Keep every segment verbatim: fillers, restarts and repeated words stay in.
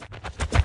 To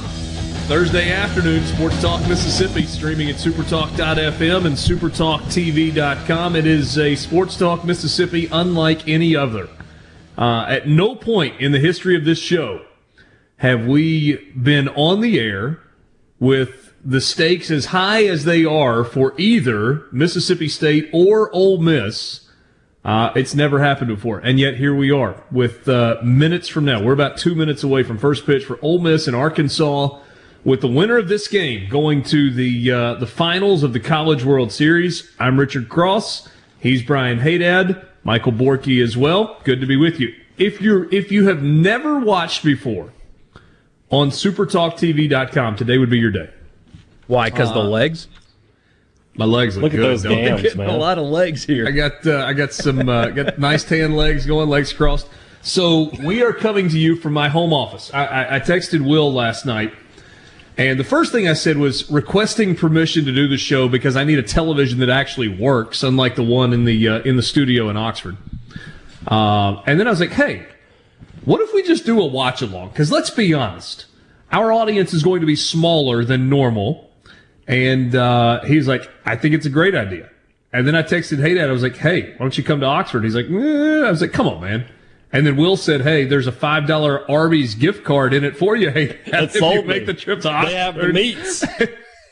Thursday afternoon, Sports Talk Mississippi, streaming at supertalk dot f m and supertalk t v dot com. It is a Sports Talk Mississippi unlike any other. Uh, at no point in the history of this show have we been on the air with the stakes as high as they are for either Mississippi State or Ole Miss. Uh, it's never happened before, and yet here we are with uh, minutes from now. We're about two minutes away from first pitch for Ole Miss and Arkansas, with the winner of this game going to the uh, the finals of the College World Series. I'm Richard Cross. He's Brian Haydad. Michael Borky as well. Good to be with you. If you're if you have never watched before, on Super Talk T V dot com, today would be your day. Why? Because uh, the legs? My legs look, look good. Look at those gams, getting man. A lot of legs here. I got uh, I got some uh, got nice tan legs going, legs crossed. So we are coming to you from my home office. I, I, I texted Will last night, and the first thing I said was requesting permission to do the show because I need a television that actually works, unlike the one in the uh, in the studio in Oxford. Uh, and then I was like, hey, what if we just do a watch along? Because let's be honest, our audience is going to be smaller than normal. And uh, he's like, I think it's a great idea. And then I texted Haydad. I was like, hey, why don't you come to Oxford? He's like, eh. I was like, come on, man. And then Will said, hey, there's a five dollar Arby's gift card in it for you, Haydad, if you make the trip to Oxford. They have the meats.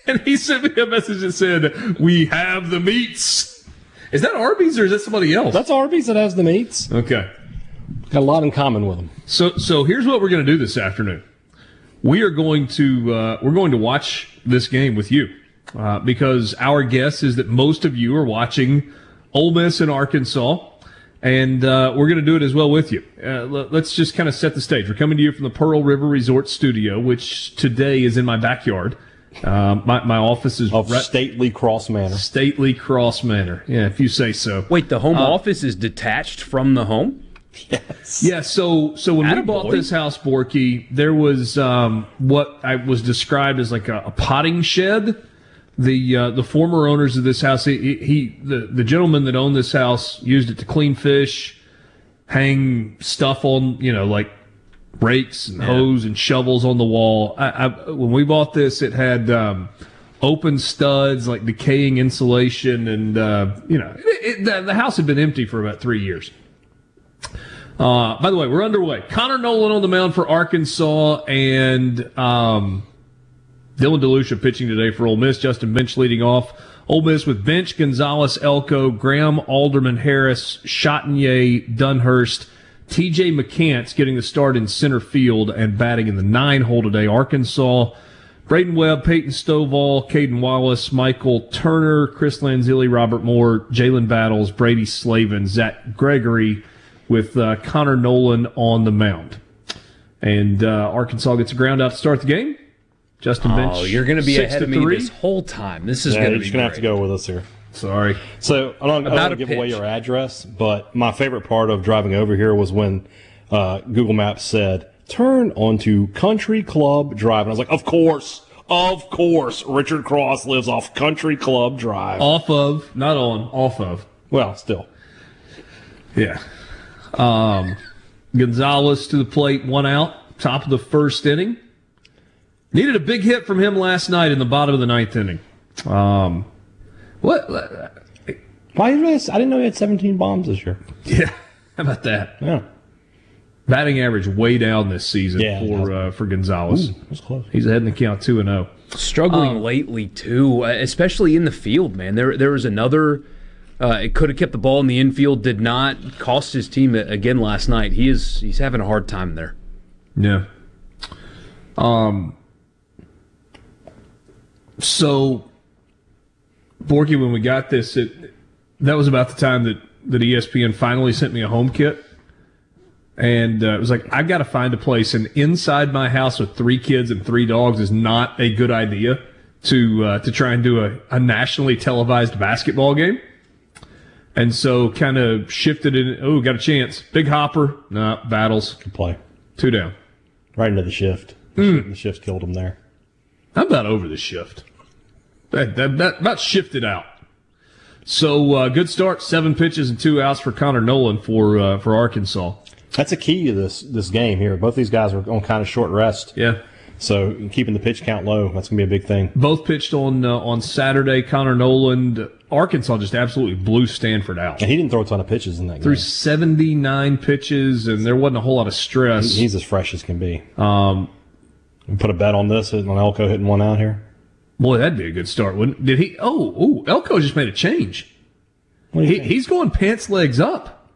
And he sent me a message that said, we have the meats. Is that Arby's or is that somebody else? That's Arby's that has the meats. Okay. Got a lot in common with them. So so here's what we're going to do this afternoon. We are going to uh, we're going to watch this game with you uh, because our guess is that most of you are watching Ole Miss and Arkansas. And uh, we're going to do it as well with you. Uh, let's just kind of set the stage. We're coming to you from the Pearl River Resort Studio, which today is in my backyard. Uh, my, my office is... Of right, Stately Cross Manor. Stately Cross Manor. Yeah, if you say so. Wait, the home uh, office is detached from the home? Yes. Yeah, so so when Atta we bought boy. this house, Borky, there was um, what I was described as like a, a potting shed. The uh, the former owners of this house, he, he the, the gentleman that owned this house used it to clean fish, hang stuff on, you know, like rakes and yeah. hose and shovels on the wall. I, I, when we bought this, it had um, open studs, like decaying insulation, and, uh, you know, it, it, the, the house had been empty for about three years. Uh, by the way, we're underway. Connor Nolan on the mound for Arkansas, and um, Dylan DeLucia pitching today for Ole Miss. Justin Bench leading off. Ole Miss with Bench, Gonzalez, Elko, Graham, Alderman, Harris, Chatagnier, Dunhurst, T J. McCants getting the start in center field and batting in the nine hole today. Arkansas, Braydon Webb, Peyton Stovall, Caden Wallace, Michael Turner, Chris Lanzilli, Robert Moore, Jalen Battles, Brady Slavens, Zach Gregory, with uh, Connor Nolan on the mound. And uh, Arkansas gets a ground out to start the game. Justin Bench. Oh, you're going to be ahead of me this whole time. This is yeah, going to be You're going to have to go with us here. Sorry. So I don't, I don't want to give pitch. away your address, but my favorite part of driving over here was when uh, Google Maps said, turn onto Country Club Drive. And I was like, of course. Of course. Richard Cross lives off Country Club Drive. Off of. Not on. Off of. Well, still. Yeah. Um, Gonzalez to the plate, one out, top of the first inning. Needed a big hit from him last night in the bottom of the ninth inning. Um, what? Why did I, I didn't know he had seventeen bombs this year. Yeah, how about that? Yeah. Batting average way down this season yeah, for uh, for Gonzalez. Ooh, that's close. He's ahead in the count two and zero. Struggling um, lately too, especially in the field. Man, there there was another. Uh, it could have kept the ball in the infield. Did not cost his team again last night. He is he's having a hard time there. Yeah. Um. So, Borky, when we got this, it that was about the time that that E S P N finally sent me a home kit. And uh, it was like, I've got to find a place. And inside my house with three kids and three dogs is not a good idea to uh, to try and do a, a nationally televised basketball game. And so kind of shifted it. Oh, got a chance. Big hopper. Nah, battles. Good play. Two down. Right into the shift. The, mm. shift, the shift killed him there. I'm about over the shift. That, that, that about shifted out. So uh, good start. Seven pitches and two outs for Connor Nolan for uh, for Arkansas. That's a key to this this game here. Both these guys are on kind of short rest. Yeah. So keeping the pitch count low, that's going to be a big thing. Both pitched on uh, on Saturday. Connor Nolan, Arkansas just absolutely blew Stanford out. And he didn't throw a ton of pitches in that game. Threw seventy-nine pitches, and there wasn't a whole lot of stress. He, he's as fresh as can be. Um, Put a bet on this, on Elko hitting one out here. Boy, that'd be a good start, wouldn't it? Did he? Oh, oh Elko just made a change. What do you he, think? He's going pants legs up.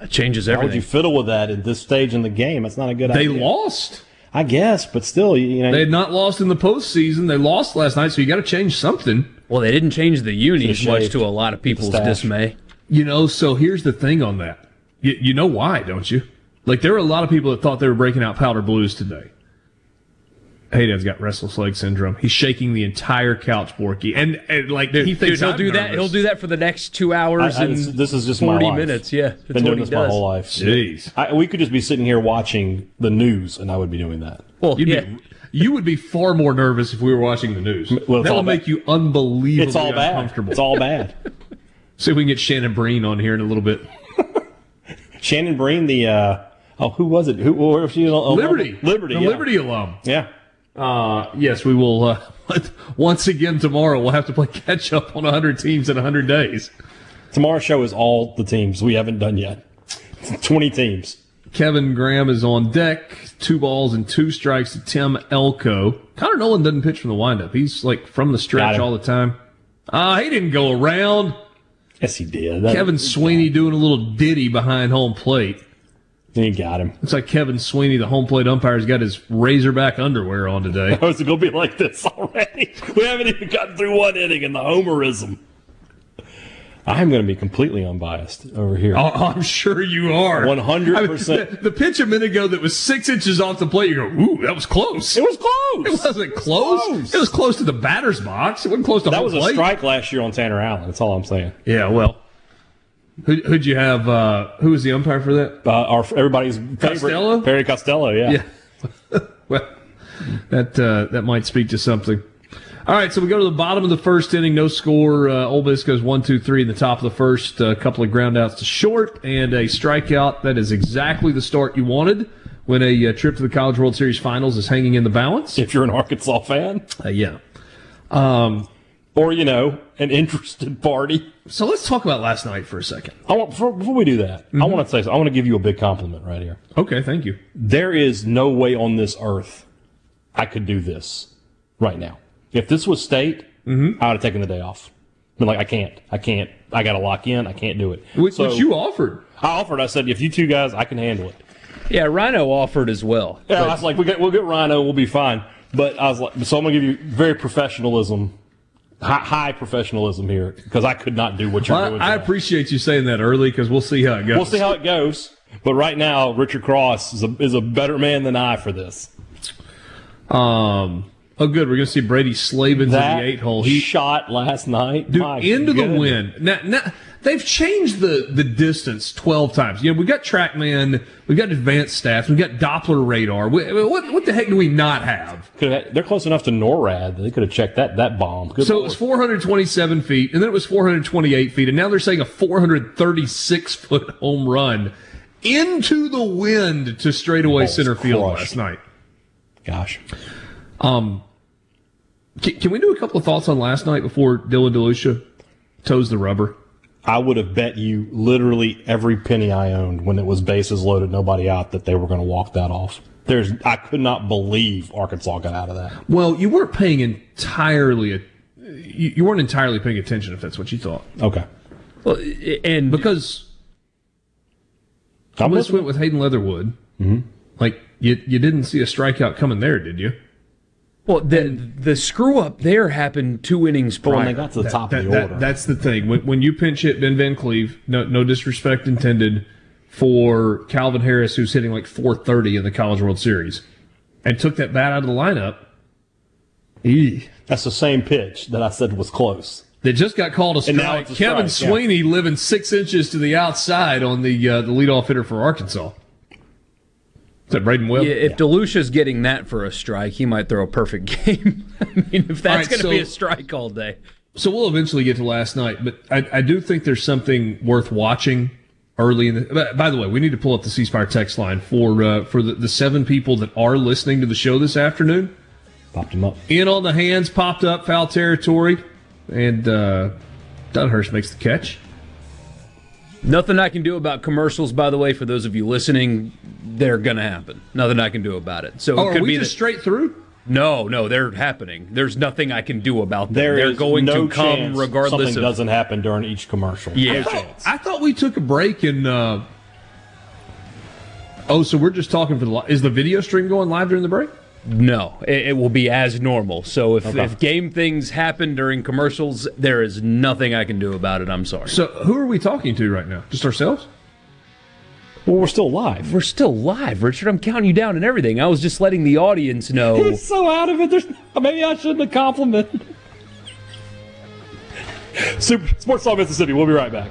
It changes everything. Why would you fiddle with that at this stage in the game? That's not a good idea. They lost. I guess, but still, you know. They had not lost in the postseason. They lost last night, so you got to change something. Well, they didn't change the uni, much to a lot of people's dismay. You know, so here's the thing on that. You, you know why, don't you? Like, there were a lot of people that thought they were breaking out powder blues today. Hayden's got restless leg syndrome. He's shaking the entire couch, Borky, and, and like dude, he thinks dude, he'll I'm do nervous. that. He'll do that for the next two hours I, I, and this is just forty my life. minutes. Yeah, that's been doing this does. my whole life. Jeez, I, we could just be sitting here watching the news, and I would be doing that. Well, You'd yeah. be, you would be far more nervous if we were watching the news. Well, that will make you unbelievably it's all uncomfortable. Bad. It's all bad. See if we can get Shannon Breen on here in a little bit. Shannon Breen, the uh, oh, who was it? Who? Or she was on, Liberty, oh, Liberty, the yeah. Liberty alum. Yeah. Uh, yes, we will. Uh, once again, tomorrow we'll have to play catch up on one hundred teams in one hundred days. Tomorrow's show is all the teams we haven't done yet. It's twenty teams. Kevin Graham is on deck. Two balls and two strikes to Tim Elko. Connor Nolan doesn't pitch from the windup. He's like from the stretch all the time. Uh, he didn't go around. Yes, he did. That Kevin Sweeney doing a little ditty behind home plate. He got him. Looks like Kevin Sweeney, the home plate umpire, has got his Razorback underwear on today. Oh, it's going to be like this already. We haven't even gotten through one inning in the homerism. I'm going to be completely unbiased over here. Oh, I'm sure you are. one hundred percent. I mean, the, the pitch a minute ago that was six inches off the plate, you go, ooh, that was close. It was close. It wasn't it was close. close. It was close to the batter's box. It wasn't close to the plate. That was a strike last year on Tanner Allen. That's all I'm saying. Yeah, well. Who, who'd you have? Uh, who was the umpire for that? Uh, our everybody's favorite, Costello? Perry Costello. Yeah. yeah. Well, that uh, that might speak to something. All right, so we go to the bottom of the first inning, no score. Uh, Ole Miss goes one, two, three in the top of the first. A couple of ground outs to short and a strikeout. That is exactly the start you wanted when a uh, trip to the College World Series Finals is hanging in the balance. If you're an Arkansas fan, uh, yeah. Um. Or, you know, an interested party. So let's talk about last night for a second. I want, before, before we do that, mm-hmm. I want to say something. I want to give you a big compliment right here. Okay, thank you. There is no way on this earth I could do this right now. If this was state, mm-hmm. I would have taken the day off. I mean, like, I can't. I can't. I got to lock in. I can't do it. Which, so, which you offered. I offered. I said, if you two guys, I can handle it. Yeah, Rhino offered as well. Yeah, but I was like, we get, we'll get Rhino. We'll be fine. But I was like, so I'm going to give you very professionalism. High, high professionalism here because I could not do what you're well, doing. I appreciate you saying that early because we'll see how it goes. We'll see how it goes. But right now, Richard Cross is a, is a better man than I for this. Um. Oh, good. We're going to see Brady Slavens that in the eight hole. He shot last night. Dude, My into goodness. the wind. Now, now, they've changed the, the distance twelve times. You know, we got TrackMan, we got advanced stats, we got Doppler radar. We, what what the heck do we not have? Have they're close enough to NORAD that they could have checked that that bomb. Good so Lord. It was four hundred twenty-seven feet, and then it was four hundred twenty-eight feet, and now they're saying a four hundred thirty-six foot home run into the wind to straightaway Ball's center field crushed. last night. Gosh. Um, can, can we do a couple of thoughts on last night before Dylan DeLucia toes the rubber? I would have bet you literally every penny I owned when it was bases loaded, nobody out, that they were going to walk that off. There's, I could not believe Arkansas got out of that. Well, you weren't paying entirely, you, you weren't entirely paying attention if that's what you thought. Okay. Well, and because I went with Hayden Leatherwood, mm-hmm. like you, you didn't see a strikeout coming there, did you? Well, the, the screw-up there happened two innings prior. Well, when they got to the that, top that, of the that, order. That's the thing. When, when you pinch hit Ben Van Cleve, no, no disrespect intended, for Calvin Harris, who's hitting like four thirty in the College World Series, and took that bat out of the lineup. Eey. That's the same pitch that I said was close. They just got called a strike. And now it's a Kevin strike, Sweeney yeah. living six inches to the outside on the uh, the leadoff hitter for Arkansas. Is that Braydon Webb? Yeah, if yeah. DeLucia's getting that for a strike, he might throw a perfect game. I mean, if that's right, going to so, be a strike all day. So we'll eventually get to last night, but I, I do think there's something worth watching early in the. By the way, we need to pull up the C Spire text line for uh, for the, the seven people that are listening to the show this afternoon. Popped them up. In on the hands, popped up, foul territory, and uh, Dunhurst makes the catch. Nothing I can do about commercials, by the way, for those of you listening. They're going to happen. Nothing I can do about it. So oh, it could are we be just that, straight through? No, no, they're happening. There's nothing I can do about them. There they're is going no to come regardless something of... something doesn't happen during each commercial. Yeah. No I, thought, I thought we took a break and... Uh... Oh, so we're just talking for the... Is the video stream going live during the break? No, it, it will be as normal. So if, okay. if game things happen during commercials, there is nothing I can do about it. I'm sorry. So who are we talking to right now? Just ourselves? Well, we're still live. We're still live, Richard. I'm counting you down and everything. I was just letting the audience know. He's so out of it. There's, maybe I shouldn't have complimented. Super Sports Talk Mississippi. We'll be right back.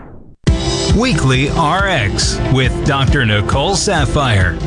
Weekly Rx with Doctor Nicole Sapphire.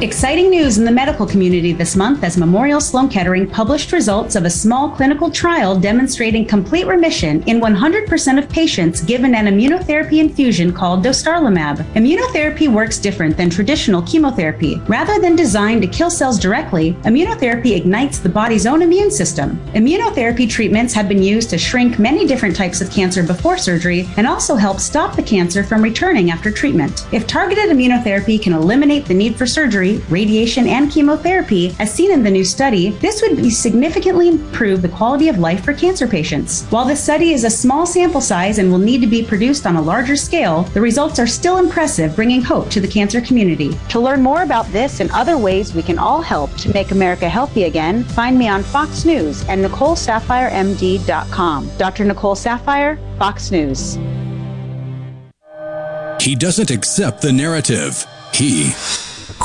Exciting news in the medical community this month as Memorial Sloan Kettering published results of a small clinical trial demonstrating complete remission in one hundred percent of patients given an immunotherapy infusion called dostarlimab. Immunotherapy works different than traditional chemotherapy. Rather than designed to kill cells directly, immunotherapy ignites the body's own immune system. Immunotherapy treatments have been used to shrink many different types of cancer before surgery and also help stop the cancer from returning after treatment. If targeted immunotherapy can eliminate the need for surgery, radiation, and chemotherapy, as seen in the new study, this would significantly improve the quality of life for cancer patients. While the study is a small sample size and will need to be produced on a larger scale, the results are still impressive, bringing hope to the cancer community. To learn more about this and other ways we can all help to make America healthy again, find me on Fox News and Nicole Sapphire M D dot com. Doctor Nicole Sapphire, Fox News. He doesn't accept the narrative. He...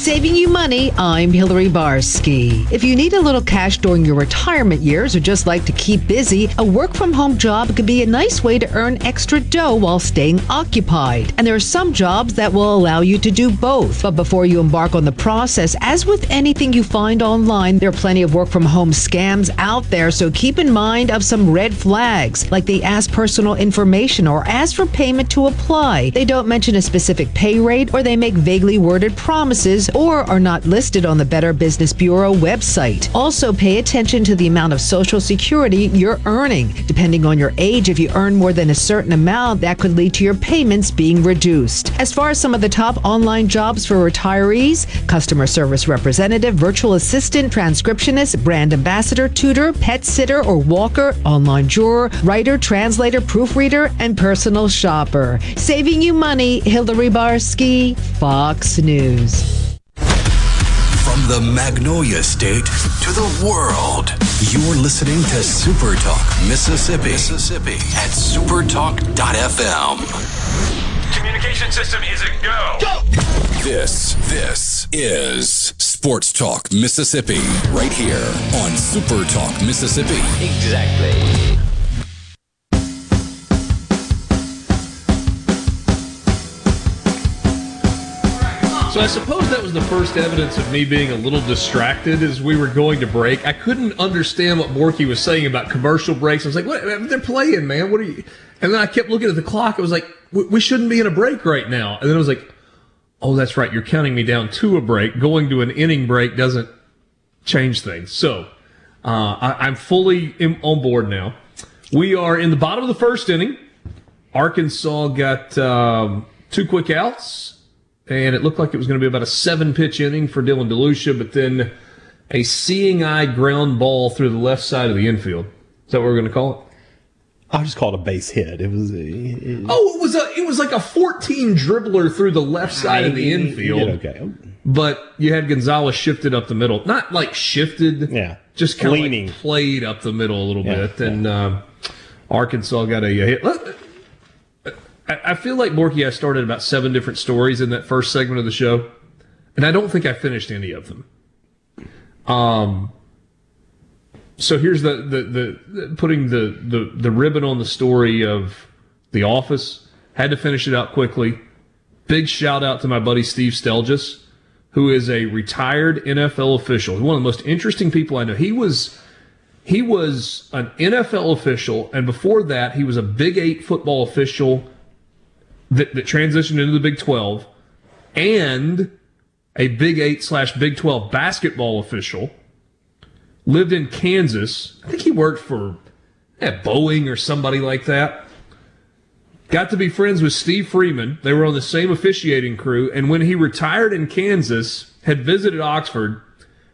Saving you money, I'm Hillary Barsky. If you need a little cash during your retirement years or just like to keep busy, a work-from-home job could be a nice way to earn extra dough while staying occupied. And there are some jobs that will allow you to do both. But before you embark on the process, as with anything you find online, there are plenty of work-from-home scams out there, so keep in mind of some red flags, like they ask personal information or ask for payment to apply. They don't mention a specific pay rate, or they make vaguely worded promises or are not listed on the Better Business Bureau website. Also, pay attention to the amount of Social Security you're earning. Depending on your age, if you earn more than a certain amount, that could lead to your payments being reduced. As far as some of the top online jobs for retirees, customer service representative, virtual assistant, transcriptionist, brand ambassador, tutor, pet sitter or walker, online juror, writer, translator, proofreader, and personal shopper. Saving you money, Hilda Rybarski, Fox News. From the Magnolia State to the world, you're listening to SuperTalk Mississippi, Mississippi at super talk dot f m. Communication system is a go. Go! This, this is Sports Talk Mississippi, right here on SuperTalk Mississippi. Exactly. So I suppose that was the first evidence of me being a little distracted as we were going to break. I couldn't understand what Borky was saying about commercial breaks. I was like, "What? They're playing, man. What are you?" And then I kept looking at the clock. I was like, "We shouldn't be in a break right now." And then I was like, "Oh, that's right. You're counting me down to a break. Going to an inning break doesn't change things." So uh, I, I'm fully in, on board now. We are in the bottom of the first inning. Arkansas got um, two quick outs. And it looked like it was going to be about a seven-pitch inning for Dylan DeLucia, but then a seeing eye ground ball through the left side of the infield. Is that what we're going to call it? I'll just call it a base hit. It was. It, it, oh, it was a. It was like a fourteen dribbler through the left side of the infield. Okay. But you had Gonzalez shifted up the middle, not like shifted. Yeah. Just kind Leaning. of like played up the middle a little yeah. bit, and yeah. uh, Arkansas got a, a hit. Look, I feel like, Borky, I started about seven different stories in that first segment of the show, and I don't think I finished any of them. Um, so here's the the, the, the putting the, the, the ribbon on the story of The Office. Had to finish it out quickly. Big shout out to my buddy Steve Stelgis, who is a retired N F L official, one of the most interesting people I know. He was... He was an N F L official, and before that, he was a Big Eight football official that, that transitioned into the Big twelve, and a Big Eight slash Big twelve basketball official. Lived in Kansas. I think he worked for yeah, Boeing or somebody like that. Got to be friends with Steve Freeman. They were on the same officiating crew, and when he retired in Kansas, had visited Oxford,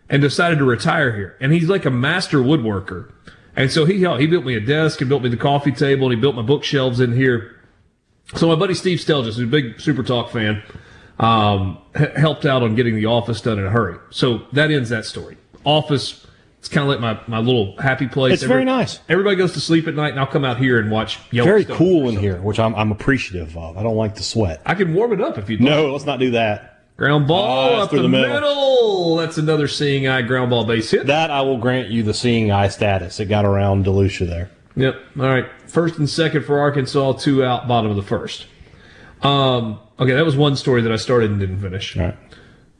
and decided to retire here. And he's like a master woodworker. And so he helped. He built me a desk and built me the coffee table, and he built my bookshelves in here. So my buddy Steve Stelgis, who's a big Super Talk fan, um, helped out on getting The Office done in a hurry. So that ends that story. Office, it's kind of like my, my little happy place. It's Every, very nice. Everybody goes to sleep at night, and I'll come out here and watch Yellowstone. Very cool in here, which I'm, I'm appreciative of. I don't like the sweat. I can warm it up if you'd like. No, let's not do that. Ground ball oh, up the, the middle. middle. That's another seeing eye ground ball base hit. That I will grant you the seeing eye status. It got around DeLucia there. Yep. All right. First and second for Arkansas, two out, bottom of the first. Um, okay, that was one story that I started and didn't finish. All right.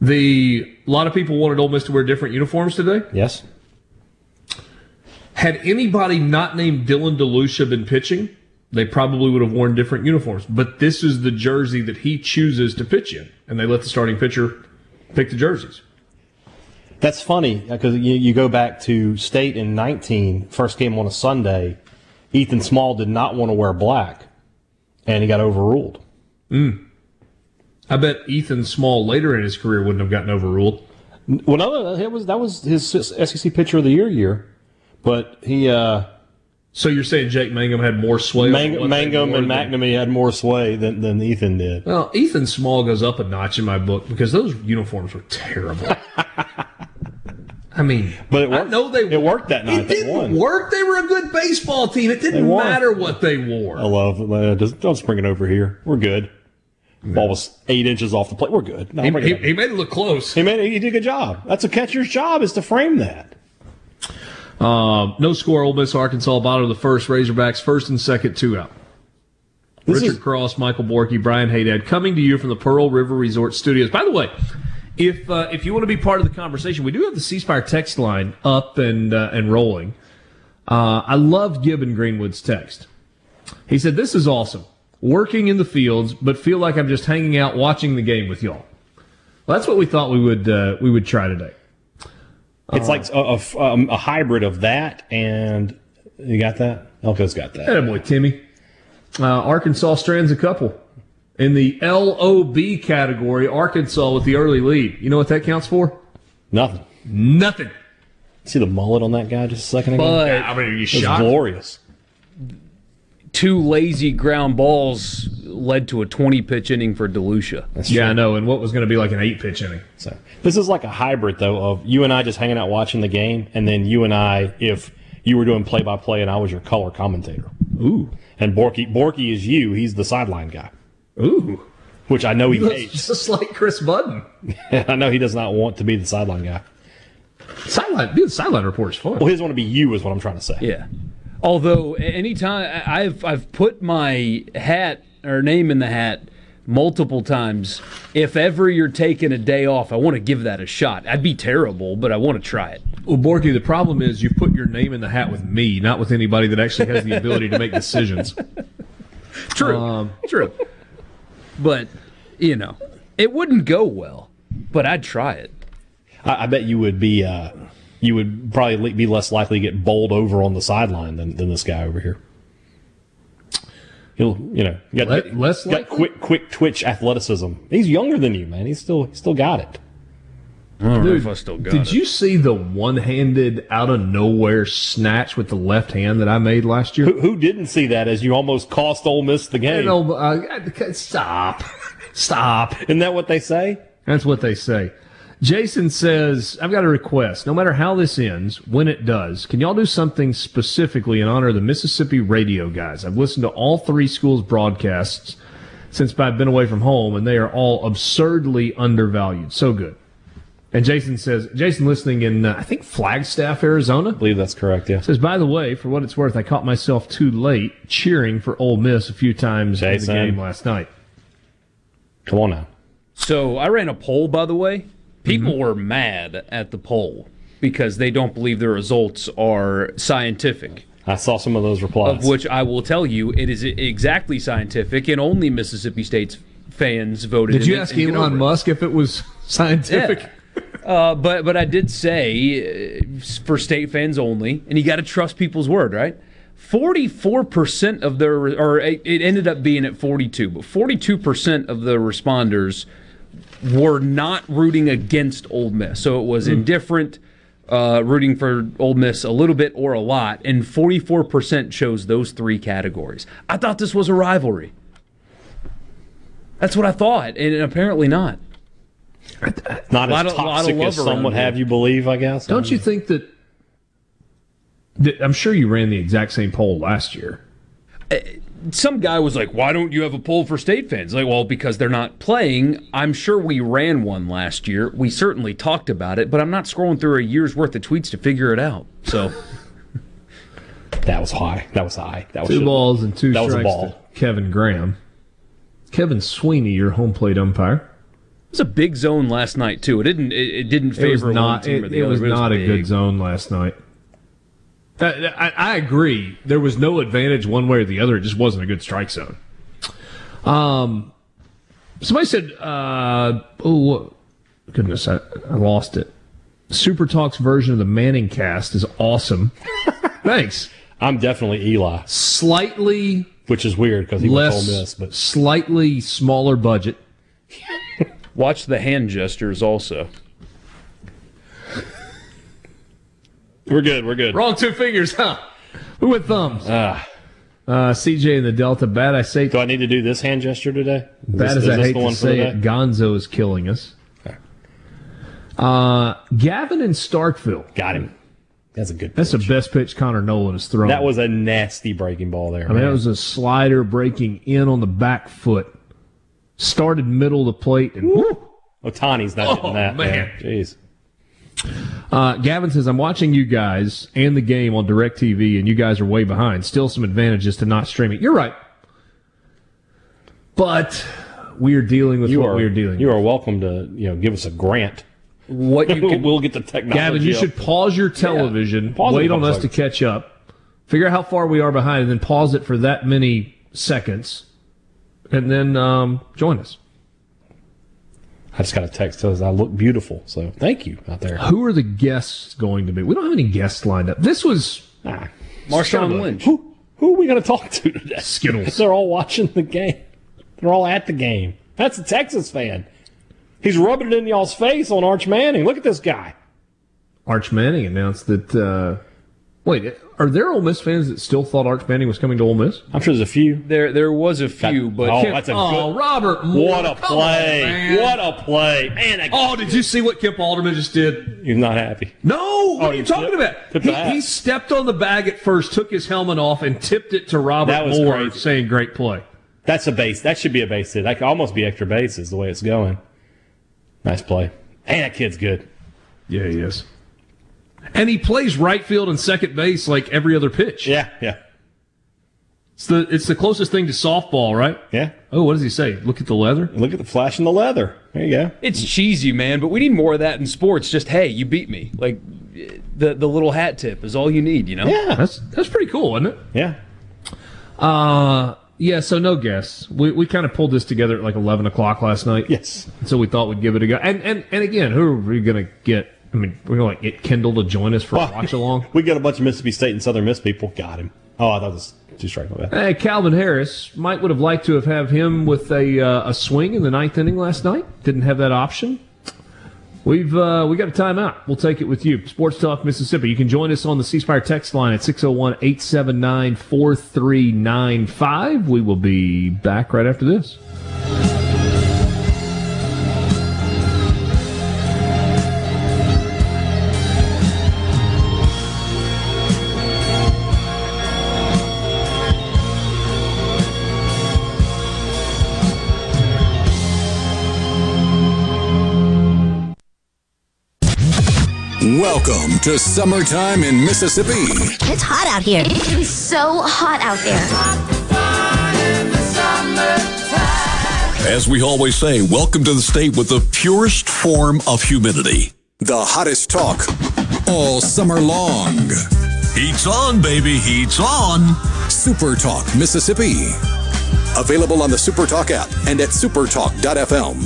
The a lot of people wanted Ole Miss to wear different uniforms today. Yes. Had anybody not named Dylan DeLucia been pitching, they probably would have worn different uniforms. But this is the jersey that he chooses to pitch in, and they let the starting pitcher pick the jerseys. That's funny, because you, you go back to State in nineteen, first game on a Sunday, Ethan Small did not want to wear black, and he got overruled. Mm. I bet Ethan Small later in his career wouldn't have gotten overruled. Well, no, that was, that was his S E C Pitcher of the Year year, but he uh, – So you're saying Jake Mangum had more sway? Mang- Mangum and McNamee had more sway than, than Ethan did. Well, Ethan Small goes up a notch in my book because those uniforms were terrible. I mean, but it worked. I know they it worked that night. It didn't they won. work. They were a good baseball team. It didn't matter what they wore. I love it. Don't spring it over here. We're good. No. Ball was eight inches off the plate. We're good. No, he, he, he made it look close. He made it, he did a good job. That's a catcher's job, is to frame that. Uh, no score, Ole Miss, Arkansas, bottom of the first. Razorbacks, first and second, two out. This Richard is... Cross, Michael Borky, Brian Haydad, coming to you from the Pearl River Resort Studios. By the way, if uh, if you want to be part of the conversation, we do have the C Spire text line up and uh, and rolling. Uh, I love Gibbon Greenwood's text. He said, "This is awesome. Working in the fields, but feel like I'm just hanging out watching the game with y'all." Well, that's what we thought we would uh, we would try today. It's uh, like a, a, um, a hybrid of that, and you got that? Elko's got that. That boy, Timmy. Uh, Arkansas strands a couple. In the L O B category, Arkansas with the early lead. You know what that counts for? Nothing. Nothing. See the mullet on that guy just a second ago? But, I mean, are you shocked? It was glorious. Two lazy ground balls led to a twenty-pitch inning for DeLucia. That's yeah, true. I know, and what was going to be like an eight-pitch inning. So this is like a hybrid, though, of you and I just hanging out watching the game, and then you and I, if you were doing play-by-play and I was your color commentator. Ooh. And Borky, Borky is you. He's the sideline guy. Ooh. Which I know he, he looks hates. Just like Chris Budden. I know he does not want to be the sideline guy. Sideline, dude, sideline report's fun. Well, he doesn't want to be you is what I'm trying to say. Yeah. Although, anytime I've I've put my hat or name in the hat multiple times. If ever you're taking a day off, I want to give that a shot. I'd be terrible, but I want to try it. Well, Borky, the problem is you put your name in the hat with me, not with anybody that actually has the ability to make decisions. True. Um, true. But, you know, it wouldn't go well, but I'd try it. I, I bet you would be, uh, you would probably be less likely to get bowled over on the sideline than, than this guy over here. He'll, you know, got, Let, got, less got quick, quick twitch athleticism. He's younger than you, man. He's still, he's still got it. I don't Dude, know if I still got did it. Did you see the one-handed out of nowhere snatch with the left hand that I made last year? Who, who didn't see that? As you almost cost Ole Miss the game. Know, uh, stop, stop. Isn't that what they say? That's what they say. Jason says, I've got a request. No matter how this ends, when it does, can y'all do something specifically in honor of the Mississippi radio guys? I've listened to all three schools' broadcasts since I've been away from home, and they are all absurdly undervalued. So good. And Jason says, Jason listening in, uh, I think, Flagstaff, Arizona. I believe that's correct, yeah. Says, by the way, for what it's worth, I caught myself too late cheering for Ole Miss a few times Jason. in the game last night. Come on now. So I ran a poll, by the way. People were mad at the poll because they don't believe their results are scientific. I saw some of those replies. Of which I will tell you, it is exactly scientific, and only Mississippi State's fans voted. Did you ask Elon Musk if it was scientific? Yeah. Uh, but, but I did say, uh, for state fans only, and you got to trust people's word, right? forty-four percent of their, or it ended up being at forty-two, but forty-two percent of the responders were not rooting against Ole Miss. So it was indifferent, uh, rooting for Ole Miss a little bit or a lot, and forty-four percent chose those three categories. I thought this was a rivalry. That's what I thought, and apparently not. Not as toxic as some would have you believe, I guess. Don't you think that, that... I'm sure you ran the exact same poll last year. Uh, Some guy was like, why don't you have a poll for state fans? Like, well, because they're not playing. I'm sure we ran one last year. We certainly talked about it, but I'm not scrolling through a year's worth of tweets to figure it out. So that was high. That was high. That was two balls and two strikes to Kevin Graham. Kevin Sweeney, your home plate umpire. It was a big zone last night too. It didn't. It, it didn't favor one team or the other. It was not a good zone last night. I, I agree. There was no advantage one way or the other. It just wasn't a good strike zone. Um, somebody said, uh, oh, goodness, I, I lost it. SuperTalk's version of the Manning cast is awesome. Thanks. I'm definitely Eli. Slightly. Which is weird because he less, was Ole Miss, but slightly smaller budget. Watch the hand gestures also. We're good, we're good. Wrong two fingers, huh? Who with thumbs? Uh, uh, C J in the Delta, bad I say... Do I need to do this hand gesture today? Bad as I hate to say it, Gonzo is killing us. Okay. Uh, Gavin in Starkville. Got him. That's a good pitch. That's the best pitch Connor Nolan has thrown. That was a nasty breaking ball there. I mean, that was a slider breaking in on the back foot. Started middle of the plate and... Woo! Otani's not hitting that. Oh, man. Jeez. Uh, Gavin says, I'm watching you guys and the game on DirecTV, and you guys are way behind. Still some advantages to not streaming. You're right. But we are dealing with you what are, we are dealing you with. You are welcome to you know give us a grant. What you can, We'll get the technology. Gavin, you up. should pause your television, yeah, pause wait on us seconds. to catch up, figure out how far we are behind, and then pause it for that many seconds, and then um, join us. I just got a text that says I look beautiful. So thank you out there. Who are the guests going to be? We don't have any guests lined up. This was ah, Marshawn Lynch. Who, who are we going to talk to today? Skittles. They're all watching the game. They're all at the game. That's a Texas fan. He's rubbing it in y'all's face on Arch Manning. Look at this guy. Arch Manning announced that. Uh, wait, are there Ole Miss fans that still thought Arch Manning was coming to Ole Miss? I'm sure there's a few. There, there was a few, that, but oh, Kemp, that's a oh good, Robert Moore! What a play! On, what a play! Man, that, oh, did you see what Kemp Alderman just did? He's not happy. No, what oh, are you talking tipped, about? Tipped he, he stepped on the bag at first, took his helmet off, and tipped it to Robert Moore, crazy. Saying great play. That's a base. That should be a base hit. That could almost be extra bases the way it's going. Nice play. Man, that kid's good. Yeah, he is. And he plays right field and second base like every other pitch. Yeah, yeah. It's the it's the closest thing to softball, right? Yeah. Oh, what does he say? Look at the leather? Look at the flash in the leather. There you go. It's cheesy, man, but we need more of that in sports. Just, hey, you beat me. Like, the, the little hat tip is all you need, you know? Yeah, that's, that's pretty cool, isn't it? Yeah. Uh... Yeah, so no guests. We we kind of pulled this together at like eleven o'clock last night. Yes. So we thought we'd give it a go. And and, and again, who are we gonna get? I mean, we're gonna like get Kendall to join us for a watch along. We got a bunch of Mississippi State and Southern Miss people. Got him. Oh, I thought it was too straight. Hey, Calvin Harris. Mike would have liked to have had him with a uh, a swing in the ninth inning last night. Didn't have that option. We've uh, we got a timeout. We'll take it with you. Sports Talk Mississippi. You can join us on the C Spire text line at six oh one, eight seven nine, four three nine five. We will be back right after this. Welcome to Summertime in Mississippi. It's hot out here. It's so hot out there. As we always say, welcome to the state with the purest form of humidity. The hottest talk all summer long. Heat's on, baby. Heat's on. Super Talk Mississippi. Available on the Super Talk app and at super talk dot f m.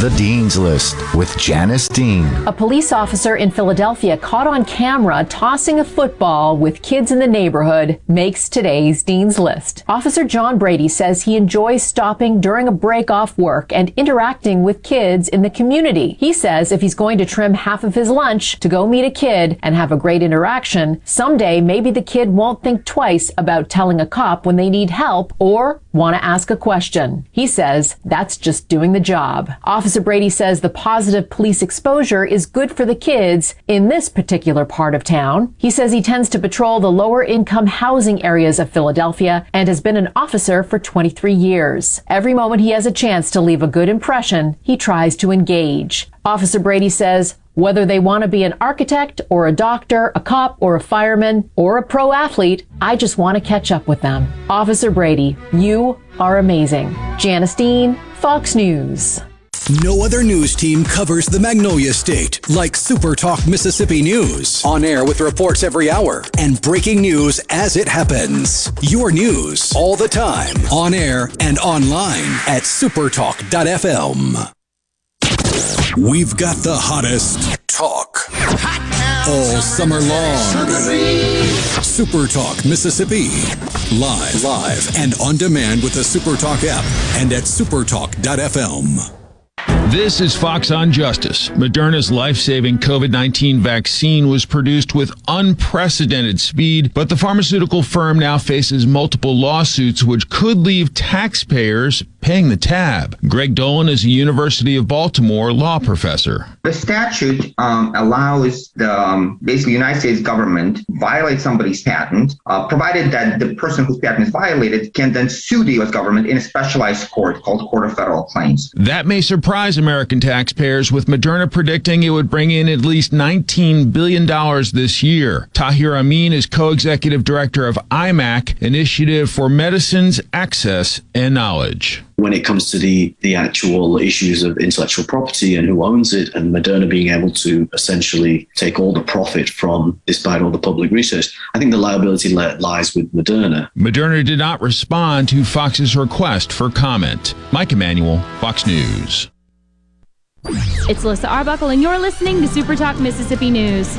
The Dean's List with Janice Dean. A police officer in Philadelphia caught on camera tossing a football with kids in the neighborhood makes today's Dean's List. Officer John Brady says he enjoys stopping during a break off work and interacting with kids in the community. He says if he's going to trim half of his lunch to go meet a kid and have a great interaction, someday maybe the kid won't think twice about telling a cop when they need help or want to ask a question. He says that's just doing the job. Officer Brady says the positive police exposure is good for the kids in this particular part of town. He says he tends to patrol the lower-income housing areas of Philadelphia and has been an officer for twenty-three years. Every moment he has a chance to leave a good impression, he tries to engage. Officer Brady says whether they want to be an architect or a doctor, a cop or a fireman or a pro athlete, I just want to catch up with them. Officer Brady, you are amazing. Janice Dean, Fox News. No other news team covers the Magnolia State like Super Talk Mississippi News. On air with reports every hour and breaking news as it happens. Your news all the time. On air and online at super talk dot f m. We've got the hottest talk all summer long. Super Talk Mississippi. Live, live, and on demand with the Super Talk app and at super talk dot f m. This is Fox on Justice. Moderna's life-saving covid nineteen vaccine was produced with unprecedented speed, but the pharmaceutical firm now faces multiple lawsuits which could leave taxpayers paying the tab. Greg Dolan is a University of Baltimore law professor. The statute um, allows the um, basically United States government violate somebody's patent, uh, provided that the person whose patent is violated can then sue the U S government in a specialized court called Court of Federal Claims. That may surprise American taxpayers, with Moderna predicting it would bring in at least nineteen billion dollars this year. Tahir Amin is co-executive director of I MAC, Initiative for Medicines, Access, and Knowledge. when it comes to the the actual issues of intellectual property and who owns it, and Moderna being able to essentially take all the profit from, despite all the public research, I think the liability lies with Moderna. Moderna did not respond to Fox's request for comment. Mike Emanuel, Fox News. It's Alyssa Arbuckle, and you're listening to Super Talk Mississippi News.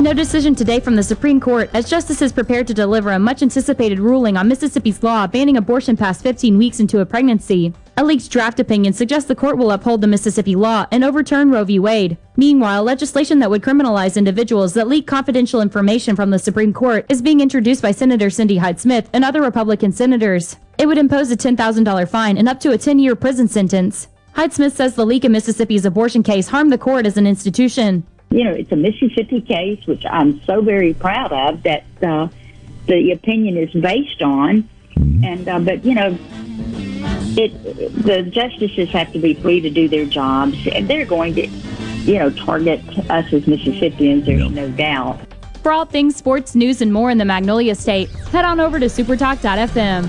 No decision today from the Supreme Court as justices prepare to deliver a much-anticipated ruling on Mississippi's law banning abortion past fifteen weeks into a pregnancy. A leaked draft opinion suggests the court will uphold the Mississippi law and overturn Roe v. Wade. Meanwhile, legislation that would criminalize individuals that leak confidential information from the Supreme Court is being introduced by Senator Cindy Hyde-Smith and other Republican senators. It would impose a ten thousand dollars fine and up to a ten-year prison sentence. Hyde-Smith says the leak in Mississippi's abortion case harmed the court as an institution. You know, it's a Mississippi case, which I'm so very proud of, that uh, the opinion is based on. And uh, but, you know, it, the justices have to be free to do their jobs. And they're going to, you know, target us as Mississippians, there's no doubt. For all things sports, news, and more in the Magnolia State, head on over to supertalk dot f m.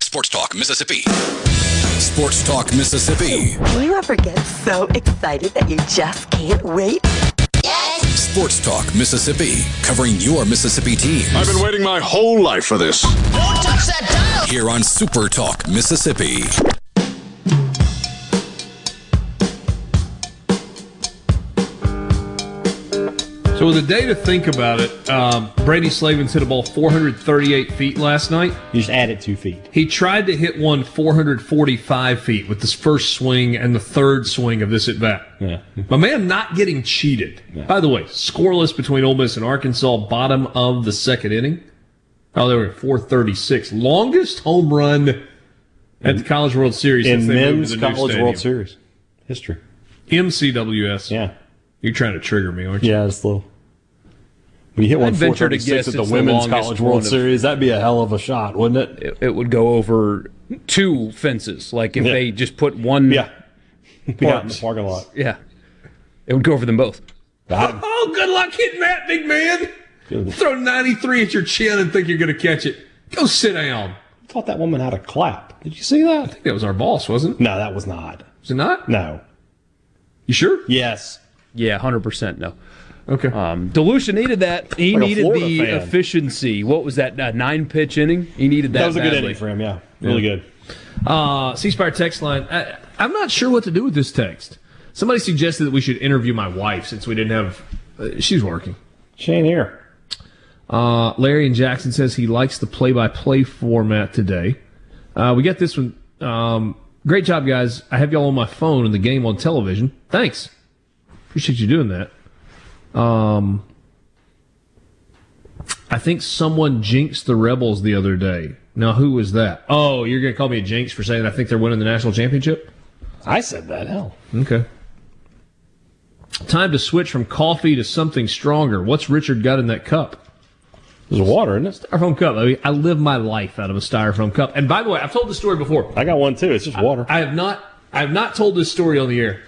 Sports Talk Mississippi. Sports Talk Mississippi. Do you ever get so excited that you just can't wait? Yes! Sports Talk Mississippi, covering your Mississippi teams. I've been waiting my whole life for this. Don't touch that dial! Here on Super Talk Mississippi. So with a day to think about it, um, Brady Slavens hit a ball four hundred thirty-eight feet last night. You just added two feet. He tried to hit one four hundred forty-five feet with this first swing and the third swing of this at-bat. Yeah. My man not getting cheated. Yeah. By the way, scoreless between Ole Miss and Arkansas, bottom of the second inning. Oh, they were at four thirty-six. Longest home run at the College World Series in since they moved to the College new stadium. World Series history. M C W S. Yeah. You're trying to trigger me, aren't you? Yeah, it's little. We hit one four thirty-six at the Women's College World Series. That'd be a hell of a shot, wouldn't it? It, it would go over two fences. Like if yeah. they just put one. Yeah. Out in the parking lot. Yeah. It would go over them both. Oh, oh, good luck hitting that, big man. Good. Throw ninety-three at your chin and think you're going to catch it. Go sit down. I thought that woman had a clap. Did you see that? I think that was our boss, wasn't it? No, that was not. Was it not? No. You sure? Yes. Yeah, one hundred percent no. Okay. Um, DeLucia needed that. He like needed the fan. Efficiency. What was that, uh, nine-pitch inning? He needed that That was badly. A good inning for him, yeah. Really yeah. good. Uh, C Spire text line. I, I'm not sure what to do with this text. Somebody suggested that we should interview my wife since we didn't have uh, – she's working. She ain't here. Uh, Larry in Jackson says he likes the play-by-play format today. Uh, we got this one. Um, great job, guys. I have y'all on my phone and the game on television. Thanks. Appreciate you doing that. Um, I think someone jinxed the Rebels the other day. Now, who was that? Oh, you're going to call me a jinx for saying I think they're winning the national championship? I said that, hell. Okay. Time to switch from coffee to something stronger. What's Richard got in that cup? There's water, isn't it? Styrofoam cup. I mean, I live my life out of a styrofoam cup. And by the way, I've told this story before. I got one too. It's just water. I, I have not. I have not told this story on the air.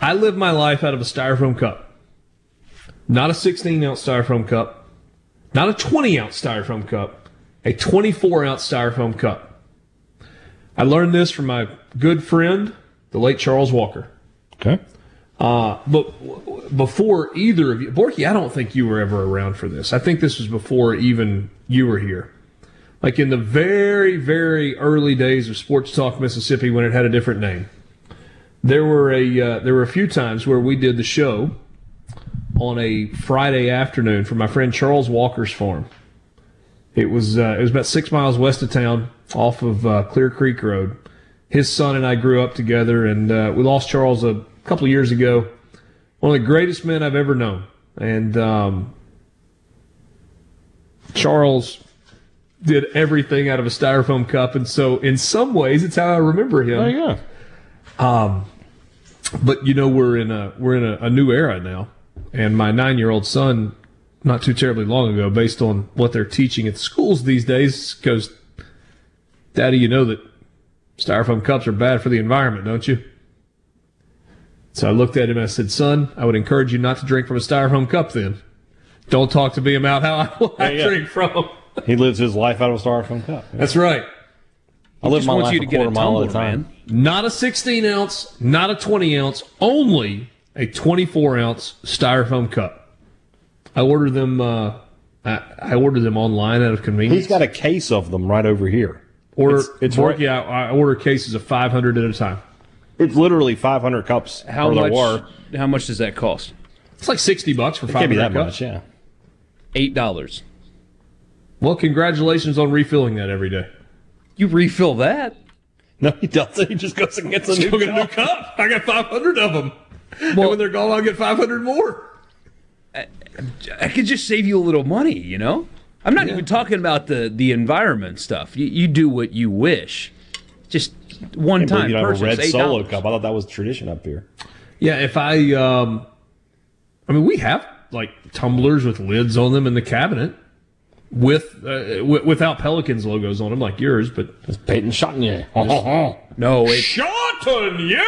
I live my life out of a styrofoam cup. Not a sixteen ounce styrofoam cup. Not a twenty ounce styrofoam cup. A twenty-four ounce styrofoam cup. I learned this from my good friend, the late Charles Walker. Okay. Uh, but before either of you, Borky, I don't think you were ever around for this. I think this was before even you were here. Like in the very, very early days of Sports Talk Mississippi when it had a different name. There were a, uh, there were a few times where we did the show on a Friday afternoon for my friend Charles Walker's farm. It was, uh, it was about six miles west of town off of uh, Clear Creek Road. His son and I grew up together, and uh, we lost Charles a couple of years ago. One of the greatest men I've ever known. And um, Charles did everything out of a styrofoam cup, and so in some ways it's how I remember him. Oh yeah. Um, but you know, we're in a we're in a, a new era now, and my nine-year-old son, not too terribly long ago, based on what they're teaching at the schools these days, goes, "Daddy, you know that styrofoam cups are bad for the environment, don't you?" So I looked at him and I said, "Son, I would encourage you not to drink from a styrofoam cup then. Don't talk to me about how I, what yeah, I yeah. drink from them." He lives his life out of a styrofoam cup. Yeah. That's right. I live my life a quarter mile at a time. Not a sixteen ounce, not a twenty ounce, only a twenty-four ounce styrofoam cup. I order them. Uh, I, I order them online out of convenience. He's got a case of them right over here. Or it's, it's right. Yeah, I, I order cases of five hundred at a time. It's literally five hundred cups. How much? Water. How much does that cost? It's like sixty bucks for five hundred cups. It can't be that much. Yeah, eight dollars. Well, congratulations on refilling that every day. You refill that? No, he doesn't. He just goes and gets a, new, go get a new cup. I got five hundred of them. Well, and when they're gone, I'll get five hundred more. I, I could just save you a little money, you know? I'm not yeah. even talking about the, the environment stuff. You, you do what you wish. Just one time you purchase, a red eight dollars. Solo cup. I thought that was tradition up here. Yeah, if I... Um, I mean, we have, like, tumblers with lids on them in the cabinet. With uh, w- without Pelicans logos on them like yours, but it's Peyton Chatagnier. No, it's Chatagnier.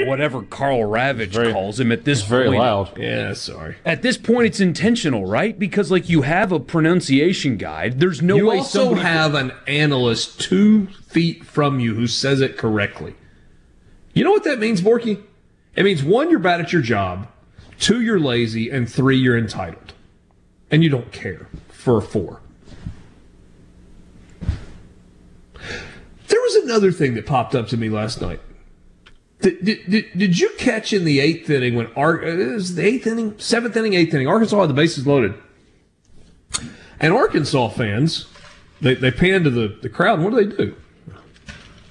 Yeah, whatever Carl Ravech very, calls him at this it's very point. Very loud. Yeah, sorry. At this point, it's intentional, right? Because like you have a pronunciation guide. There's no you way. You also have can... an analyst two feet from you who says it correctly. You know what that means, Borky? It means one, you're bad at your job. Two, you're lazy, and three, you're entitled, and you don't care. For a four. There was another thing that popped up to me last night. Did, did, did, did you catch in the eighth inning when Ar- it was the eighth inning, seventh inning, eighth inning? Arkansas had the bases loaded, and Arkansas fans they they panned to the, the crowd. And what do they do?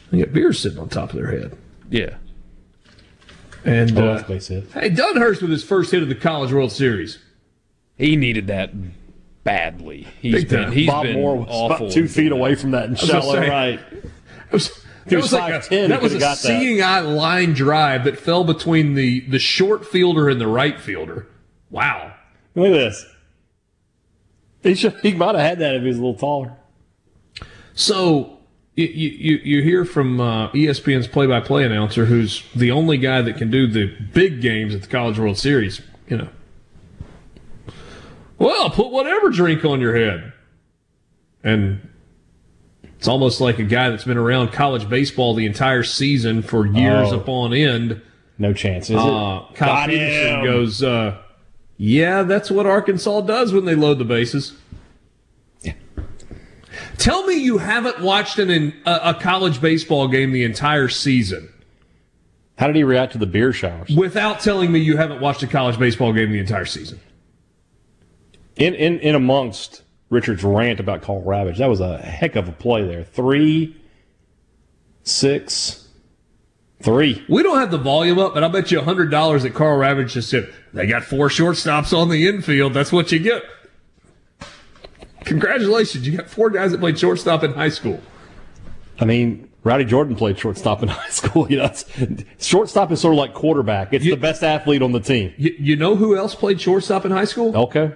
They got beers sitting on top of their head. Yeah, and oh, uh, hey, Dunhurst with his first hit of the College World Series. He needed that. Badly. He's been, he's Bob been Moore was awful about two feet that. away from that and shallow right. Was, that was, was like a, ten, that was a seeing that. eye line drive that fell between the, the short fielder and the right fielder. Wow. Look at this. He, should, he might have had that if he was a little taller. So you you, you hear from uh, E S P N's play-by-play announcer, who's the only guy that can do the big games at the College World Series, you know. Well, put whatever drink on your head. And it's almost like a guy that's been around college baseball the entire season for years oh, upon end. No chance, is uh, it? Kyle Peterson goes, uh, yeah, that's what Arkansas does when they load the bases. Yeah. Tell me you haven't watched an, an, a, a college baseball game the entire season. How did he react to the beer showers? Without telling me you haven't watched a college baseball game the entire season. In, in in amongst Richard's rant about Carl Ravech, that was a heck of a play there. Three, six, three. We don't have the volume up, but I bet you one hundred dollars that Carl Ravech just said, they got four shortstops on the infield. That's what you get. Congratulations. You got four guys that played shortstop in high school. I mean, Rowdy Jordan played shortstop in high school. You know, it's, shortstop is sort of like quarterback. It's you, the best athlete on the team. You, you know who else played shortstop in high school? Elko.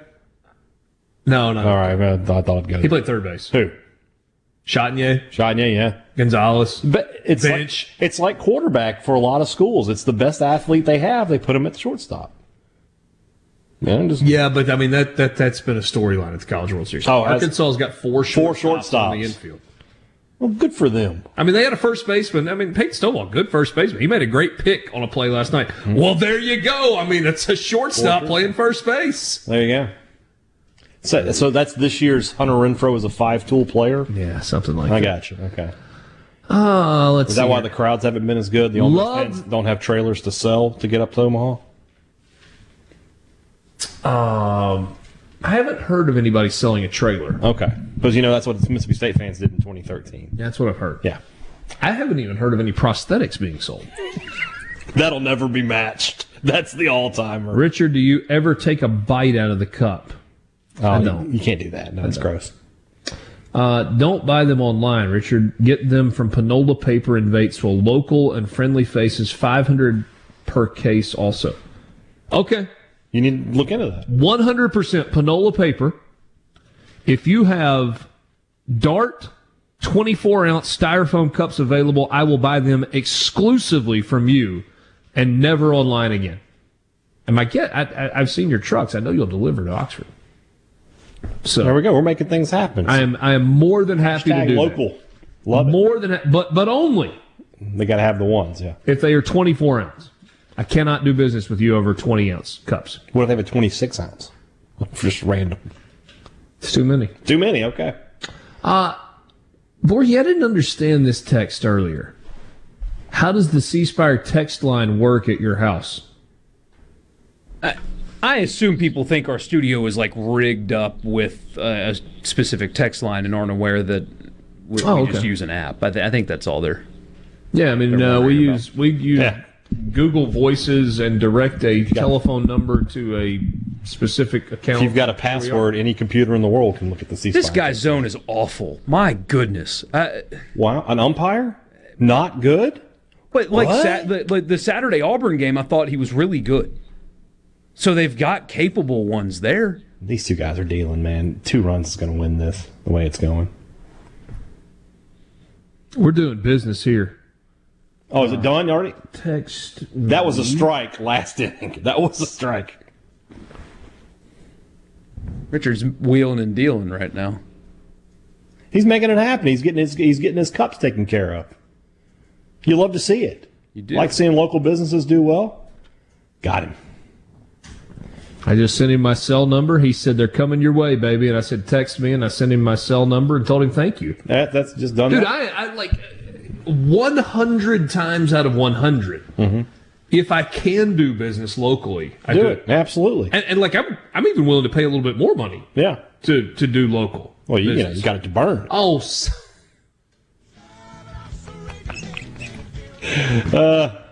No, no. All right, I thought I'd go. He played third base. Who? Chatagnier. Chatagnier, yeah. Gonzalez. But it's Bench. Like, it's like quarterback for a lot of schools. It's the best athlete they have. They put him at the shortstop. Man, just, yeah, but I mean that that that's been a storyline at the College World Series. Oh, Arkansas's got four short four shortstops in the infield. Well, good for them. I mean, they had a first baseman. I mean, Peyton Stovall, good first baseman. He made a great pick on a play last night. Mm-hmm. Well, there you go. I mean, it's a shortstop four playing first base. There you go. So, so that's this year's Hunter Renfrow as a five-tool player? Yeah, something like I that. I got you. Okay. Uh, let's Is that see why here. The crowds haven't been as good? The Love... Ole Miss fans don't have trailers to sell to get up to Omaha? Um, I haven't heard of anybody selling a trailer. Okay. Because, you know, that's what Mississippi State fans did in twenty thirteen. That's what I've heard. Yeah. I haven't even heard of any prosthetics being sold. That'll never be matched. That's the all-timer. Richard, do you ever take a bite out of the cup? Oh, I don't. You can't do that. No, it's gross. Uh, don't buy them online, Richard. Get them from Panola Paper in Batesville. Local and friendly faces, five hundred dollars per case also. Okay. You need to look into that. one hundred percent Panola Paper. If you have Dart twenty-four ounce styrofoam cups available, I will buy them exclusively from you and never online again. And my guess, I, I, I've seen your trucks. I know you'll deliver to Oxford. So there we go. We're making things happen. I am. I am more than happy Hashtag to do local. That. Love more it. Than, but but only. They got to have the ones, yeah. If they are twenty-four ounce, I cannot do business with you over twenty ounce cups. What if they have a twenty-six ounce? Just random. It's too many. Too many. Okay. Uh Borgie, I didn't understand this text earlier. How does the C Spire text line work at your house? Uh, I assume people think our studio is like rigged up with uh, a specific text line and aren't aware that we, oh, we okay. just use an app. I, th- I think that's all they're. Yeah, I mean, uh, we use about. we use yeah. Google Voices and direct a telephone number to a specific account. If you've got a password, any computer in the world can look at the C Spire. This guy's zone is awful. My goodness. I, wow, an umpire? Not good? But like sa- the, the Saturday Auburn game, I thought he was really good. So they've got capable ones there. These two guys are dealing, man. Two runs is going to win this, the way it's going. We're doing business here. Oh, is it done already? Text. That was a strike last inning. That was a strike. Richard's wheeling and dealing right now. He's making it happen. He's getting his he's getting his cups taken care of. You love to see it. You do. Like seeing local businesses do well. Got him. I just sent him my cell number. He said, they're coming your way, baby. And I said, text me. And I sent him my cell number and told him thank you. That, that's just done. Dude, I, I like one hundred times out of one hundred, mm-hmm. if I can do business locally, I do, do it. it. Absolutely. And, and like I'm, I'm even willing to pay a little bit more money. Yeah. To, to do local. Well, you, know, you got it to burn. Oh. uh.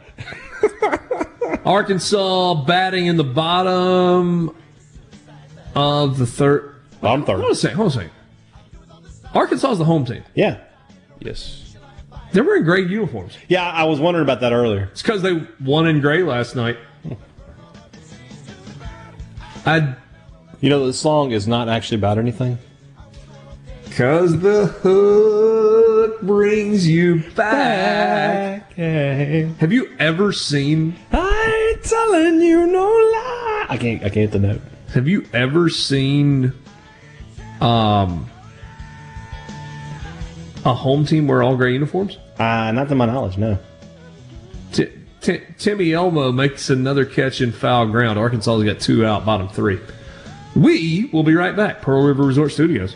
Arkansas batting in the bottom of the third. Bottom third. Hold on a second. Hold on a second. Arkansas is the home team. Yeah. Yes. They're wearing gray uniforms. Yeah, I was wondering about that earlier. It's because they won in gray last night. I. You know, the song is not actually about anything. Because the hood brings you back. Okay. Have you ever seen... I ain't telling you no lie. I can't I can't hit the note. Have you ever seen um, a home team wear all gray uniforms? Uh, not to my knowledge, no. T- T- Timmy Elmo makes another catch in foul ground. Arkansas has got two out, bottom three. We will be right back. Pearl River Resort Studios.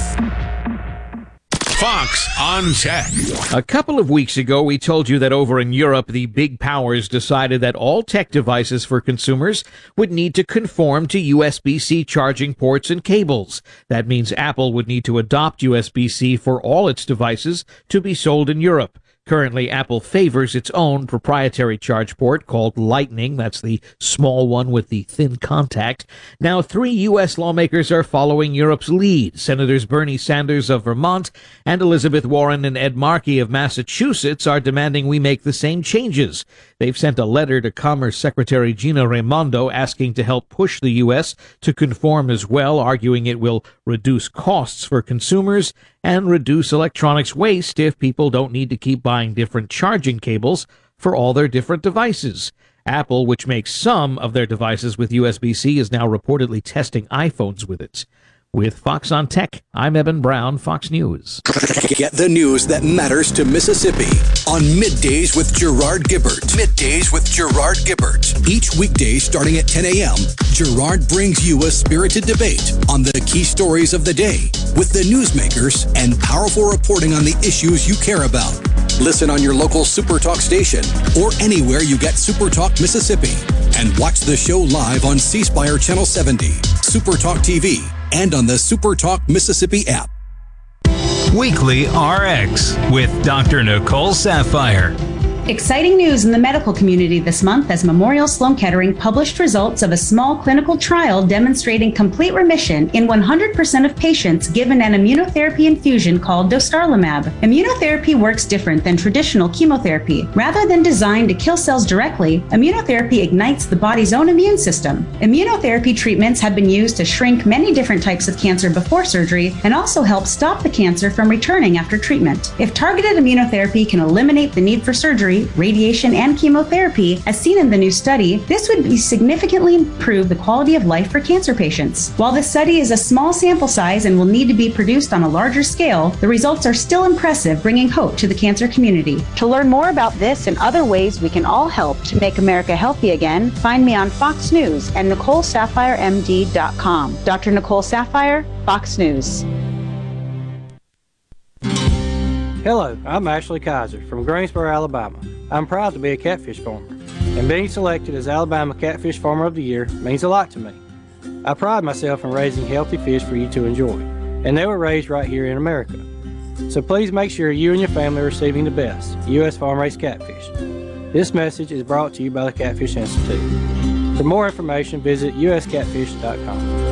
Fox on Tech. A couple of weeks ago, we told you that over in Europe, the big powers decided that all tech devices for consumers would need to conform to U S B C charging ports and cables. That means Apple would need to adopt U S B C for all its devices to be sold in Europe. Currently, Apple favors its own proprietary charge port called Lightning. That's the small one with the thin contact. Now, three U S lawmakers are following Europe's lead. Senators Bernie Sanders of Vermont and Elizabeth Warren and Ed Markey of Massachusetts are demanding we make the same changes. They've sent a letter to Commerce Secretary Gina Raimondo asking to help push the U S to conform as well, arguing it will reduce costs for consumers and reduce electronics waste if people don't need to keep buying different charging cables for all their different devices. Apple, which makes some of their devices with U S B C, is now reportedly testing iPhones with it. With Fox on Tech, I'm Eben Brown, Fox News. Get the news that matters to Mississippi on Middays with Gerard Gibbert. Middays with Gerard Gibbert. Each weekday starting at ten a.m., Gerard brings you a spirited debate on the key stories of the day with the newsmakers and powerful reporting on the issues you care about. Listen on your local SuperTalk station or anywhere you get SuperTalk Mississippi and watch the show live on C Spire Channel seventy, SuperTalk T V, and on the SuperTalk Mississippi app. Weekly R X with Doctor Nicole Sapphire. Exciting news in the medical community this month as Memorial Sloan Kettering published results of a small clinical trial demonstrating complete remission in one hundred percent of patients given an immunotherapy infusion called dostarlimab. Immunotherapy works different than traditional chemotherapy. Rather than designed to kill cells directly, immunotherapy ignites the body's own immune system. Immunotherapy treatments have been used to shrink many different types of cancer before surgery and also help stop the cancer from returning after treatment. If targeted immunotherapy can eliminate the need for surgery, radiation, and chemotherapy, as seen in the new study, this would be significantly improve the quality of life for cancer patients. While this study is a small sample size and will need to be produced on a larger scale, the results are still impressive, bringing hope to the cancer community. To learn more about this and other ways we can all help to make America healthy again, find me on Fox News and Nicole Sapphire M D dot com. Doctor Nicole Sapphire, Fox News. Hello, I'm Ashley Kaiser from Greensboro, Alabama. I'm proud to be a catfish farmer, and being selected as Alabama Catfish Farmer of the Year means a lot to me. I pride myself in raising healthy fish for you to enjoy, and they were raised right here in America. So please make sure you and your family are receiving the best U S farm-raised catfish. This message is brought to you by the Catfish Institute. For more information, visit U S catfish dot com.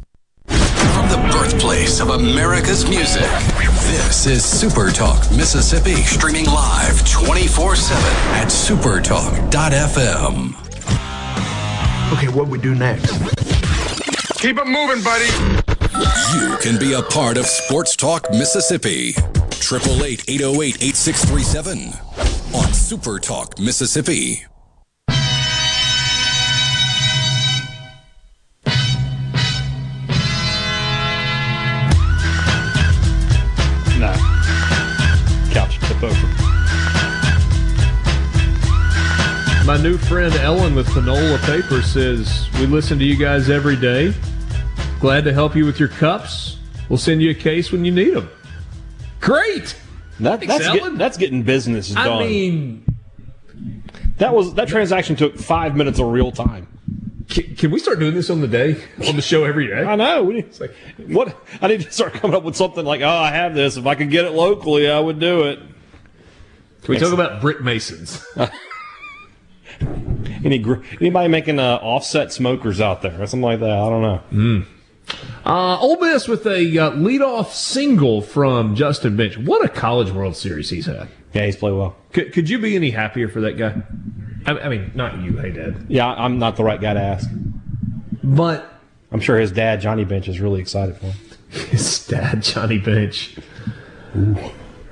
From the birthplace of America's music, this is SuperTalk Mississippi, streaming live twenty-four seven at super talk dot f m. Okay, what we do next? Keep it moving, buddy. You can be a part of Sports Talk Mississippi. eight eight eight, eight oh eight, eight six three seven on SuperTalk Mississippi. My new friend Ellen with Panola Paper says, we listen to you guys every day. Glad to help you with your cups. We'll send you a case when you need them. Great! That, that's, get, that's getting business done. I mean... That, was, that transaction took five minutes of real time. Can, can we start doing this on the day? On the show every day? I know. We need, it's like, what? I need to start coming up with something like, oh, I have this. If I could get it locally, I would do it. Can we Thanks. talk about brick masons? Any anybody making uh, offset smokers out there or something like that? I don't know. Mm. Uh, Ole Miss with a uh, leadoff single from Justin Bench. What a College World Series he's had. Yeah, he's played well. Could, could you be any happier for that guy? I, I mean, not you, hey Dad. Yeah, I'm not the right guy to ask. But I'm sure his dad, Johnny Bench, is really excited for him. His dad, Johnny Bench. Ooh.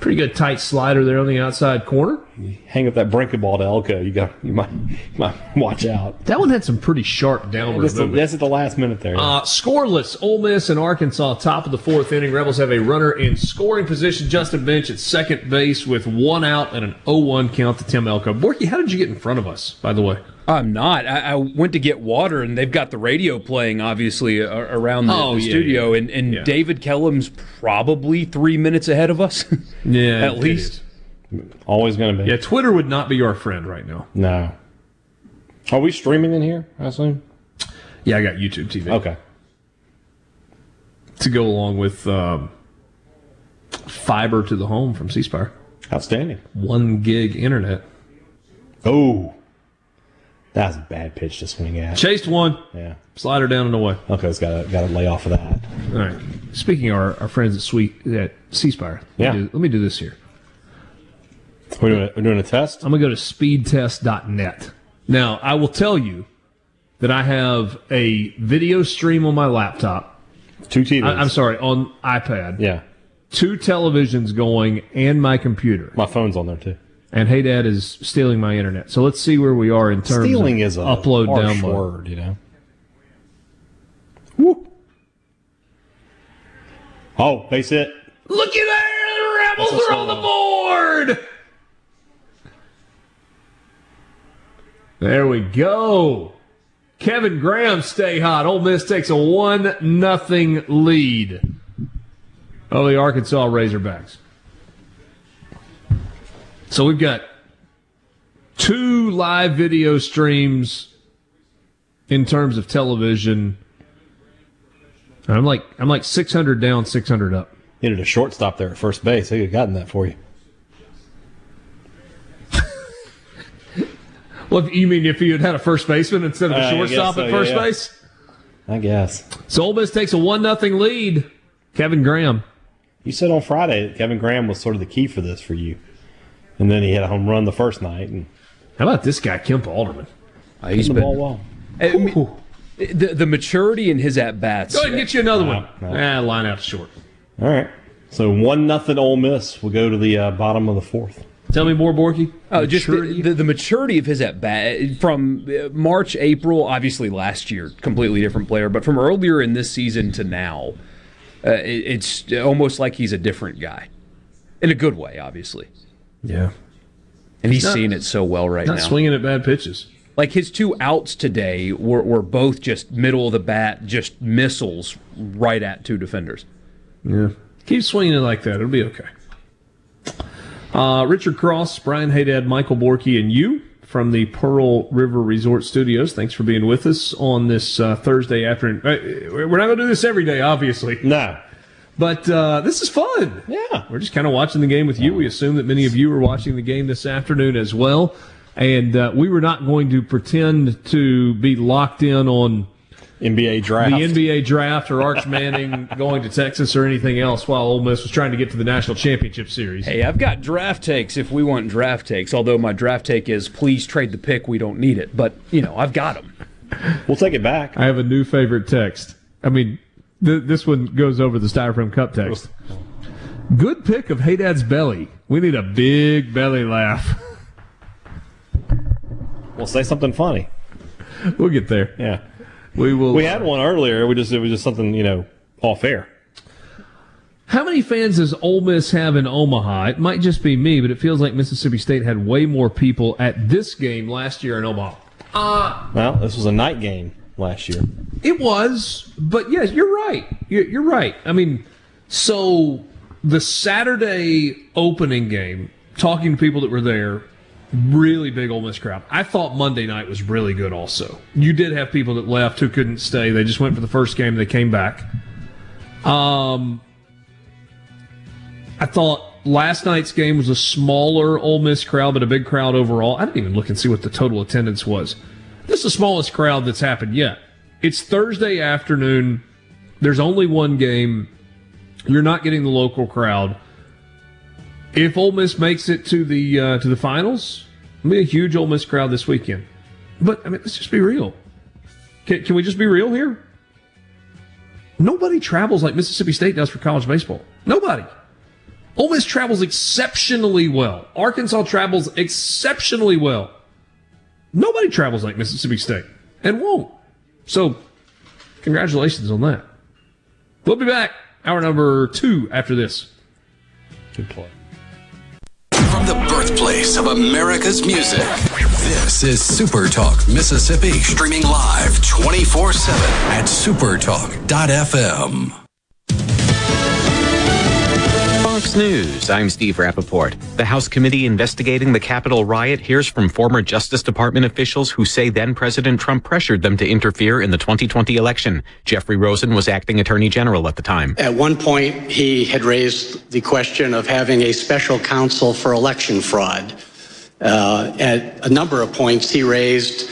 Pretty good tight slider there on the outside corner. You hang up that breaking ball to Elko, you got you might, you might watch out. That one had some pretty sharp downward that's movement. The, that's at the last minute there. Yeah. Uh, scoreless, Ole Miss and Arkansas, top of the fourth inning. Rebels have a runner in scoring position. Justin Bench at second base with one out and an oh one count to Tim Elko. Borky, how did you get in front of us, by the way? I'm not. I, I went to get water, and they've got the radio playing, obviously, uh, around the, oh, the yeah, studio. Yeah. And, and yeah. David Kellum's probably three minutes ahead of us. Yeah, at least. Always going to be. Yeah, Twitter would not be our friend right now. No. Are we streaming in here, I assume? Yeah, I got YouTube T V. Okay. To go along with um, fiber to the home from C Spire. Outstanding. One gig internet. Oh. That was a bad pitch to swing at. Chased one. Yeah. Slider down and away. Okay, it's got to got to lay off of that. All right. Speaking of our, our friends at Sweet at C Spire. Yeah. Do, let me do this here. We're doing, a, we're doing a test? I'm going to go to speed test dot net. Now, I will tell you that I have a video stream on my laptop. Two T Vs. I, I'm sorry, on iPad. Yeah. Two televisions going and my computer. My phone's on there, too. And Hey Dad is stealing my internet. So let's see where we are in terms stealing of is a upload, download. Word, you know. Woo. Oh, base hit. Look at that. The Rebels are on the board. There we go. Kevin Graham stay hot. Ole Miss takes a one nothing lead over the Arkansas Razorbacks. So we've got two live video streams in terms of television. I'm like I'm like six hundred down, six hundred up. Needed a shortstop there at first base. They could have gotten that for you. Well, you mean if you had had a first baseman instead of a uh, shortstop so, at first yeah, yeah. base? I guess. So Ole Miss takes a one nothing lead. Kevin Graham. You said on Friday that Kevin Graham was sort of the key for this for you. And then he had a home run the first night. And how about this guy, Kemp Alderman? Uh, he's been the ball well. I mean, the, the maturity in his at-bats. Go ahead and get you another no, one. No. Ah, line out short. All right. So one nothing Ole Miss will go to the uh, bottom of the fourth. Tell me more, Borky. Oh, just the, the, the maturity of his at-bat from March, April, obviously last year, completely different player, but from earlier in this season to now, uh, it, it's almost like he's a different guy. In a good way, obviously. Yeah. And he's, he's not, seeing it so well right not now. Not swinging at bad pitches. Like his two outs today were, were both just middle of the bat, just missiles right at two defenders. Yeah. Keep swinging it like that. It'll be okay. Uh, Richard Cross, Brian Haydad, Michael Borky, and you from the Pearl River Resort Studios. Thanks for being with us on this uh, Thursday afternoon. We're not going to do this every day, obviously. No. But uh, this is fun. Yeah. We're just kind of watching the game with you. We assume that many of you are watching the game this afternoon as well. And uh, we were not going to pretend to be locked in on N B A draft. The N B A draft or Arch Manning going to Texas or anything else while Ole Miss was trying to get to the National Championship Series. Hey, I've got draft takes if we want draft takes, although my draft take is please trade the pick. We don't need it. But, you know, I've got them. We'll take it back. I have a new favorite text. I mean... This one goes over the Styrofoam Cup text. Good pick of Hey Dad's belly. We need a big belly laugh. We'll say something funny. We'll get there. Yeah, we will. We had one earlier. We just it was just something you know off air. How many fans does Ole Miss have in Omaha? It might just be me, but it feels like Mississippi State had way more people at this game last year in Omaha. Uh, well, this was a night game. Last year, it was, but yes, you're right. You're, you're right. I mean, so the Saturday opening game, talking to people that were there, really big Ole Miss crowd. I thought Monday night was really good. Also, you did have people that left who couldn't stay. They just went for the first game. They came back. Um, I thought last night's game was a smaller Ole Miss crowd, but a big crowd overall. I didn't even look and see what the total attendance was. This is the smallest crowd that's happened yet. It's Thursday afternoon. There's only one game. You're not getting the local crowd. If Ole Miss makes it to the uh, to the finals, it'll be a huge Ole Miss crowd this weekend. But I mean, let's just be real. Can, can we just be real here? Nobody travels like Mississippi State does for college baseball. Nobody. Ole Miss travels exceptionally well. Arkansas travels exceptionally well. Nobody travels like Mississippi State and won't. So, congratulations on that. We'll be back. Hour number two after this. Good play. From the birthplace of America's music, this is SuperTalk Mississippi, streaming live twenty-four seven at super talk dot f m. Fox News, I'm Steve Rappaport. The House committee investigating the Capitol riot hears from former Justice Department officials who say then-President Trump pressured them to interfere in the twenty twenty election. Jeffrey Rosen was acting attorney general at the time. At one point, he had raised the question of having a special counsel for election fraud. Uh, at a number of points, he raised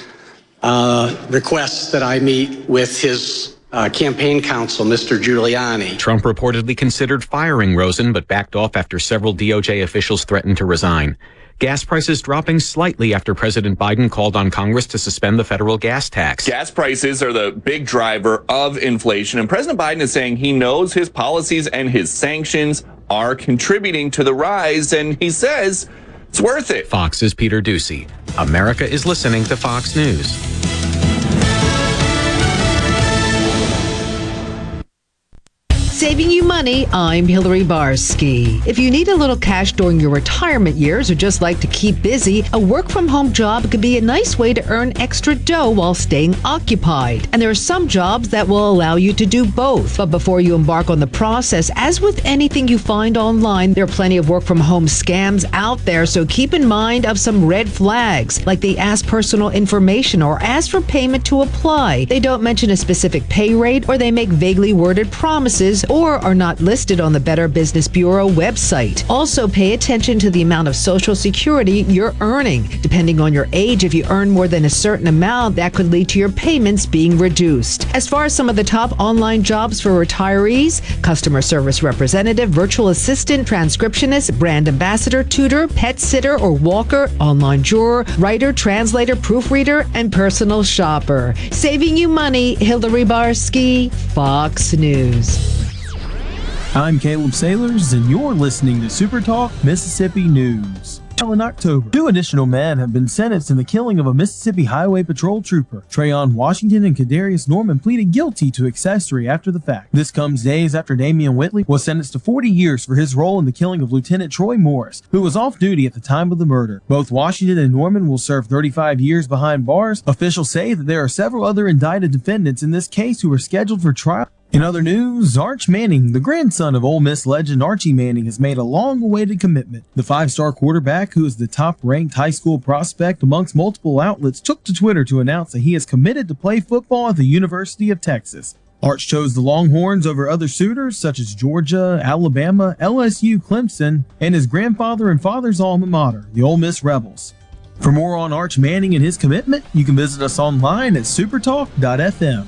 uh, requests that I meet with his Uh, campaign counsel, Mister Giuliani. Trump reportedly considered firing Rosen, but backed off after several D O J officials threatened to resign. Gas prices dropping slightly after President Biden called on Congress to suspend the federal gas tax. Gas prices are the big driver of inflation, and President Biden is saying he knows his policies and his sanctions are contributing to the rise, and he says it's worth it. Fox's Peter Ducey. America is listening to Fox News. Saving you money, I'm Hillary Barsky. If you need a little cash during your retirement years or just like to keep busy, a work-from-home job could be a nice way to earn extra dough while staying occupied. And there are some jobs that will allow you to do both. But before you embark on the process, as with anything you find online, there are plenty of work-from-home scams out there, so keep in mind of some red flags, like they ask personal information or ask for payment to apply. They don't mention a specific pay rate, or they make vaguely worded promises, or are not listed on the Better Business Bureau website. Also, pay attention to the amount of Social Security you're earning. Depending on your age, if you earn more than a certain amount, that could lead to your payments being reduced. As far as some of the top online jobs for retirees, customer service representative, virtual assistant, transcriptionist, brand ambassador, tutor, pet sitter or walker, online juror, writer, translator, proofreader, and personal shopper. Saving you money, Hillary Barsky, Fox News. I'm Caleb Sailors, and you're listening to Super Talk Mississippi News. In October, two additional men have been sentenced in the killing of a Mississippi Highway Patrol trooper. Trayon Washington and Kadarius Norman pleaded guilty to accessory after the fact. This comes days after Damian Whitley was sentenced to forty years for his role in the killing of Lieutenant Troy Morris, who was off duty at the time of the murder. Both Washington and Norman will serve thirty-five years behind bars. Officials say that there are several other indicted defendants in this case who are scheduled for trial. In other news, Arch Manning, the grandson of Ole Miss legend Archie Manning, has made a long-awaited commitment. The five-star quarterback, who is the top-ranked high school prospect amongst multiple outlets, took to Twitter to announce that he has committed to play football at the University of Texas. Arch chose the Longhorns over other suitors such as Georgia, Alabama, L S U, Clemson, and his grandfather and father's alma mater, the Ole Miss Rebels. For more on Arch Manning and his commitment, you can visit us online at super talk dot f m.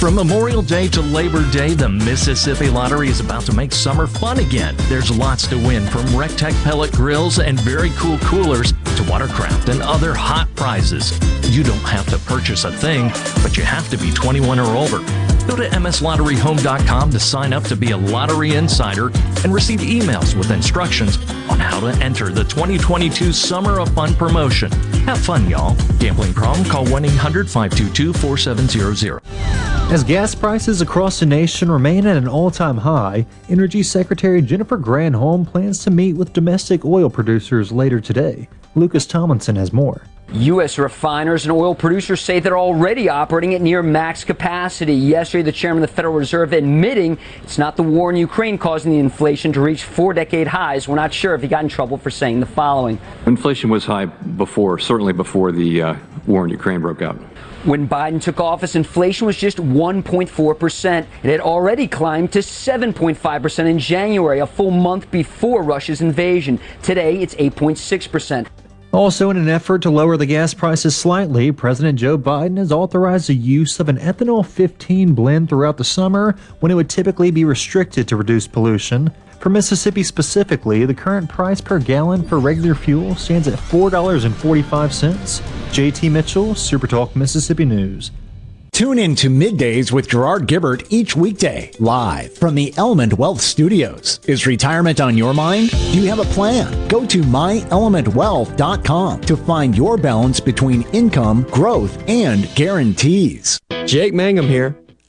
From Memorial Day to Labor Day, the Mississippi Lottery is about to make summer fun again. There's lots to win, from Rectech pellet grills and very cool coolers to watercraft and other hot prizes. You don't have to purchase a thing, but you have to be twenty-one or over. Go to m s lottery home dot com to sign up to be a lottery insider and receive emails with instructions on how to enter the twenty twenty-two Summer of Fun promotion. Have fun, y'all. Gambling problem? Call one eight hundred five two two four seven zero zero. As gas prices across the nation remain at an all-time high, Energy Secretary Jennifer Granholm plans to meet with domestic oil producers later today. Lucas Tomlinson has more. U S refiners and oil producers say they're already operating at near max capacity. Yesterday, the chairman of the Federal Reserve admitting it's not the war in Ukraine causing the inflation to reach four-decade highs. We're not sure if he got in trouble for saying the following. Inflation was high before, certainly before the uh, war in Ukraine broke out. When Biden took office, inflation was just one point four percent. It had already climbed to seven point five percent in January, a full month before Russia's invasion. Today, it's eight point six percent. Also, in an effort to lower the gas prices slightly, President Joe Biden has authorized the use of an ethanol fifteen blend throughout the summer when it would typically be restricted to reduce pollution. For Mississippi specifically, the current price per gallon for regular fuel stands at four dollars and forty-five cents. J T Mitchell, SuperTalk Mississippi News. Tune in to Middays with Gerard Gibbert each weekday, live from the Element Wealth Studios. Is retirement on your mind? Do you have a plan? Go to my element wealth dot com to find your balance between income, growth, and guarantees. Jake Mangum here.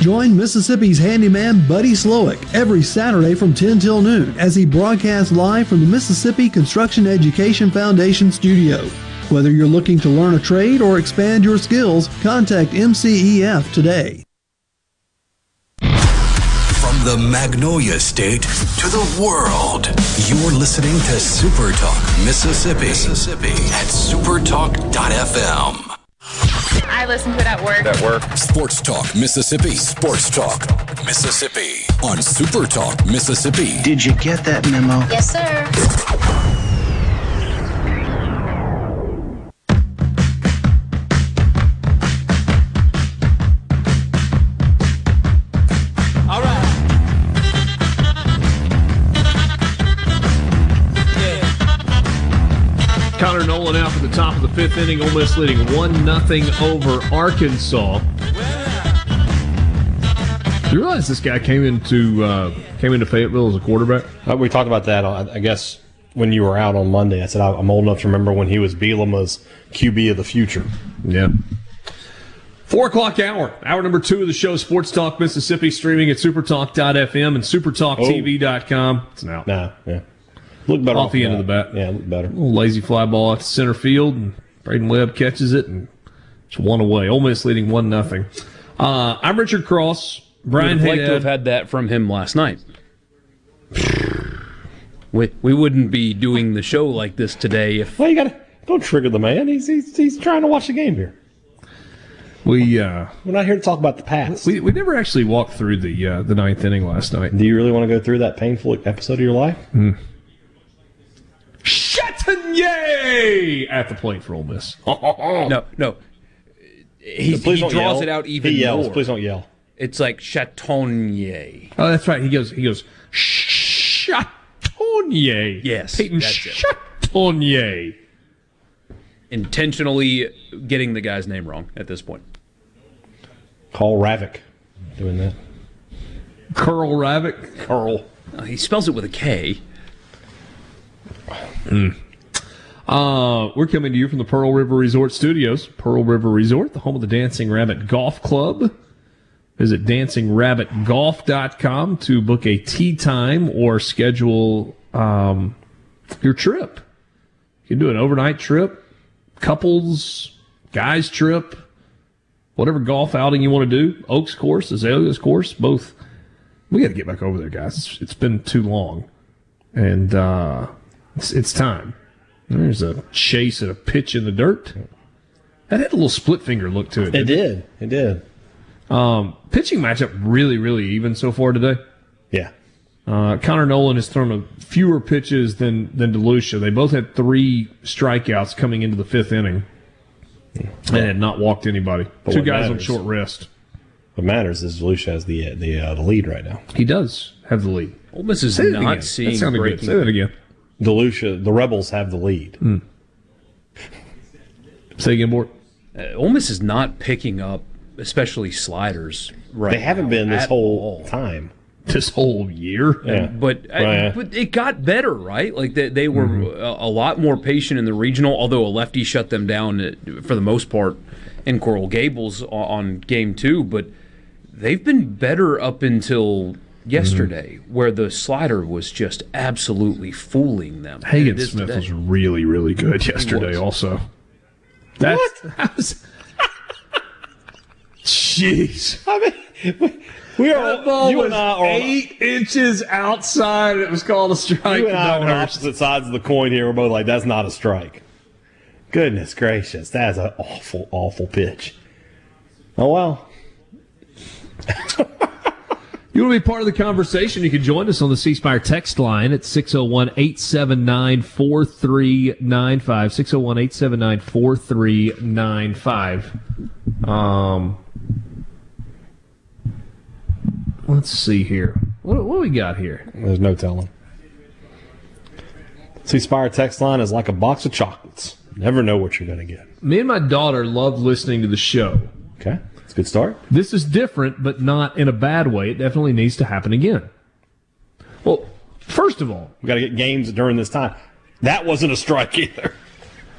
Join Mississippi's handyman Buddy Slowick every Saturday from ten till noon as he broadcasts live from the Mississippi Construction Education Foundation studio. Whether you're looking to learn a trade or expand your skills, contact M C E F today. From the Magnolia State to the world, you're listening to SuperTalk Mississippi, Mississippi at super talk dot f m. I listen to it at work. At work. Sports Talk Mississippi. Sports Talk Mississippi. On Super Talk Mississippi. Did you get that memo? Yes, sir. Connor Nolan out for the top of the fifth inning. Ole Miss leading one nothing over Arkansas. Do you realize this guy came into uh, came into Fayetteville as a quarterback? Uh, we talked about that, I guess, when you were out on Monday. I said I'm old enough to remember when he was Bielema's Q B of the future. Yeah. Four o'clock hour. Hour number two of the show, Sports Talk Mississippi, streaming at super talk dot f m and super talk t v dot com. It's now. Nah, yeah. Look better off the end of the bat. Yeah, look better. A little lazy fly ball off to center field, and Braydon Webb catches it, and it's one away. Ole Miss leading one nothing. Uh, I'm Richard Cross. Brian would like to have had that from him last night. we we wouldn't be doing the show like this today if. Well, you gotta don't trigger the man. He's he's he's trying to watch the game here. We uh, we're not here to talk about the past. We we never actually walked through the uh, the ninth inning last night. Do you really want to go through that painful episode of your life? Mm. Chatagnier at the plate for Ole Miss. No, no. He, he draws yell. It out even he yells, more. Please don't yell. It's like Chatagnier. Oh, that's right. He goes. He goes. Chatagnier. Yes, Peyton Chatagnier. Intentionally getting the guy's name wrong at this point. Carl Ravech doing that. Carl Ravech. Carl. Uh, he spells it with a K. Mm. Uh, we're coming to you from the Pearl River Resort Studios. Pearl River Resort, the home of the Dancing Rabbit Golf Club. Visit dancing rabbit golf dot com to book a tee time or schedule um, your trip. You can do an overnight trip, couples, guys trip, whatever golf outing you want to do. Oaks course, Azalea's course, both. We got to get back over there, guys. It's, it's been too long. And uh It's, it's time. There's a chase and a pitch in the dirt. That had a little split finger look to it. It did. It did. Um, pitching matchup really, really even so far today. Yeah. Uh, Connor Nolan has thrown a fewer pitches than, than DeLucia. They both had three strikeouts coming into the fifth inning and had not walked anybody. But Two guys matters, on short rest. What matters is DeLucia has the the, uh, the lead right now. He does have the lead. Ole Miss is not seeing breaking. Say that again. DeLucia, the Rebels have the lead. Mm. Say again, Bort. Uh, Ole Miss is not picking up, especially sliders, right? They haven't been this whole all. time, this whole year. Yeah. And, but, well, I, yeah. but it got better, right? Like they, they were mm-hmm. a, a lot more patient in the regional, although a lefty shut them down at, for the most part in Coral Gables on, on game two. But they've been better up until yesterday, mm-hmm. where the slider was just absolutely fooling them. Hagan Smith today. was really, really good yesterday also. That's, what? That was, jeez. I mean, we, we are, ball you and I are eight on, inches outside. It was called a strike. You and I are on opposite sides of the coin here. We're both like, that's not a strike. Goodness gracious. That is an awful, awful pitch. Oh, well. You want to be part of the conversation, you can join us on the C Spire text line at six oh one, eight seven nine, four three nine five, six oh one, eight seven nine, four three nine five. Um, let's see here. What, what do we got here? There's no telling. C Spire text line is like a box of chocolates. Never know what you're going to get. Me and my daughter love listening to the show. Okay. Good start. This is different, but not in a bad way. It definitely needs to happen again. Well, first of all, we got to get games during this time. That wasn't a strike either.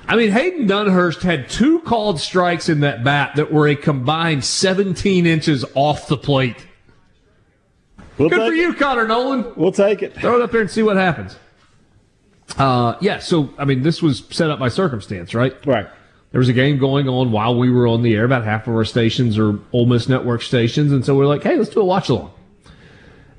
I mean, Hayden Dunhurst had two called strikes in that bat that were a combined seventeen inches off the plate. We'll Good for it. you, Connor Nolan. We'll take it. Throw it up there and see what happens. Uh, yeah, so, I mean, this was set up by circumstance, right? Right. There was a game going on while we were on the air. About half of our stations are Ole Miss Network stations. And so we're like, hey, let's do a watch along.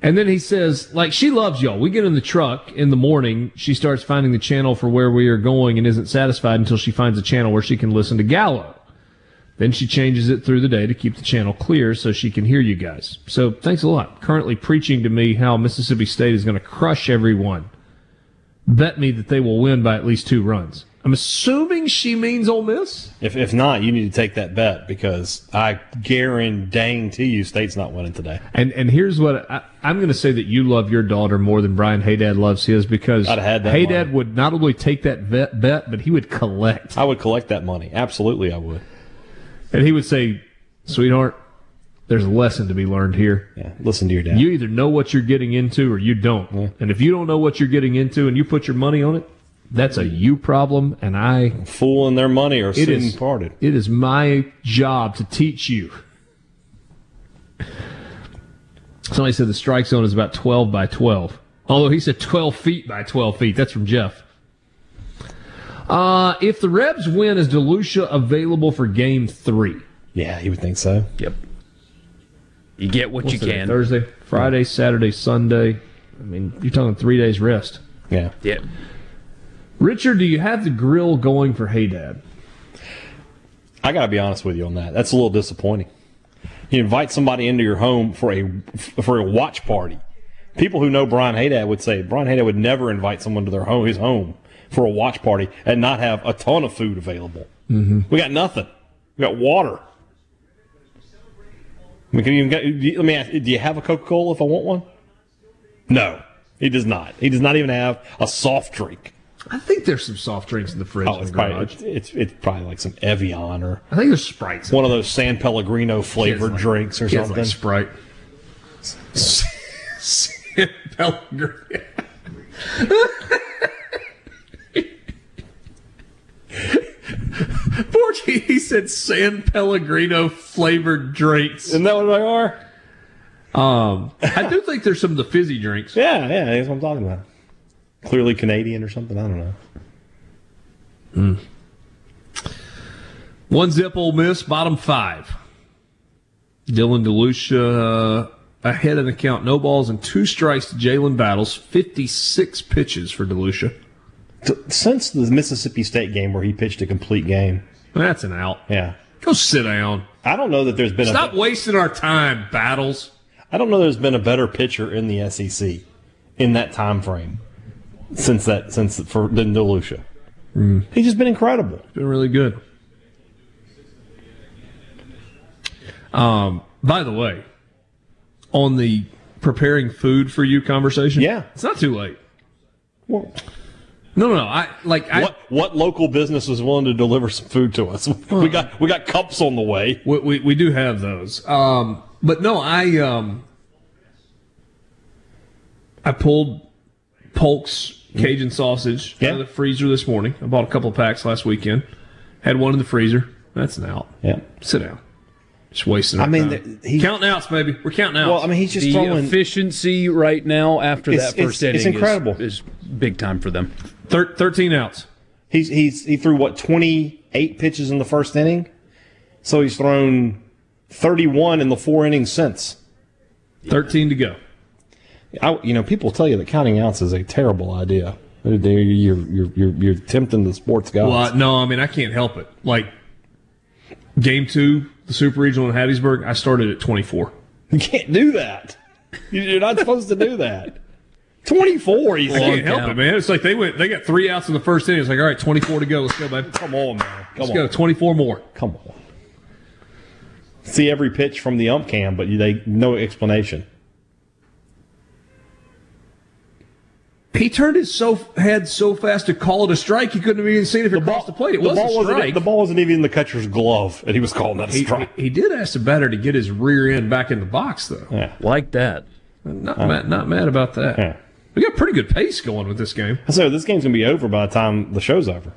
And then he says, like, she loves y'all. We get in the truck in the morning. She starts finding the channel for where we are going and isn't satisfied until she finds a channel where she can listen to Gallo. Then she changes it through the day to keep the channel clear so she can hear you guys. So thanks a lot. Currently preaching to me how Mississippi State is going to crush everyone. Bet me that they will win by at least two runs. I'm assuming she means Ole Miss. If if not, you need to take that bet because I guarantee you State's not winning today. And and here's what I, I'm going to say that you love your daughter more than Brian Haydad loves his because Haydad would not only take that bet, bet, but he would collect. I would collect that money. Absolutely, I would. And he would say, sweetheart, there's a lesson to be learned here. Yeah, listen to your dad. You either know what you're getting into or you don't. Yeah. And if you don't know what you're getting into and you put your money on it, that's a you problem, and I... Fooling their money or sitting parted. It is my job to teach you. Somebody said the strike zone is about twelve by twelve. Although he said twelve feet by twelve feet. That's from Jeff. Uh, if the Rebs win, is DeLucia available for game three? Yeah, you would think so. Yep. You get what you can. Thursday, Friday, Saturday, Sunday. I mean, you're talking three days rest. Yeah. Yeah. Richard, do you have the grill going for Haydad? I got to be honest with you on that. That's a little disappointing. You invite somebody into your home for a for a watch party. People who know Brian Haydad would say Brian Haydad would never invite someone to their home, his home for a watch party and not have a ton of food available. Mm-hmm. We got nothing. We got water. We can even get, let me ask, do you have a Coca-Cola if I want one? No, he does not. He does not even have a soft drink. I think there's some soft drinks in the fridge. Oh, it's, in the probably, it's, it's, it's probably like some Evian or... I think there's Sprite. One of those San Pellegrino flavored like, drinks or something. Like Sprite. San Pellegrino. Porky, he said San Pellegrino flavored drinks. Isn't that what they are? Um, I do think there's some of the fizzy drinks. Yeah, yeah, that's what I'm talking about. Clearly Canadian or something. I don't know. Mm. One zip Ole Miss, bottom five. Dylan DeLucia uh, ahead in the count. No balls and two strikes to Jalen Battles. fifty-six pitches for DeLucia. Since the Mississippi State game where he pitched a complete game. That's an out. Yeah. Go sit down. I don't know that there's been Stop a... Stop wasting our time, Battles. I don't know there's been a better pitcher in the S E C in that time frame. Since that, since for than DeLucia, mm. he's just been incredible. He's been really good. Um, by the way, on the preparing food for you conversation, yeah, it's not too late. Well, No, no, no. I like I, what what local business is willing to deliver some food to us? We got we got cups on the way. We we, we do have those. Um, but no, I um, I pulled Polk's Cajun sausage yeah. out of the freezer this morning. I bought a couple of packs last weekend. Had one in the freezer. That's an out. Yeah, sit down. Just wasting. I mean, time. The, counting outs, maybe we're counting outs. Well, I mean, he's just the throwing efficiency right now after that first it's, inning. It's incredible. Is, is big time for them. Thir- Thirteen outs. He's he's he threw what twenty-eight pitches in the first inning, so he's thrown thirty-one in the four innings since. Thirteen to go. I, you know, people tell you that counting outs is a terrible idea. They're, they're, you're, you're, you're, you're tempting the sports guys. Well, I, no, I mean, I can't help it. Like, game two, the Super Regional in Hattiesburg, I started at twenty-four. You can't do that. You're not supposed to do that. twenty-four, he's I can't help count. It, man. It's like they went. They got three outs in the first inning. It's like, all right, twenty-four to go. Let's go, babe. Come on, man. Come Let's on. go. twenty-four more. Come on. See every pitch from the ump cam, but they no explanation. He turned his so, head so fast to call it a strike, he couldn't have even seen if it crossed the plate. It was a strike. The ball wasn't even in the catcher's glove, and he was calling that a strike. He, he did ask the batter to get his rear end back in the box, though. Yeah. Like that. Not, uh, mad, not mad about that. Yeah. We got pretty good pace going with this game. So this game's going to be over by the time the show's over.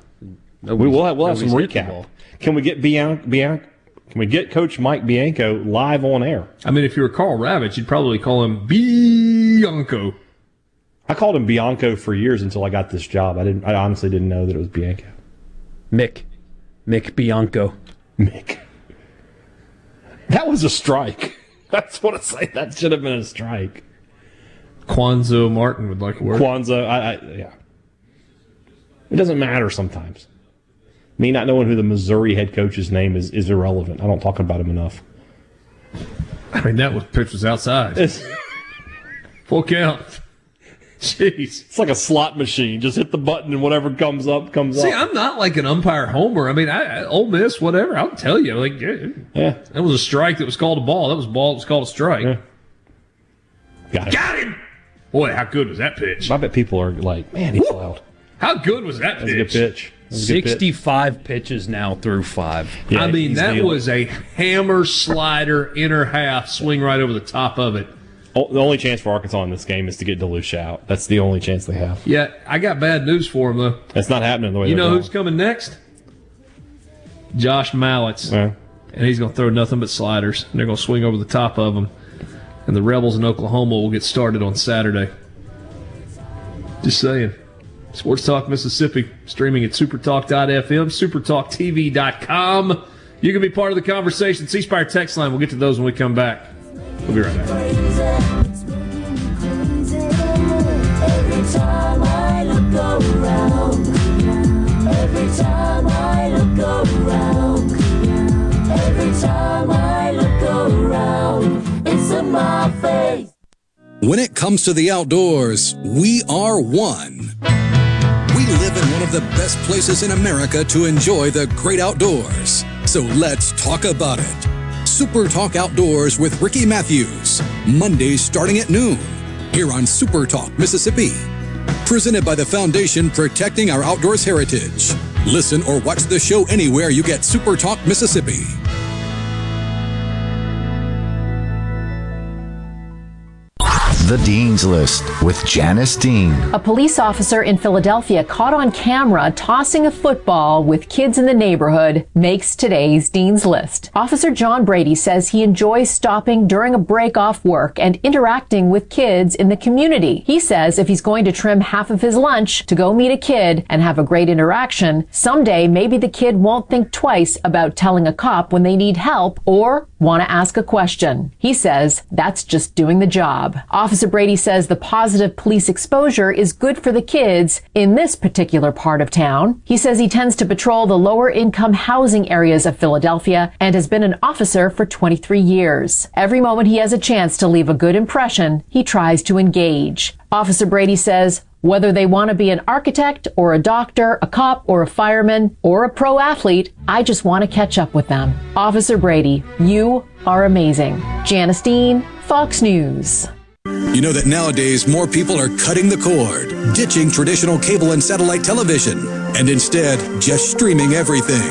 Nobody's, we will have, we'll have some recap. Can we get Bianco, Bianco? Can we get Coach Mike Bianco live on air? I mean, if you were Carl Ravech, you'd probably call him Bianco. I called him Bianco for years until I got this job. I didn't. I honestly didn't know that it was Bianco. Mick. Mick Bianco. Mick. That was a strike. That's what I say. That should have been a strike. Quanzo Martin would like a word. Quanzo, I, I, yeah. It doesn't matter sometimes. Me not knowing who the Missouri head coach's name is is irrelevant. I don't talk about him enough. I mean, that was pitch was outside. Full count. Jeez. It's like a slot machine. Just hit the button and whatever comes up, comes up. See, I'm not like an umpire homer. I mean, I, I, Ole Miss, whatever, I'll tell you. Like, yeah, yeah. That was a strike that was called a ball. That was a ball that was called a strike. Yeah. Got him. Got him! Boy, how good was that pitch? I bet people are like, man, he's Woo! Loud. How good was that pitch? That was a good pitch. sixty-five pitch. Pitches now through five. Yeah, I mean, that was a hammer slider, inner half, swing right over the top of it. The only chance for Arkansas in this game is to get DeLucia out. That's the only chance they have. Yeah, I got bad news for them, though. That's not happening the way they're going. You know who's coming next? Josh Mallitz. Yeah. And he's going to throw nothing but sliders. And they're going to swing over the top of him. And the Rebels in Oklahoma will get started on Saturday. Just saying. Sports Talk Mississippi, streaming at super talk dot f m, super talk t v dot com. You can be part of the conversation. C Spire text line. We'll get to those when we come back. We'll be right back. Every time I look around, every time I look around, every time I look around, it's in my face. When it comes to the outdoors, we are one. We live in one of the best places in America to enjoy the great outdoors. So let's talk about it. Super Talk Outdoors with Ricky Matthews, Mondays starting at noon, here on Super Talk Mississippi. Presented by the Foundation Protecting Our Outdoors Heritage. Listen or watch the show anywhere you get Super Talk Mississippi. The Dean's List with Janice Dean. A police officer in Philadelphia caught on camera tossing a football with kids in the neighborhood makes today's Dean's List. Officer John Brady says he enjoys stopping during a break off work and interacting with kids in the community. He says if he's going to trim half of his lunch to go meet a kid and have a great interaction, someday maybe the kid won't think twice about telling a cop when they need help or want to ask a question. He says that's just doing the job. Officer Officer Brady says the positive police exposure is good for the kids in this particular part of town. He says he tends to patrol the lower income housing areas of Philadelphia and has been an officer for twenty-three years. Every moment he has a chance to leave a good impression, he tries to engage. Officer Brady says whether they want to be an architect or a doctor, a cop or a fireman or a pro athlete, I just want to catch up with them. Officer Brady, you are amazing. Janice Dean, Fox News. You know that nowadays more people are cutting the cord, ditching traditional cable and satellite television, and instead just streaming everything.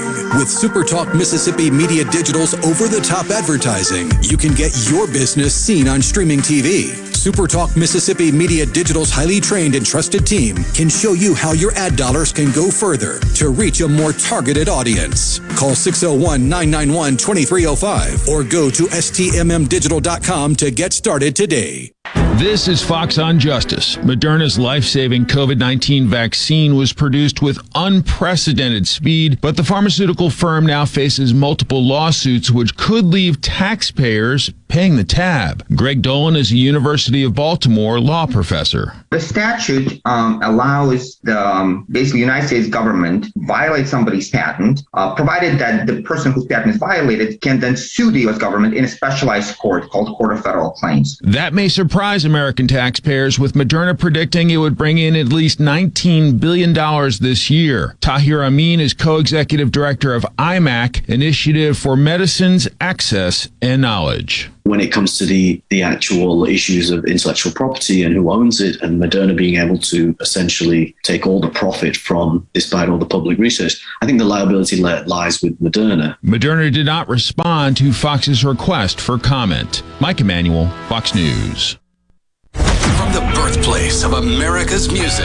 With SuperTalk Mississippi Media Digital's over-the-top advertising, you can get your business seen on streaming T V. SuperTalk Mississippi Media Digital's highly trained and trusted team can show you how your ad dollars can go further to reach a more targeted audience. Call six oh one, nine nine one, two three oh five or go to S T M M digital dot com to get started today. This is Fox on Justice. Moderna's life-saving COVID nineteen vaccine was produced with unprecedented speed, but the pharmaceutical firm now faces multiple lawsuits which could leave taxpayers paying the tab. Greg Dolan is a University of Baltimore law professor. The statute um, allows the um, basically United States government violate somebody's patent, uh, provided that the person whose patent is violated can then sue the U S government in a specialized court called Court of Federal Claims. That may surprise American taxpayers, with Moderna predicting it would bring in at least nineteen billion dollars this year. Tahir Amin is co-executive director of I MAC, Initiative for Medicines, Access, and Knowledge. When it comes to the, the actual issues of intellectual property and who owns it, and Moderna being able to essentially take all the profit from, despite all the public research, I think the liability lies with Moderna. Moderna did not respond to Fox's request for comment. Mike Emanuel, Fox News. From the birthplace of America's music,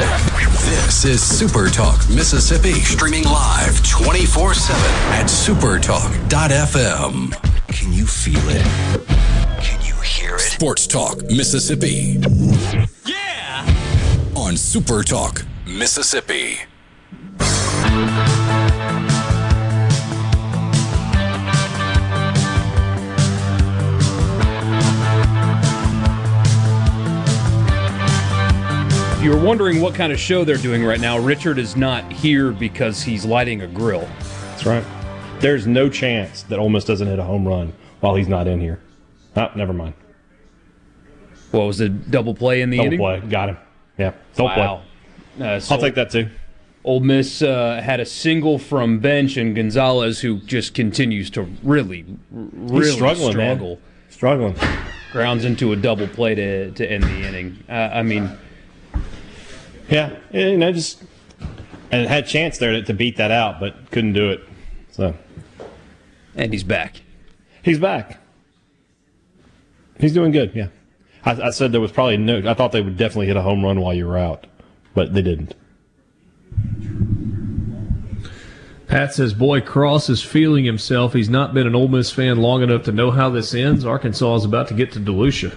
this is SuperTalk Mississippi, streaming live twenty-four seven at super talk dot f m. Can you feel it? Can you hear it? Sports Talk Mississippi. Yeah! On Super Talk Mississippi. If you're wondering what kind of show they're doing right now, Richard is not here because he's lighting a grill. That's right. There's no chance that Ole Miss doesn't hit a home run while he's not in here. Oh, never mind. What was the double play in the double inning? Double play. Got him. Yeah, double wow. play. Uh, so I'll take that, too. Ole Miss uh, had a single from Bench, and Gonzalez, who just continues to really, really He's struggling, struggle. Man. Struggling. Grounds into a double play to, to end the inning. Uh, I mean. Yeah, and I just and had a chance there to beat that out, but couldn't do it. So. And he's back. He's back. He's doing good, yeah. I, I said there was probably no – I thought they would definitely hit a home run while you were out, but they didn't. Pat says, boy, Cross is feeling himself. He's not been an Ole Miss fan long enough to know how this ends. Arkansas is about to get to DeLucia.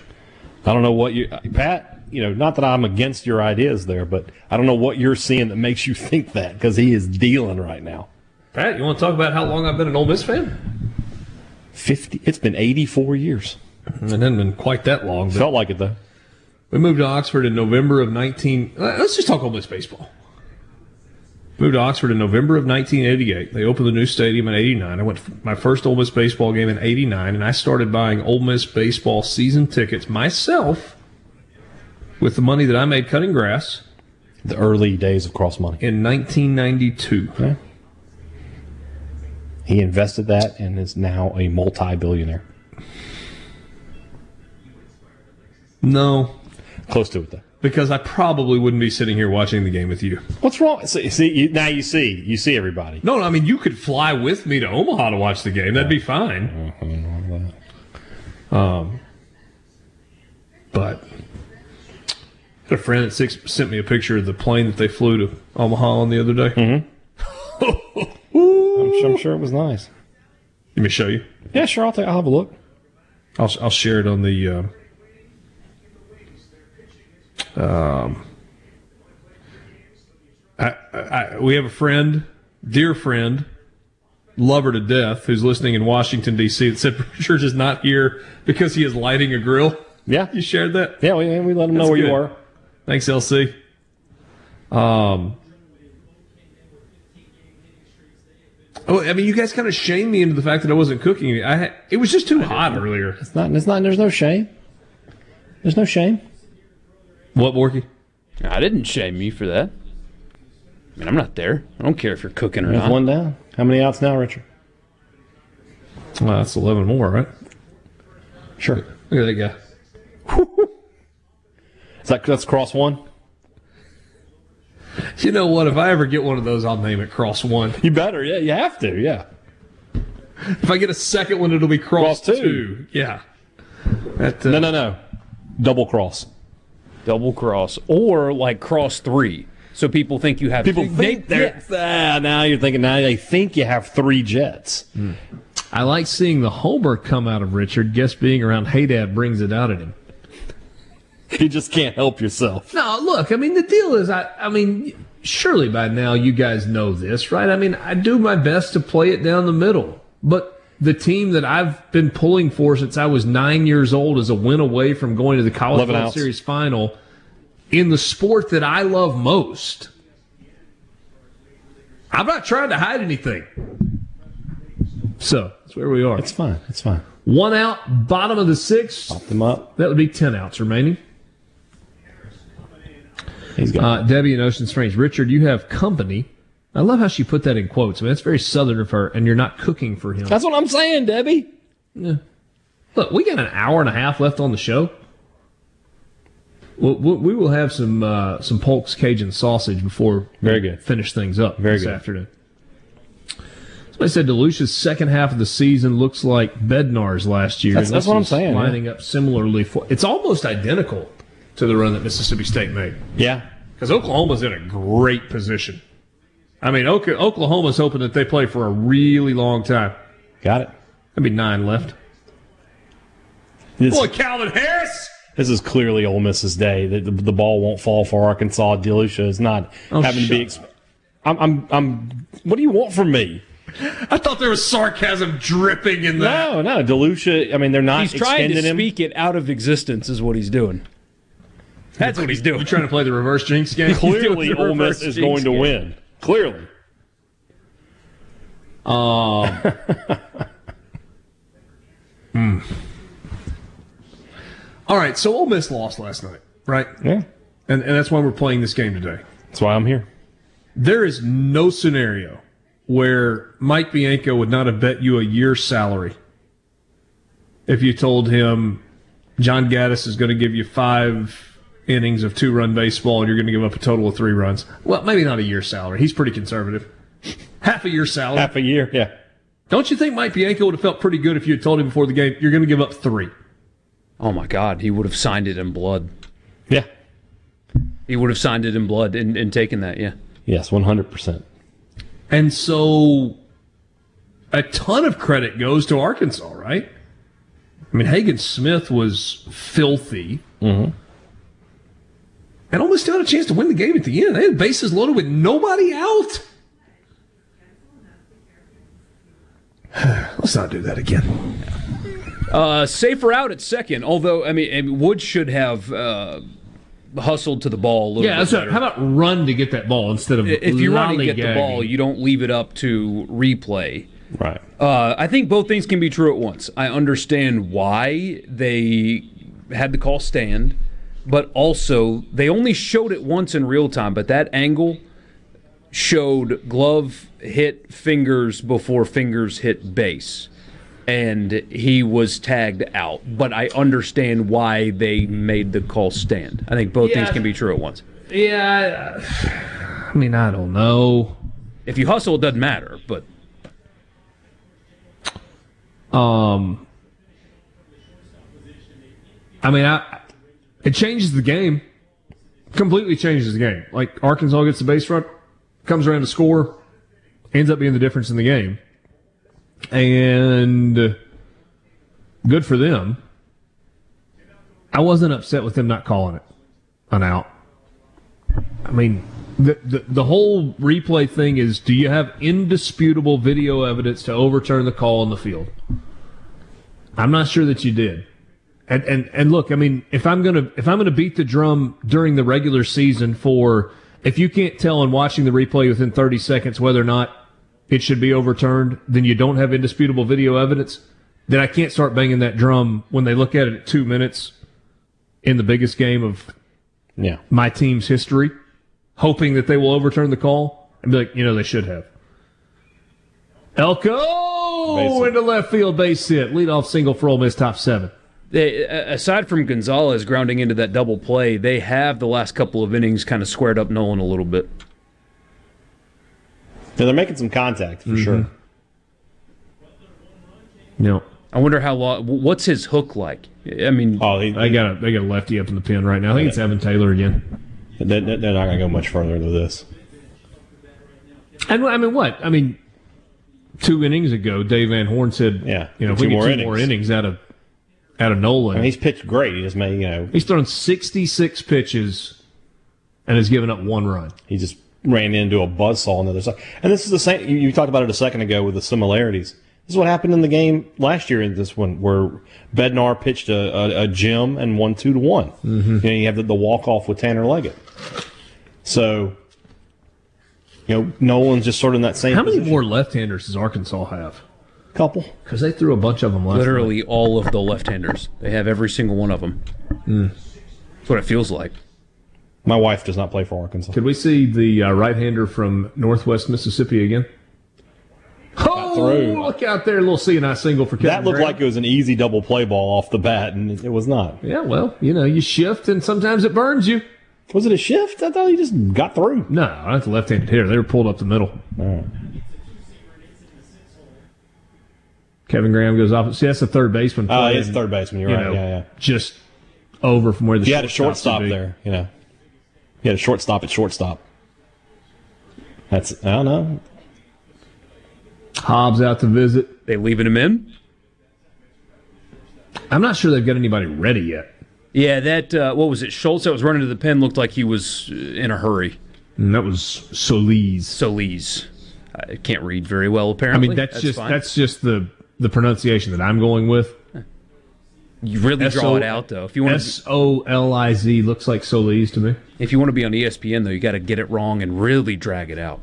I don't know what you – Pat, you know, not that I'm against your ideas there, but I don't know what you're seeing that makes you think that, because he is dealing right now. Pat, you want to talk about how long I've been an Ole Miss fan? Fifty. It's been eighty-four years. It hasn't been quite that long. But felt like it, though. We moved to Oxford in November of nineteen... Let's just talk Ole Miss baseball. Moved to Oxford in November of nineteen eighty-eight. They opened the new stadium in eighty-nine. I went to my first Ole Miss baseball game in eighty-nine, and I started buying Ole Miss baseball season tickets myself with the money that I made cutting grass. The early days of Cross money. In nineteen ninety-two. Yeah. He invested that and is now a multi-billionaire. No. Close to it, though. Because I probably wouldn't be sitting here watching the game with you. What's wrong? See, see you, now you see. You see everybody. No, I mean, you could fly with me to Omaha to watch the game. That'd be fine. I don't know that. Um, but I had a friend at six sent me a picture of the plane that they flew to Omaha on the other day. Mm-hmm. I'm, sure, I'm sure it was nice. Let me show you. Yeah, sure. I'll, take, I'll have a look. I'll, I'll share it on the... Uh, Um, I, I, we have a friend, dear friend, lover to death, who's listening in Washington, D C that said Richard is not here because he is lighting a grill. Yeah. You shared that? Yeah, we, we let him That's know where good. you are. Thanks, L C. Um, oh, I mean, you guys kind of shamed me into the fact that I wasn't cooking. I It was just too hot earlier. It's not, it's not, there's no shame. There's no shame. What, Borky? I didn't shame you for that. I mean, I'm not there. I don't care if you're cooking or There's not. One down. How many outs now, Richard? Well, that's eleven more, right? Sure. Look at that guy. Is that that's Cross One? You know what? If I ever get one of those, I'll name it Cross One. You better, yeah. You have to, yeah. If I get a second one, it'll be Cross, cross two. two. Yeah. That, uh, no, no, no. Double Cross. Double Cross. Or like Cross Three. So people think you have people two. think they, ah, now you're thinking now they think you have three jets. Mm. I like seeing the homer come out of Richard. Guess being around Hey Dad brings it out of him. You just can't help yourself. No, look, I mean the deal is I I mean surely by now you guys know this, right? I mean, I do my best to play it down the middle. But the team that I've been pulling for since I was nine years old is a win away from going to the College World Series final. In the sport that I love most. I'm not trying to hide anything. So, that's where we are. It's fine. It's fine. One out, bottom of the sixth. Pop them up. That would be ten outs remaining. He's got uh, Debbie in Ocean Springs. Richard, you have company. I love how she put that in quotes. I mean, that's very Southern of her, and you're not cooking for him. That's what I'm saying, Debbie. Yeah. Look, we got an hour and a half left on the show. We will have some uh, some Polk's Cajun sausage before Very good. we finish things up Very this good. afternoon. Somebody said DeLucia's second half of the season looks like Bednar's last year. That's, that's what I'm saying. Lining yeah. up similarly. For, it's almost identical to the run that Mississippi State made. Yeah. Because Oklahoma's in a great position. I mean, Oklahoma's hoping that they play for a really long time. Got it. That'd be nine left. This- Boy, Calvin Harris! This is clearly Ole Miss's day. The, the, the ball won't fall for Arkansas. DeLucia is not oh, having to be. Ex- I'm, I'm, I'm. What do you want from me? I thought there was sarcasm dripping in that. No, no, DeLucia. I mean, they're not. He's trying to him. speak it out of existence, is what he's doing. That's what he's doing. You're trying to play the reverse jinx game. Clearly, Ole Miss is going to game. win. Clearly. Um. Hmm. All right, so Ole Miss lost last night, right? Yeah. And and that's why we're playing this game today. That's why I'm here. There is no scenario where Mike Bianco would not have bet you a year's salary if you told him John Gaddis is going to give you five innings of two-run baseball and you're going to give up a total of three runs. Well, maybe not a year's salary. He's pretty conservative. Half a year's salary. Half a year, yeah. Don't you think Mike Bianco would have felt pretty good if you had told him before the game, you're going to give up three? Oh, my God. He would have signed it in blood. Yeah. He would have signed it in blood and, and taken that, yeah. Yes, one hundred percent. And so a ton of credit goes to Arkansas, right? I mean, Hagen Smith was filthy. Mm-hmm. And Ole Miss still had a chance to win the game at the end. They had bases loaded with nobody out. Let's not do that again. Uh, safer out at second, although, I mean, Woods should have uh, hustled to the ball a little yeah, bit. Yeah, how about run to get that ball instead of If you run and get the ball, you don't leave it up to replay. Right. Uh, I think both things can be true at once. I understand why they had the call stand, but also they only showed it once in real time, but that angle showed glove hit fingers before fingers hit base. And he was tagged out. But I understand why they made the call stand. I think both yeah, things can be true at once. Yeah. I mean, I don't know. If you hustle, it doesn't matter. But um, I mean, I, it changes the game. Completely changes the game. Like, Arkansas gets the base run, comes around to score, ends up being the difference in the game. And good for them. I wasn't upset with them not calling it an out. I mean, the, the the whole replay thing is, do you have indisputable video evidence to overturn the call on the field? I'm not sure that you did. And and, and look, I mean, if I'm gonna if I'm gonna beat the drum during the regular season for if you can't tell in watching the replay within thirty seconds whether or not it should be overturned, then you don't have indisputable video evidence, then I can't start banging that drum when they look at it at two minutes in the biggest game of yeah. my team's history, hoping that they will overturn the call and be like, you know, they should have. Elko into left field, base hit. Leadoff single for Ole Miss, top seven. They, aside from Gonzalez grounding into that double play, they have the last couple of innings kind of squared up Nolan a little bit. Yeah, they're making some contact for mm-hmm. sure. No, I wonder how long. What's his hook like? I mean, oh, he, I got a, I got a lefty up in the pin right now. I think it's Evan Taylor again. They're, they're not going to go much further than this. And I mean, what? I mean, two innings ago, Dave Van Horn said, "Yeah, you know, if we get two innings. more innings out of." Out of Nolan. I mean, he's pitched great. He just made, you know. He's thrown sixty-six pitches and has given up one run. He just ran into a buzzsaw on the other side. And this is the same. You talked about it a second ago with the similarities. This is what happened in the game last year in this one where Bednar pitched a, a, a gem and won two to one. Mm-hmm. You know, you have the, the walk-off with Tanner Leggett. So, you know, Nolan's just sort of in that same How position. Many more left-handers does Arkansas have? Couple, because they threw a bunch of them last literally night. All of the left-handers. They have every single one of them. Mm. That's what it feels like. My wife does not play for Arkansas. Could we see the uh, right-hander from Northwest Mississippi again? Oh, look out there, a little C and I single for Kevin Graham. That looked Graham. like it was an easy double play ball off the bat, and it was not. Yeah, well, you know, you shift, and sometimes it burns you. Was it a shift? I thought you just got through. No, that's a left-handed hitter. They were pulled up the middle. All right. Kevin Graham goes off. See, that's the third baseman. Oh, uh, it's third baseman. You're you right. Know, yeah, yeah. Just over from where the you had a shortstop there. You know, you had a shortstop at shortstop. That's I don't know. Hobbs out to visit. They leaving him in. I'm not sure they've got anybody ready yet. Yeah, that uh, what was it? Schultz that was running to the pen looked like he was in a hurry. And that was Solis. Solis. I can't read very well. Apparently, I mean that's, that's just fine. that's just the. The pronunciation that I'm going with. You really S O draw it out, though. If you want, S O L I Z looks like Solis to me. If you want to be on E S P N, though, you got to get it wrong and really drag it out.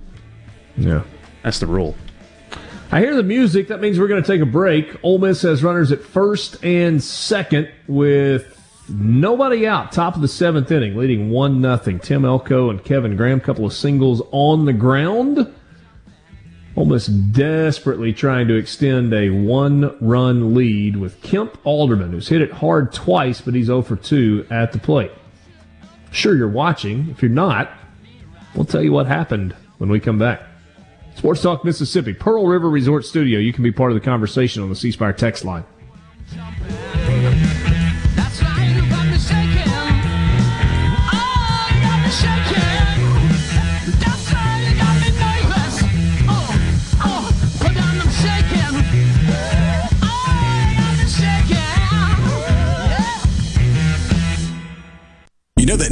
Yeah. That's the rule. I hear the music. That means we're going to take a break. Ole Miss has runners at first and second with nobody out. Top of the seventh inning, leading one nothing. Tim Elko and Kevin Graham, couple of singles on the ground. Ole Miss desperately trying to extend a one-run lead with Kemp Alderman, who's hit it hard twice, but he's oh for two at the plate. Sure, you're watching. If you're not, we'll tell you what happened when we come back. Sports Talk Mississippi, Pearl River Resort Studio. You can be part of the conversation on the C Spire text line. You know that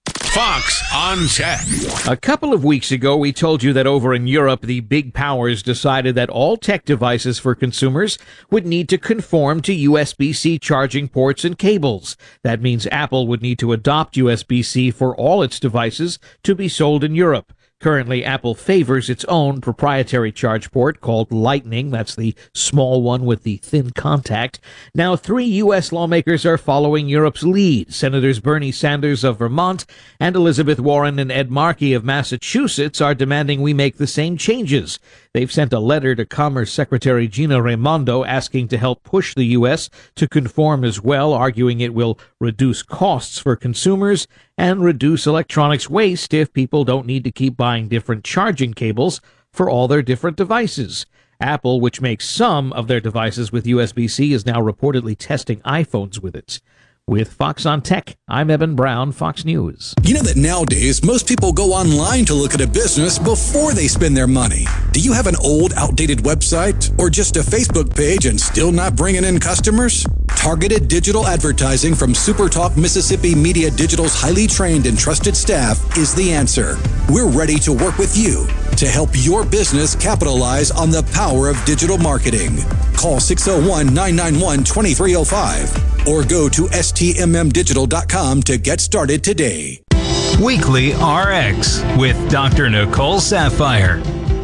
Fox on Tech. A couple of weeks ago, we told you that over in Europe, the big powers decided that all tech devices for consumers would need to conform to U S B C charging ports and cables. That means Apple would need to adopt U S B C for all its devices to be sold in Europe. Currently, Apple favors its own proprietary charge port called Lightning. That's the small one with the thin contact. Now, three U S lawmakers are following Europe's lead. Senators Bernie Sanders of Vermont and Elizabeth Warren and Ed Markey of Massachusetts are demanding we make the same changes. They've sent a letter to Commerce Secretary Gina Raimondo asking to help push the U S to conform as well, arguing it will reduce costs for consumers and reduce electronics waste if people don't need to keep buying different charging cables for all their different devices. Apple, which makes some of their devices with U S B C, is now reportedly testing iPhones with it. With Fox on Tech, I'm Evan Brown, Fox News. You know that nowadays, most people go online to look at a business before they spend their money. Do you have an old, outdated website or just a Facebook page and still not bringing in customers? Targeted digital advertising from SuperTalk Mississippi Media Digital's highly trained and trusted staff is the answer. We're ready to work with you to help your business capitalize on the power of digital marketing. Call six oh one, nine nine one, two three oh five or go to S T M M digital dot com to get started today. Weekly Rx with Doctor Nicole Sapphire.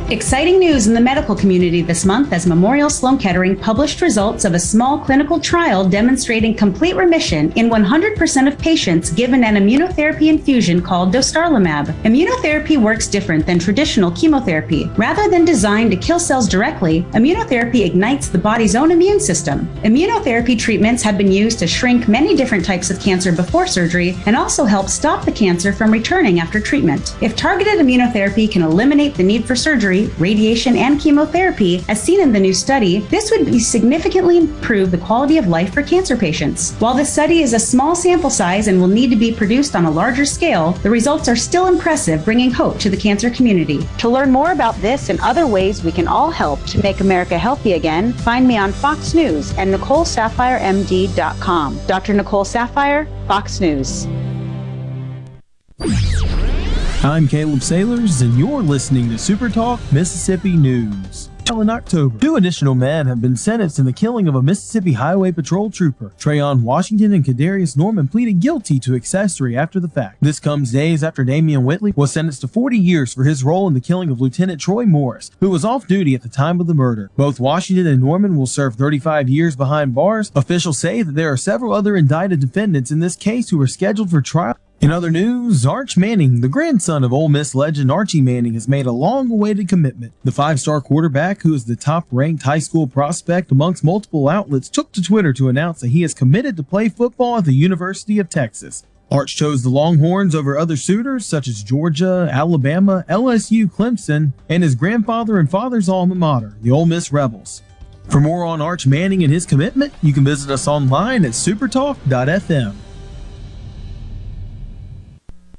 Exciting news in the medical community this month as Memorial Sloan Kettering published results of a small clinical trial demonstrating complete remission in one hundred percent of patients given an immunotherapy infusion called dostarlimab. Immunotherapy works different than traditional chemotherapy. Rather than designed to kill cells directly, immunotherapy ignites the body's own immune system. Immunotherapy treatments have been used to shrink many different types of cancer before surgery and also help stop the cancer from returning after treatment. If targeted immunotherapy can eliminate the need for surgery, radiation, and chemotherapy, as seen in the new study, this would significantly improve the quality of life for cancer patients. While the study is a small sample size and will need to be produced on a larger scale, the results are still impressive, bringing hope to the cancer community. To learn more about this and other ways we can all help to make America healthy again, find me on Fox News and Nicole Sapphire M D dot com. Doctor Nicole Sapphire, Fox News. I'm Caleb Sailors, and you're listening to Super Talk Mississippi News. In October, two additional men have been sentenced in the killing of a Mississippi Highway Patrol trooper. Trayon Washington and Kadarius Norman pleaded guilty to accessory after the fact. This comes days after Damian Whitley was sentenced to forty years for his role in the killing of Lieutenant Troy Morris, who was off duty at the time of the murder. Both Washington and Norman will serve thirty-five years behind bars. Officials say that there are several other indicted defendants in this case who are scheduled for trial. In other news, Arch Manning, the grandson of Ole Miss legend Archie Manning, has made a long-awaited commitment. The five-star quarterback, who is the top-ranked high school prospect amongst multiple outlets, took to Twitter to announce that he has committed to play football at the University of Texas. Arch chose the Longhorns over other suitors such as Georgia, Alabama, L S U, Clemson, and his grandfather and father's alma mater, the Ole Miss Rebels. For more on Arch Manning and his commitment, you can visit us online at supertalk dot f m.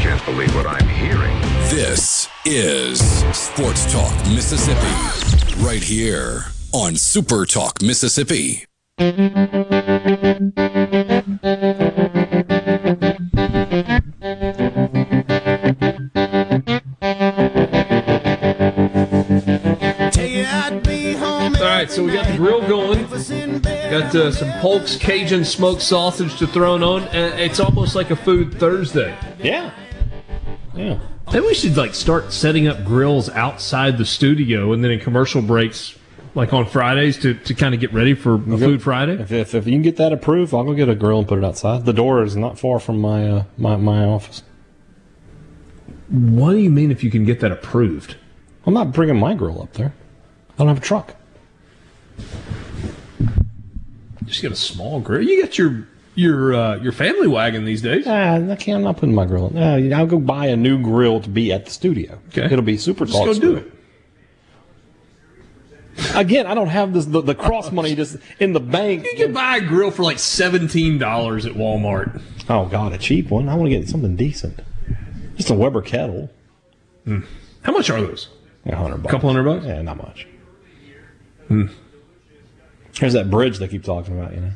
Can't believe what I'm hearing. This is Sports Talk Mississippi, right here on Super Talk Mississippi. Alright, so we got the grill going. Got uh, some Polk's Cajun smoked sausage to throw on. Uh, it's almost like a food Thursday. Yeah. Yeah. Then we should like start setting up grills outside the studio, and then in commercial breaks, like on Fridays, to, to kind of get ready for go, Food Friday. If, if if you can get that approved, I'll go get a grill and put it outside. The door is not far from my uh, my my office. What do you mean if you can get that approved? I'm not bringing my grill up there. I don't have a truck. Just get a small grill. You got your. Your uh, your family wagon these days. Ah, I can't. I'm not putting my grill in. Ah, I'll go buy a new grill to be at the studio. Okay. It'll be Super Talk. Just go do it. Again, I don't have this the, the cross money just in the bank. You can buy a grill for like seventeen dollars at Walmart. Oh, God, a cheap one. I want to get something decent. Just a Weber kettle. Mm. How much are those? A hundred bucks. A couple hundred bucks? Yeah, not much. Hmm. There's that bridge they keep talking about, you know.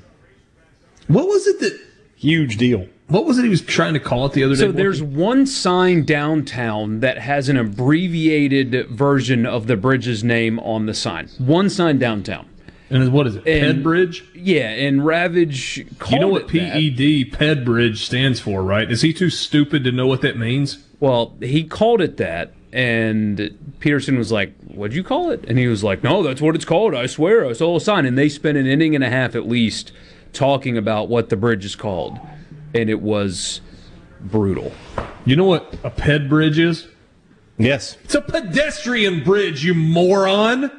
What was it that... Huge deal. What was it he was trying to call it the other day? So there's one sign downtown that has an abbreviated version of the bridge's name on the sign. One sign downtown. And what is it? Ped Bridge? Yeah, and Ravech called it. You know what P E D, Ped Bridge, stands for, right? Is he too stupid to know what that means? Well, he called it that, and Peterson was like, what'd you call it? And he was like, no, that's what it's called. I swear. I saw a sign. And they spent an inning and a half at least talking about what the bridge is called, and it was brutal. You know what a ped bridge is? Yes. It's a pedestrian bridge, you moron.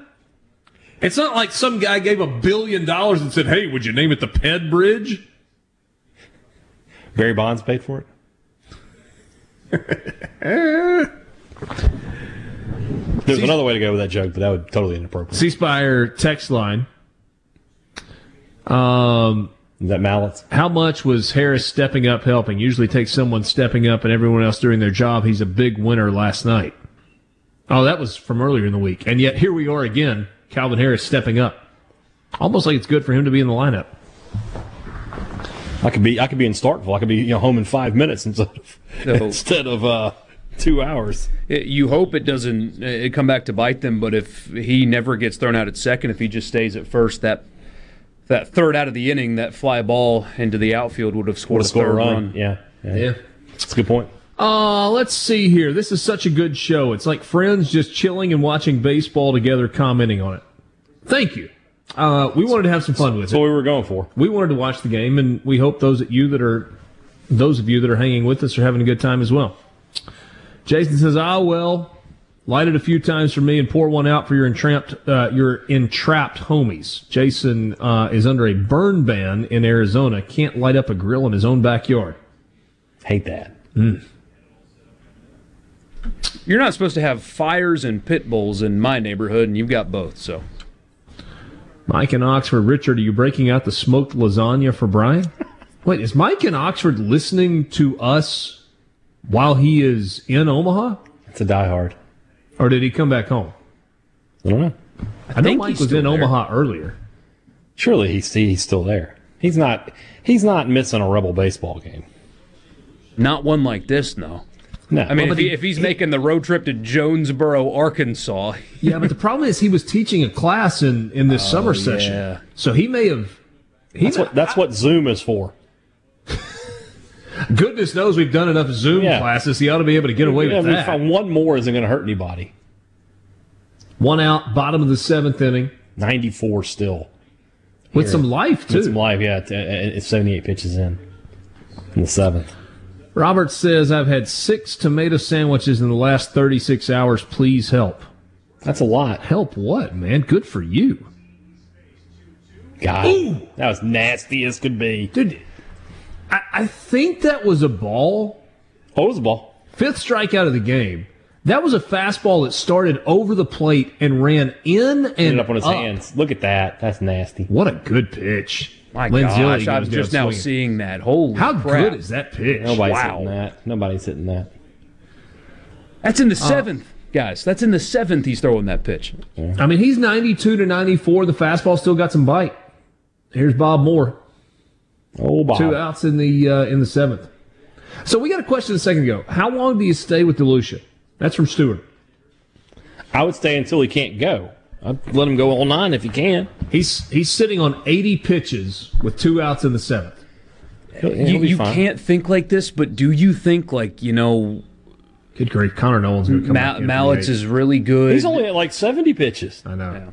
It's not like some guy gave a billion dollars and said, hey, would you name it the Ped Bridge? Barry Bonds paid for it. There's C- another way to go with that joke, but that would be totally inappropriate. C Spire text line. Um, Is that Mallitz? How much was Harris stepping up helping? Usually takes someone stepping up and everyone else doing their job. He's a big winner last night. Oh, that was from earlier in the week. And yet here we are again. Calvin Harris stepping up. Almost like it's good for him to be in the lineup. I could be I could be in Starkville. I could be you know, home in five minutes instead of, no. instead of uh, two hours. It, you hope it doesn't it come back to bite them, but if he never gets thrown out at second, if he just stays at first, that that third out of the inning, that fly ball into the outfield would have scored would have a scored third run. run. Yeah. yeah, yeah. That's a good point. Uh, let's see here. This is such a good show. It's like friends just chilling and watching baseball together, commenting on it. Thank you. Uh, we wanted to have some fun with it. That's what we were going for. We wanted to watch the game, and we hope those of you that are, those of you that are hanging with us are having a good time as well. Jason says, "Ah, well, light it a few times for me and pour one out for your entrapped, uh, your entrapped homies." Jason uh, is under a burn ban in Arizona. Can't light up a grill in his own backyard. Hate that. Mm. You're not supposed to have fires and pit bulls in my neighborhood, and you've got both, so. Mike in Oxford. Richard, are you breaking out the smoked lasagna for Brian? Wait, is Mike in Oxford listening to us while he is in Omaha? It's a diehard. Or did he come back home? I don't know. I, I know Mike was in there. Omaha earlier. Surely he's, he's still there. He's not, he's not missing a Rebel baseball game. Not one like this, though. No. I mean, well, if, he, if he's he, making the road trip to Jonesboro, Arkansas. Yeah, but the problem is he was teaching a class in, in this oh, summer session. Yeah. So he may have... He that's, may, what, that's I, what Zoom is for. Goodness knows we've done enough Zoom yeah. classes. He ought to be able to get away yeah, with that. One more isn't going to hurt anybody. One out, bottom of the seventh inning. ninety-four still. With Here. some life, too. With some life, yeah. It's seventy-eight pitches in. In the seventh. Robert says, I've had six tomato sandwiches in the last thirty-six hours. Please help. That's a lot. Help what, man? Good for you. God, Ooh. that was nasty as could be. Dude, I, I think that was a ball. Oh, it was a ball. Fifth strikeout of the game. That was a fastball that started over the plate and ran in and Ended up. on his up. hands. Look at that. That's nasty. What a good pitch. My Lanzilli gosh, I was just now swinging. seeing that. Holy How crap. How good is that pitch? Nobody's wow. hitting that. Nobody's hitting that. That's in the seventh, uh, guys. That's in the seventh he's throwing that pitch. Yeah. I mean, he's ninety-two to ninety-four. The fastball still got some bite. Here's Bob Moore. Oh, Bob. Two outs in the uh, in the seventh. So we got a question a second ago. How long do you stay with DeLucia? That's from Stewart. I would stay until he can't go. I'd let him go all nine if he can. He's he's sitting on eighty pitches with two outs in the seventh. He'll, he'll you you can't think like this, but do you think like, you know... Good grief, Connor Nolan's going to come Ma- Mallitz is really good. He's only at like seventy pitches. I know. Yeah.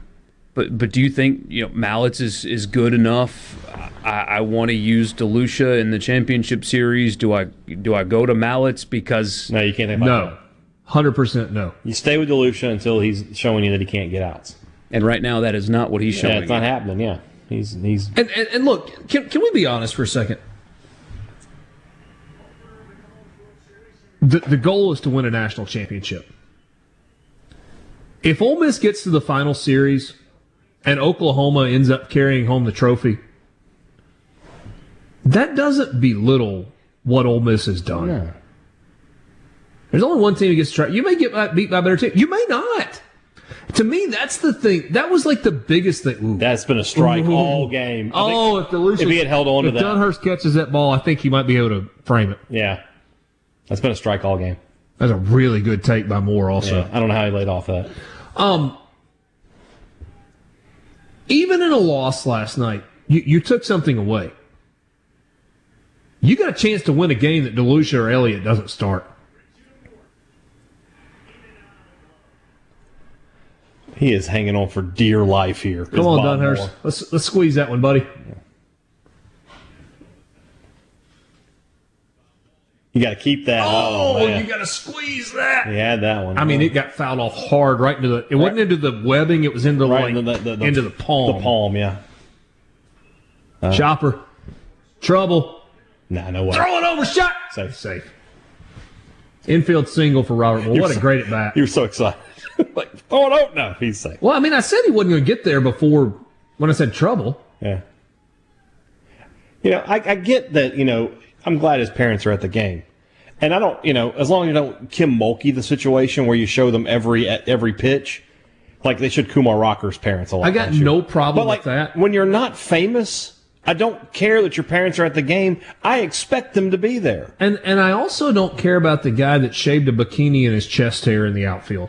But but do you think, you know, Mallitz is, is good enough? I, I want to use DeLucia in the championship series. Do I do I go to Mallitz because... No, you can't think about that. No. one hundred percent no. You stay with DeLucia until he's showing you that he can't get outs. And right now, that is not what he's showing. Yeah, it's not happening. Yeah, he's he's. And and, and look, can can we be honest for a second? The the goal is to win a national championship. If Ole Miss gets to the final series, and Oklahoma ends up carrying home the trophy, that doesn't belittle what Ole Miss has done. No. There's only one team that gets to try. You may get beat by a better team. You may not. To me, that's the thing. That was like the biggest thing. Ooh. That's been a strike Ooh. all game. I oh, if DeLucia, if he had held on to that. If Dunhurst catches that ball, I think he might be able to frame it. Yeah. That's been a strike all game. That's a really good take by Moore also. Yeah, I don't know how he laid off that. Um, even in a loss last night, you, you took something away. You got a chance to win a game that DeLucia or Elliott doesn't start. He is hanging on for dear life here. Come on, Bob Dunhurst. Moore. Let's let's squeeze that one, buddy. Yeah. You got to keep that. Oh, oh you got to squeeze that. He had that one. I mean, it got fouled off hard right into the. It right. wasn't into the webbing. It was into right like, into, the, the, the, into the palm. The palm, yeah. Uh, Chopper, trouble. Nah, no way. Throw it over, shot. Safe, safe. Infield single for Robert Moore. What so, a great at bat. You're so excited. Like, oh, no, no, he's safe. Well, I mean, I said he wasn't going to get there before when I said trouble. Yeah. You know, I, I get that, you know, I'm glad his parents are at the game. And I don't, you know, as long as you don't Kim Mulkey the situation where you show them every at every pitch, like they should Kumar Rocker's parents a lot. I got no problem like, with that. When you're not famous, I don't care that your parents are at the game. I expect them to be there. And and I also don't care about the guy that shaved a bikini in his chest hair in the outfield.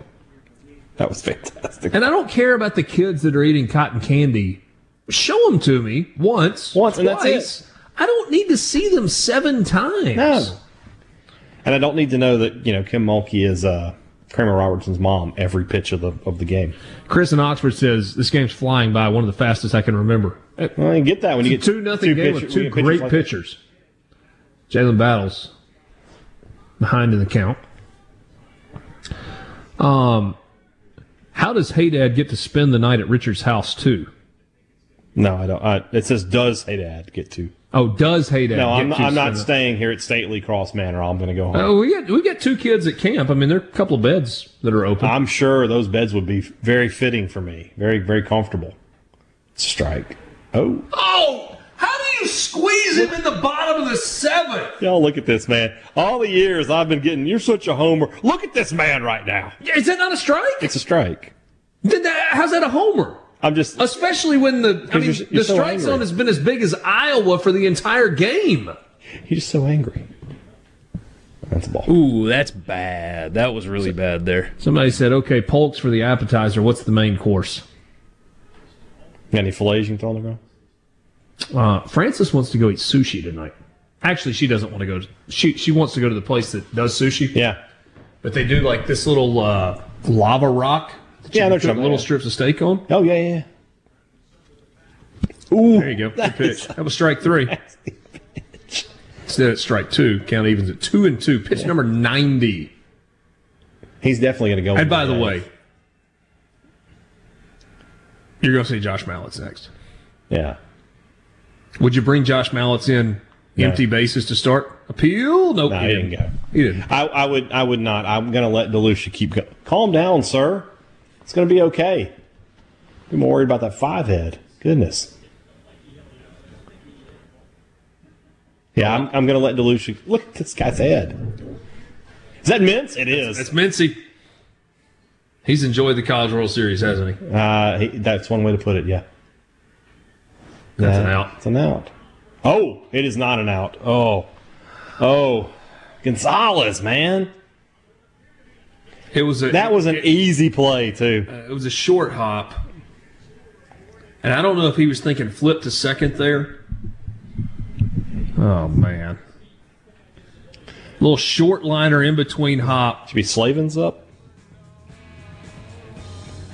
That was fantastic. And I don't care about the kids that are eating cotton candy. Show them to me once, once, and that's it. I don't need to see them seven times. No. And I don't need to know that, you know, Kim Mulkey is uh, Kramer Robertson's mom every pitch of the of the game. Chris in Oxford says this game's flying by. One of the fastest I can remember. Well, you get that when it's you get two nothing game pitcher, with two great pitchers. Like pitchers. Jalen Battles behind in the count. Um. How does Hey Dad get to spend the night at Richard's house, too? No, I don't. I, it says, does Hey Dad get to? Oh, does Hey Dad no, get I'm, to? No, I'm not staying here at Stately Cross Manor. I'm going to go home. Oh, we got, we got two kids at camp. I mean, there are a couple of beds that are open. I'm sure those beds would be very fitting for me. Very, very comfortable. Strike. Oh. Oh! How do you squeeze him in the bottom of the seventh? Y'all look at this, man. All the years I've been getting, you're such a homer. Look at this man right now. Is that not a strike? It's a strike. Did that, how's that a homer? I'm just. Especially when the I mean, you're, you're the so strike angry. Zone has been as big as Iowa for the entire game. He's so angry. That's a ball. Ooh, that's bad. That was really so, bad there. Somebody said, okay, Polk's for the appetizer. What's the main course? Any fillets you can throw on the ground? Uh, Frances wants to go eat sushi tonight. Actually, she doesn't want to go. To, she she wants to go to the place that does sushi. Yeah, but they do like this little uh, lava rock. That yeah, they're put little that. strips of steak on. Oh yeah, yeah. Ooh, there you go. Good pitch. That was strike three. Instead of strike two, count evens at two and two. Pitch yeah. number ninety. He's definitely going to go. And by the way, you're going to see Josh Mallitz next. Yeah. Would you bring Josh Mallitz in no. empty bases to start? Appeal? Nope. No, he didn't go. He didn't. I, I would I would not. I'm going to let DeLucia keep going. Calm down, sir. It's going to be okay. I'm more worried about that five head. Goodness. Yeah, I'm, I'm going to let DeLucia. Look at this guy's head. Is that Mince? It is. That's, that's Mincy. He's enjoyed the College World Series, hasn't he? Uh, he that's one way to put it, yeah. That's an out. It's an out. Oh, it is not an out. Oh. Oh. Gonzalez, man. It was a, that was an it, easy play, too. Uh, it was a short hop. And I don't know if he was thinking flip to second there. Oh, man. Little short liner in between hop. Should be Slavens up?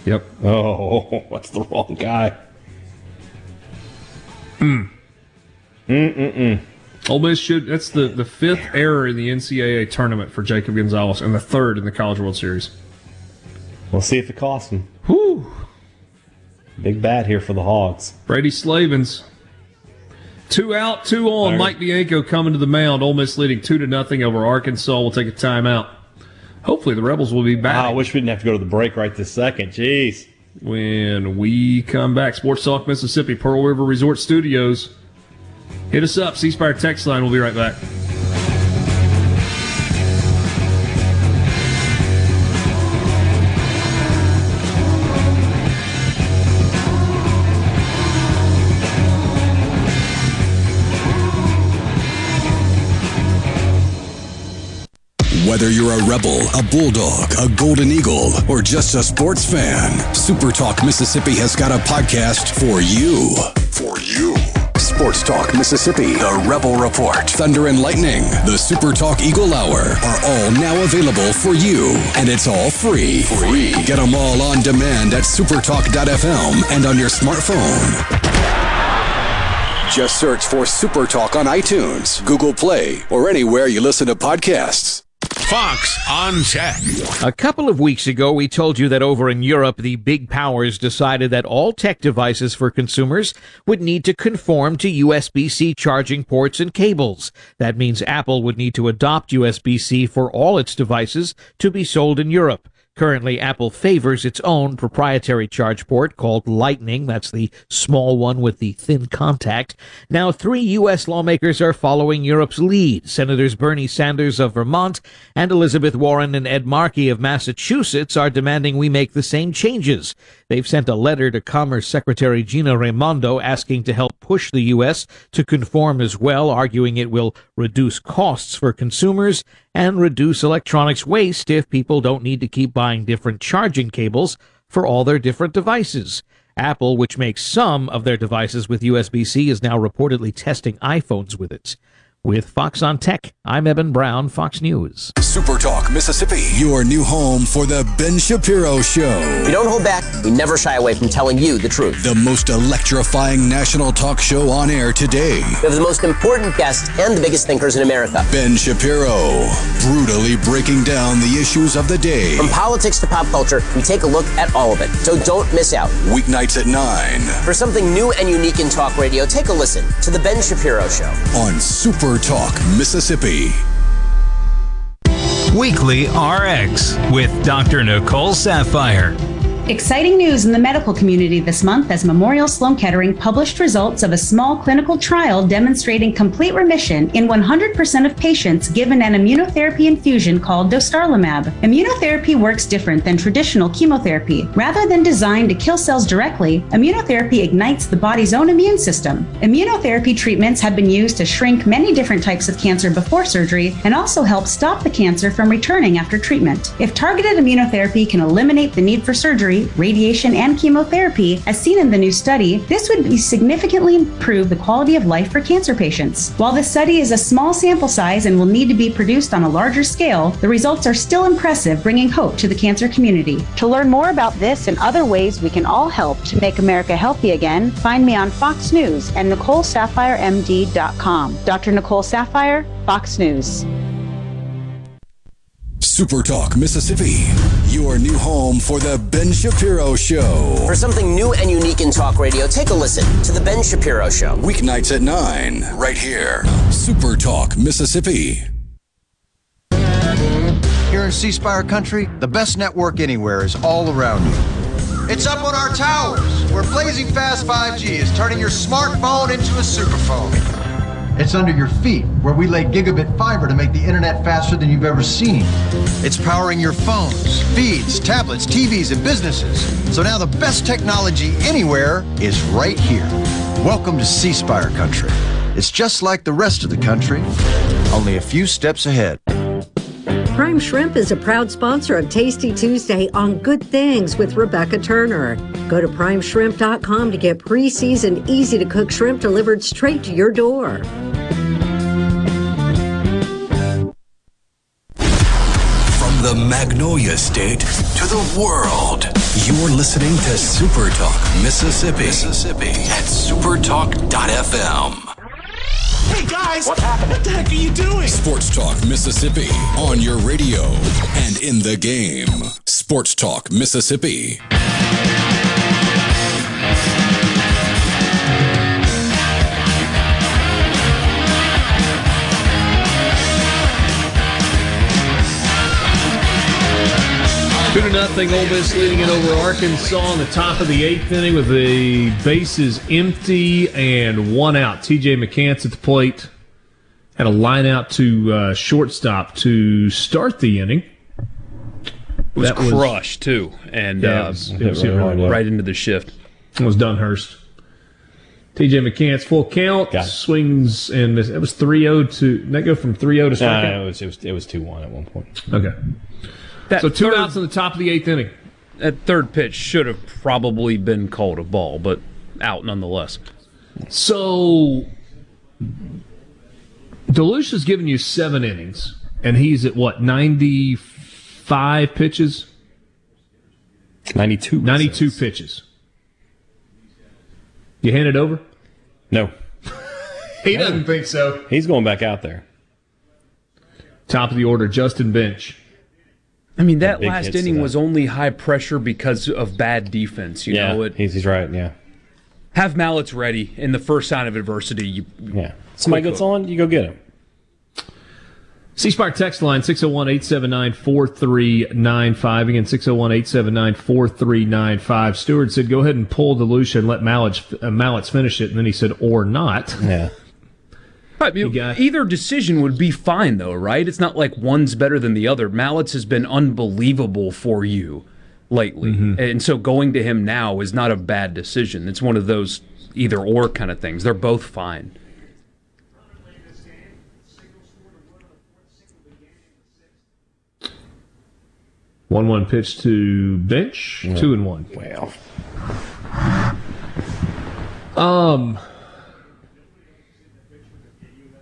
Yep. Oh, that's the wrong guy. Mm. Mm-mm-mm. Ole Miss should. That's the, the fifth error in the N C double A tournament for Jacob Gonzalez and the third in the College World Series. We'll see if it costs him. Whew. Big bat here for the Hogs. Brady Slavens. Two out, two on. There. Mike Bianco coming to the mound. Ole Miss leading two to nothing over Arkansas. We'll take a timeout. Hopefully the Rebels will be back. Oh, I wish we didn't have to go to the break right this second. Jeez. When we come back, Sports Talk Mississippi, Pearl River Resort Studios. Hit us up, C Spire text line. We'll be right back. Whether you're a Rebel, a Bulldog, a Golden Eagle, or just a sports fan, SuperTalk Mississippi has got a podcast for you. For you. Sports Talk Mississippi, The Rebel Report, Thunder and Lightning, the Super Talk Eagle Hour are all now available for you. And it's all free. Free. Get them all on demand at supertalk dot f m and on your smartphone. Just search for Super Talk on iTunes, Google Play, or anywhere you listen to podcasts. Fox on Tech. A couple of weeks ago, we told you that over in Europe, the big powers decided that all tech devices for consumers would need to conform to U S B C charging ports and cables. That means Apple would need to adopt U S B C for all its devices to be sold in Europe. Currently, Apple favors its own proprietary charge port called Lightning. That's the small one with the thin contact. Now, three U S lawmakers are following Europe's lead. Senators Bernie Sanders of Vermont and Elizabeth Warren and Ed Markey of Massachusetts are demanding we make the same changes. They've sent a letter to Commerce Secretary Gina Raimondo asking to help push the U S to conform as well, arguing it will reduce costs for consumers and reduce electronics waste if people don't need to keep buying different charging cables for all their different devices. Apple, which makes some of their devices with U S B C, is now reportedly testing iPhones with it. With Fox on Tech, I'm Eben Brown, Fox News. Super Talk Mississippi, your new home for The Ben Shapiro Show. We don't hold back. We never shy away from telling you the truth. The most electrifying national talk show on air today. We have the most important guests and the biggest thinkers in America. Ben Shapiro, brutally breaking down the issues of the day. From politics to pop culture, we take a look at all of it. So don't miss out. Weeknights at nine. For something new and unique in talk radio, take a listen to The Ben Shapiro Show. On Super Talk Mississippi. Weekly Rx with Doctor Nicole Sapphire. Exciting news in the medical community this month as Memorial Sloan Kettering published results of a small clinical trial demonstrating complete remission in one hundred percent of patients given an immunotherapy infusion called dostarlimab. Immunotherapy works different than traditional chemotherapy. Rather than designed to kill cells directly, immunotherapy ignites the body's own immune system. Immunotherapy treatments have been used to shrink many different types of cancer before surgery and also help stop the cancer from returning after treatment. If targeted immunotherapy can eliminate the need for surgery, radiation, and chemotherapy, as seen in the new study, this would significantly improve the quality of life for cancer patients. While the study is a small sample size and will need to be produced on a larger scale, the results are still impressive, bringing hope to the cancer community. To learn more about this and other ways we can all help to make America healthy again, find me on Fox News and Nicole Sapphire M D dot com. Doctor Nicole Sapphire, Fox News. Super Talk Mississippi, your new home for The Ben Shapiro Show. For something new and unique in talk radio, take a listen to The Ben Shapiro Show. Weeknights at nine, right here. Super Talk Mississippi. Here in C Spire country, the best network anywhere is all around you. It's up on our towers, where blazing fast five G is turning your smartphone into a superphone. It's under your feet, where we lay gigabit fiber to make the internet faster than you've ever seen. It's powering your phones, feeds, tablets, T Vs, and businesses. So now the best technology anywhere is right here. Welcome to C Spire country. It's just like the rest of the country, only a few steps ahead. Prime Shrimp is a proud sponsor of Tasty Tuesday on Good Things with Rebecca Turner. Go to prime shrimp dot com to get pre-seasoned, easy-to-cook shrimp delivered straight to your door. From the Magnolia State to the world, you're listening to Super Talk Mississippi, Mississippi at super talk dot f m. Hey guys, what happened? What the heck are you doing? Sports Talk Mississippi on your radio and in the game. Sports Talk Mississippi. Two to nothing, Ole Miss leading it over Arkansas in the top of the eighth inning with the bases empty and one out. T J. McCants at the plate had a line out to uh, shortstop to start the inning. It was that crushed, was, too, and yeah, uh, it was, it was, it was right, right into the shift. It was Dunhurst. T J. McCants, full count, swings, and it was three oh to, did that go from three oh to strikeout? No, no, it was, it was, it was two one at one point. Okay. That so two third, outs in the top of the eighth inning. That third pitch should have probably been called a ball, but out nonetheless. So, DeLucia's given you seven innings, and he's at, what, ninety-five pitches? ninety-two. ninety-two pitches. You hand it over? No. He no. doesn't think so. He's going back out there. Top of the order, Justin Bench. I mean, that last inning was only high pressure because of bad defense. You yeah, know it. He's, he's right, yeah. Have Mallitz ready in the first sign of adversity. You, yeah. Somebody gets on, you go get him. C Spire text line, six oh one, eight seven nine, four three nine five. Again, six oh one, eight seven nine, four three nine five. Stewart said, go ahead and pull DeLucia and let Mallitz, uh, Mallitz finish it. And then he said, or not. Yeah. Right, got, either decision would be fine, though, right? It's not like one's better than the other. Mallitz has been unbelievable for you lately. Mm-hmm. And so going to him now is not a bad decision. It's one of those either-or kind of things. They're both fine. one one pitch to Bench, yeah. two and one. Wow. Um.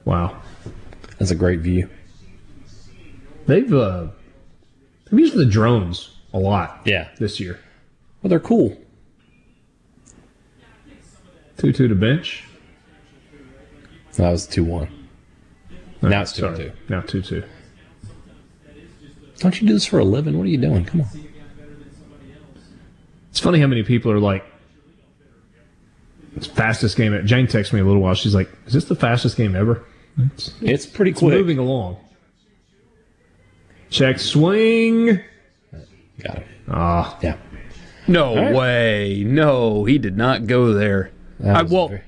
Wow, that's a great view. They've uh, they've used the drones a lot. Yeah. This year. Well, they're cool. two two to Bench. That was two one. No, now it's two two. Now two two. Don't you do this for a living? What are you doing? Come on. It's funny how many people are like, it's fastest game ever. Jane texted me a little while. She's like, is this the fastest game ever? It's, it's pretty quick. It's moving along. Check swing. Got it. Ah. Uh, yeah. No right. way. No, he did not go there. I, well, very,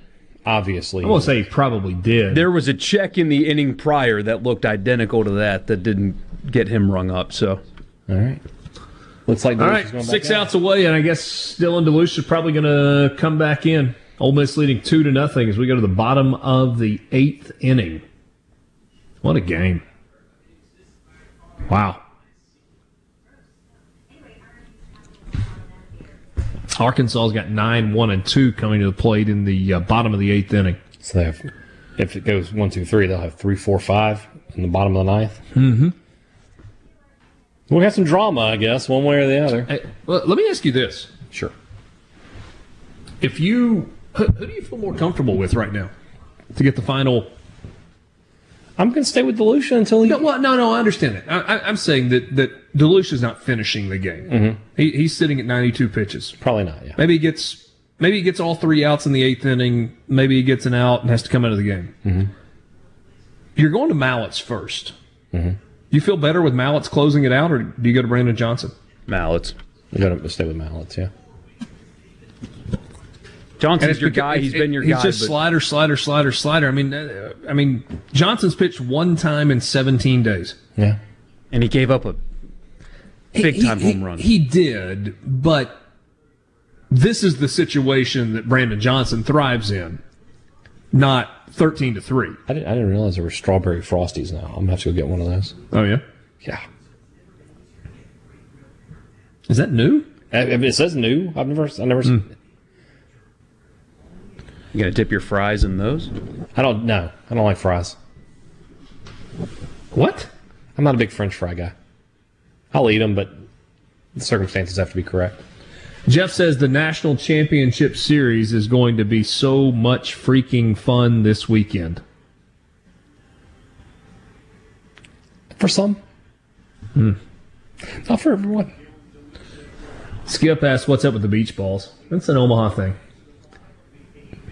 obviously. I'm going to say he probably did. There was a check in the inning prior that looked identical to that that didn't get him rung up, so. All right. Looks like All right, going back six out. outs away, and I guess Dylan DeLucia is probably going to come back in. Ole Miss leading two to nothing as we go to the bottom of the eighth inning. What a game. Wow. Arkansas's got nine, one, and two coming to the plate in the uh, bottom of the eighth inning. So they have, if it goes one, two, three, they'll have three, four, five in the bottom of the ninth. Mm-hmm. We'll have some drama, I guess, one way or the other. Hey, well, let me ask you this. Sure. If you, who, who do you feel more comfortable with right now to get the final? I'm going to stay with DeLucia until he. No, well, no, no, I understand that. I, I, I'm saying that that DeLucia's not finishing the game. Mm-hmm. He, he's sitting at ninety-two pitches. Probably not. Yeah. Maybe he gets, maybe he gets all three outs in the eighth inning. Maybe he gets an out and has to come out of the game. Mm-hmm. You're going to Mallitz first. Mm-hmm. You feel better with Mallitz closing it out, or do you go to Brandon Johnson? Mallitz. I'm going to stay with Mallitz, yeah. Johnson's your guy. He's been your guy. He's just slider, slider, slider, slider. I mean, uh, I mean, Johnson's pitched one time in seventeen days. Yeah. And he gave up a big-time home run. He did, but this is the situation that Brandon Johnson thrives in, not Thirteen to three. I didn't, I didn't realize there were strawberry frosties now. I'm gonna have to go get one of those. Oh yeah, yeah. Is that new? I, I mean, it says new. I've never, I never. Mm. You gonna dip your fries in those? I don't. No, I don't like fries. What? I'm not a big French fry guy. I'll eat them, but the circumstances have to be correct. Jeff says the National Championship Series is going to be so much freaking fun this weekend. For some. Hmm. Not for everyone. Skip asks, what's up with the beach balls? That's an Omaha thing.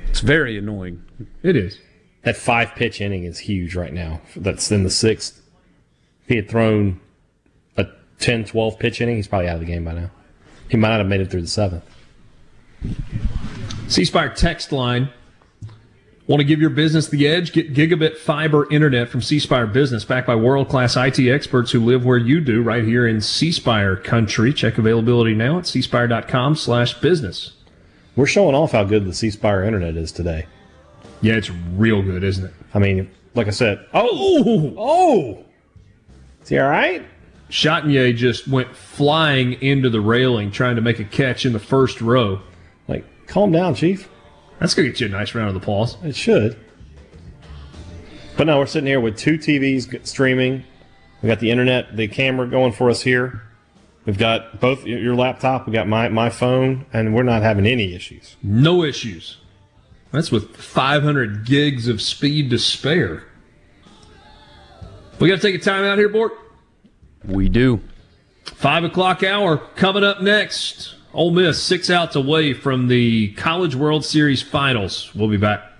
It's very annoying. It is. That five-pitch inning is huge right now. That's in the sixth. If he had thrown a ten, twelve pitch inning, he's probably out of the game by now. He might not have made it through the seventh. C Spire text line. Want to give your business the edge? Get gigabit fiber internet from C Spire Business, backed by world-class I T experts who live where you do, right here in C Spire country. Check availability now at c spire dot com slash business. We're showing off how good the C Spire internet is today. Yeah, it's real good, isn't it? I mean, like I said, oh, oh, is he all right? Chatagnier just went flying into the railing trying to make a catch in the first row. Like, calm down, Chief. That's going to get you a nice round of applause. It should. But no, we're sitting here with two T Vs streaming. We got the internet, the camera going for us here. We've got both your laptop, we got my, my phone, and we're not having any issues. No issues. That's with five hundred gigs of speed to spare. We got to take a time out here, Bork. We do. Five o'clock hour coming up next. Ole Miss six outs away from the College World Series finals. We'll be back.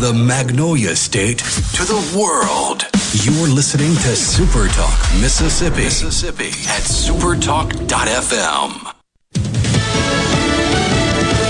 The Magnolia State to the world. You're listening to Super Talk Mississippi, Mississippi at super talk dot f m.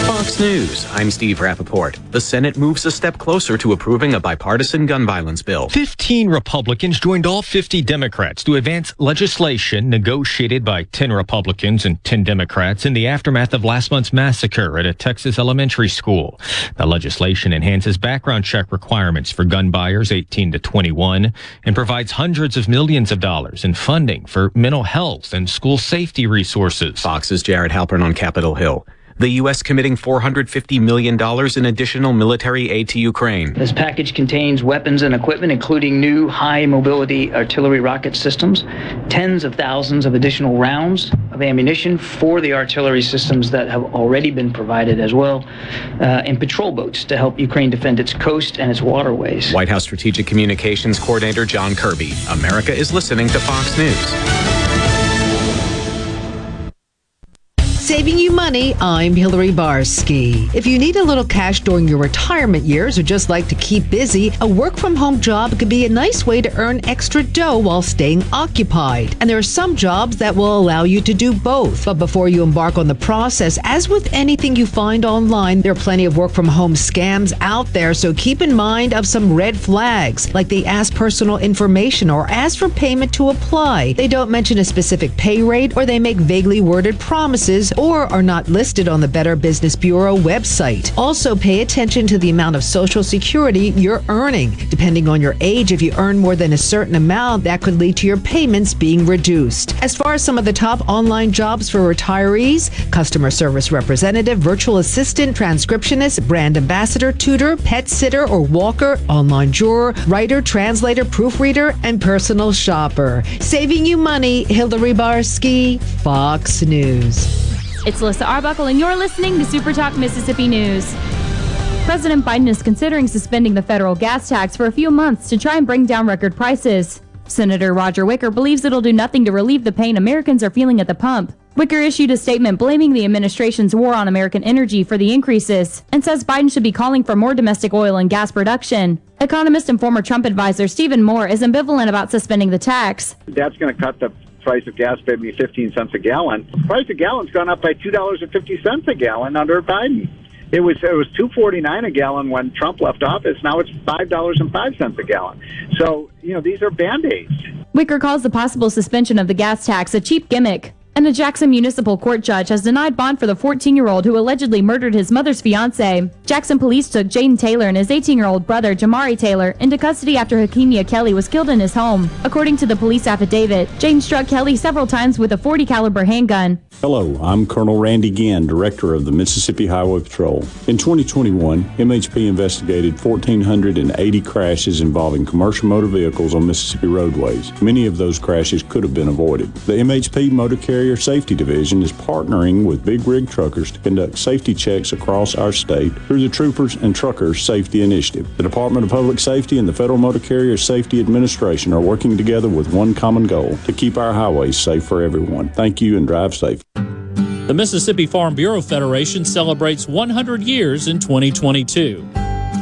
Fox News, I'm Steve Rappaport. The Senate moves a step closer to approving a bipartisan gun violence bill. fifteen Republicans joined all fifty Democrats to advance legislation negotiated by ten Republicans and ten Democrats in the aftermath of last month's massacre at a Texas elementary school. The legislation enhances background check requirements for gun buyers eighteen to twenty-one and provides hundreds of millions of dollars in funding for mental health and school safety resources. Fox's Jared Halpern on Capitol Hill. The U S committing four hundred fifty million dollars in additional military aid to Ukraine. This package contains weapons and equipment, including new high-mobility artillery rocket systems, tens of thousands of additional rounds of ammunition for the artillery systems that have already been provided as well, uh, and patrol boats to help Ukraine defend its coast and its waterways. White House Strategic Communications Coordinator John Kirby. America is listening to Fox News. Saving you money, I'm Hillary Barsky. If you need a little cash during your retirement years or just like to keep busy, a work-from-home job could be a nice way to earn extra dough while staying occupied. And there are some jobs that will allow you to do both. But before you embark on the process, as with anything you find online, there are plenty of work-from-home scams out there, so keep in mind of some red flags, like they ask personal information or ask for payment to apply. They don't mention a specific pay rate, or they make vaguely worded promises, or are not listed on the Better Business Bureau website. Also, pay attention to the amount of Social Security you're earning. Depending on your age, if you earn more than a certain amount, that could lead to your payments being reduced. As far as some of the top online jobs for retirees, customer service representative, virtual assistant, transcriptionist, brand ambassador, tutor, pet sitter or walker, online juror, writer, translator, proofreader, and personal shopper. Saving you money, Hillary Barsky, Fox News. It's Alyssa Arbuckle, and you're listening to Super Talk Mississippi News. President Biden is considering suspending the federal gas tax for a few months to try and bring down record prices. Senator Roger Wicker believes it'll do nothing to relieve the pain Americans are feeling at the pump. Wicker issued a statement blaming the administration's war on American energy for the increases and says Biden should be calling for more domestic oil and gas production. Economist and former Trump advisor Stephen Moore is ambivalent about suspending the tax. That's going to cut the price of gas by maybe fifteen cents a gallon. The price of gallon's gone up by two dollars and fifty cents a gallon under Biden. It was it was two forty-nine a gallon when Trump left office. Now it's five dollars and five cents a gallon. So, you know, these are band-aids. Wicker calls the possible suspension of the gas tax a cheap gimmick. And a Jackson Municipal Court judge has denied bond for the fourteen-year-old who allegedly murdered his mother's fiancé. Jackson police took Jaden Taylor and his eighteen-year-old brother, Jamari Taylor, into custody after Hakemia Kelly was killed in his home. According to the police affidavit, Jaden struck Kelly several times with a forty caliber handgun. Hello, I'm Colonel Randy Ginn, Director of the Mississippi Highway Patrol. In twenty twenty-one, M H P investigated one thousand four hundred eighty crashes involving commercial motor vehicles on Mississippi roadways. Many of those crashes could have been avoided. The M H P Motor Carrier Your Safety Division is partnering with big rig truckers to conduct safety checks across our state through the Troopers and Truckers Safety Initiative. The Department of Public Safety and the Federal Motor Carrier Safety Administration are working together with one common goal, to keep our highways safe for everyone. Thank you and drive safe. The Mississippi Farm Bureau Federation celebrates one hundred years in twenty twenty-two.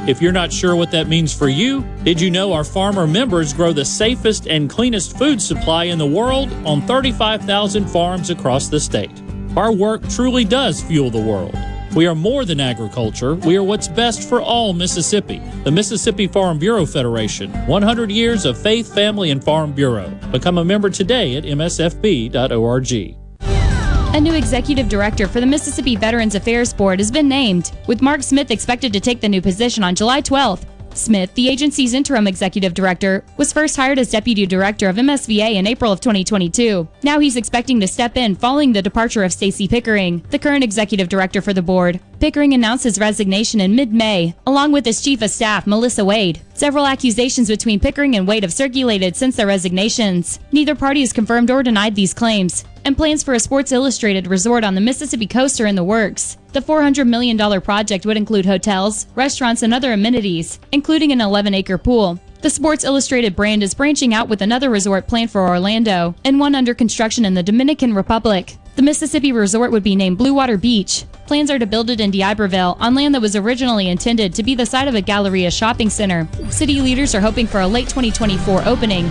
If you're not sure what that means for you, did you know our farmer members grow the safest and cleanest food supply in the world on thirty-five thousand farms across the state? Our work truly does fuel the world. We are more than agriculture. We are what's best for all Mississippi. The Mississippi Farm Bureau Federation, one hundred years of faith, family, and Farm Bureau. Become a member today at M S F B dot org. A new executive director for the Mississippi Veterans Affairs Board has been named, with Mark Smith expected to take the new position on July twelfth. Smith, the agency's interim executive director, was first hired as deputy director of M S V A in April of twenty twenty-two. Now he's expecting to step in following the departure of Stacy Pickering, the current executive director for the board. Pickering announced his resignation in mid-May, along with his chief of staff, Melissa Wade. Several accusations between Pickering and Wade have circulated since their resignations. Neither party has confirmed or denied these claims, and plans for a Sports Illustrated resort on the Mississippi coast are in the works. The four hundred million dollars project would include hotels, restaurants, and other amenities, including an eleven acre pool. The Sports Illustrated brand is branching out with another resort planned for Orlando and one under construction in the Dominican Republic. The Mississippi resort would be named Blue Water Beach. Plans are to build it in D'Iberville on land that was originally intended to be the site of a Galleria shopping center. City leaders are hoping for a late twenty twenty-four opening.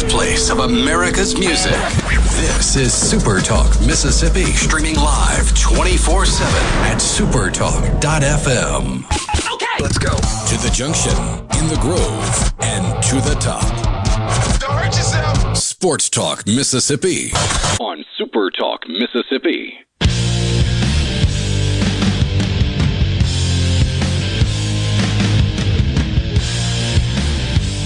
Place of America's music. This is SuperTalk Mississippi, streaming live twenty-four seven at super talk dot f m. Okay, let's go. To the junction, in the groove, and to the top. Don't hurt yourself. Sports Talk Mississippi on SuperTalk Mississippi.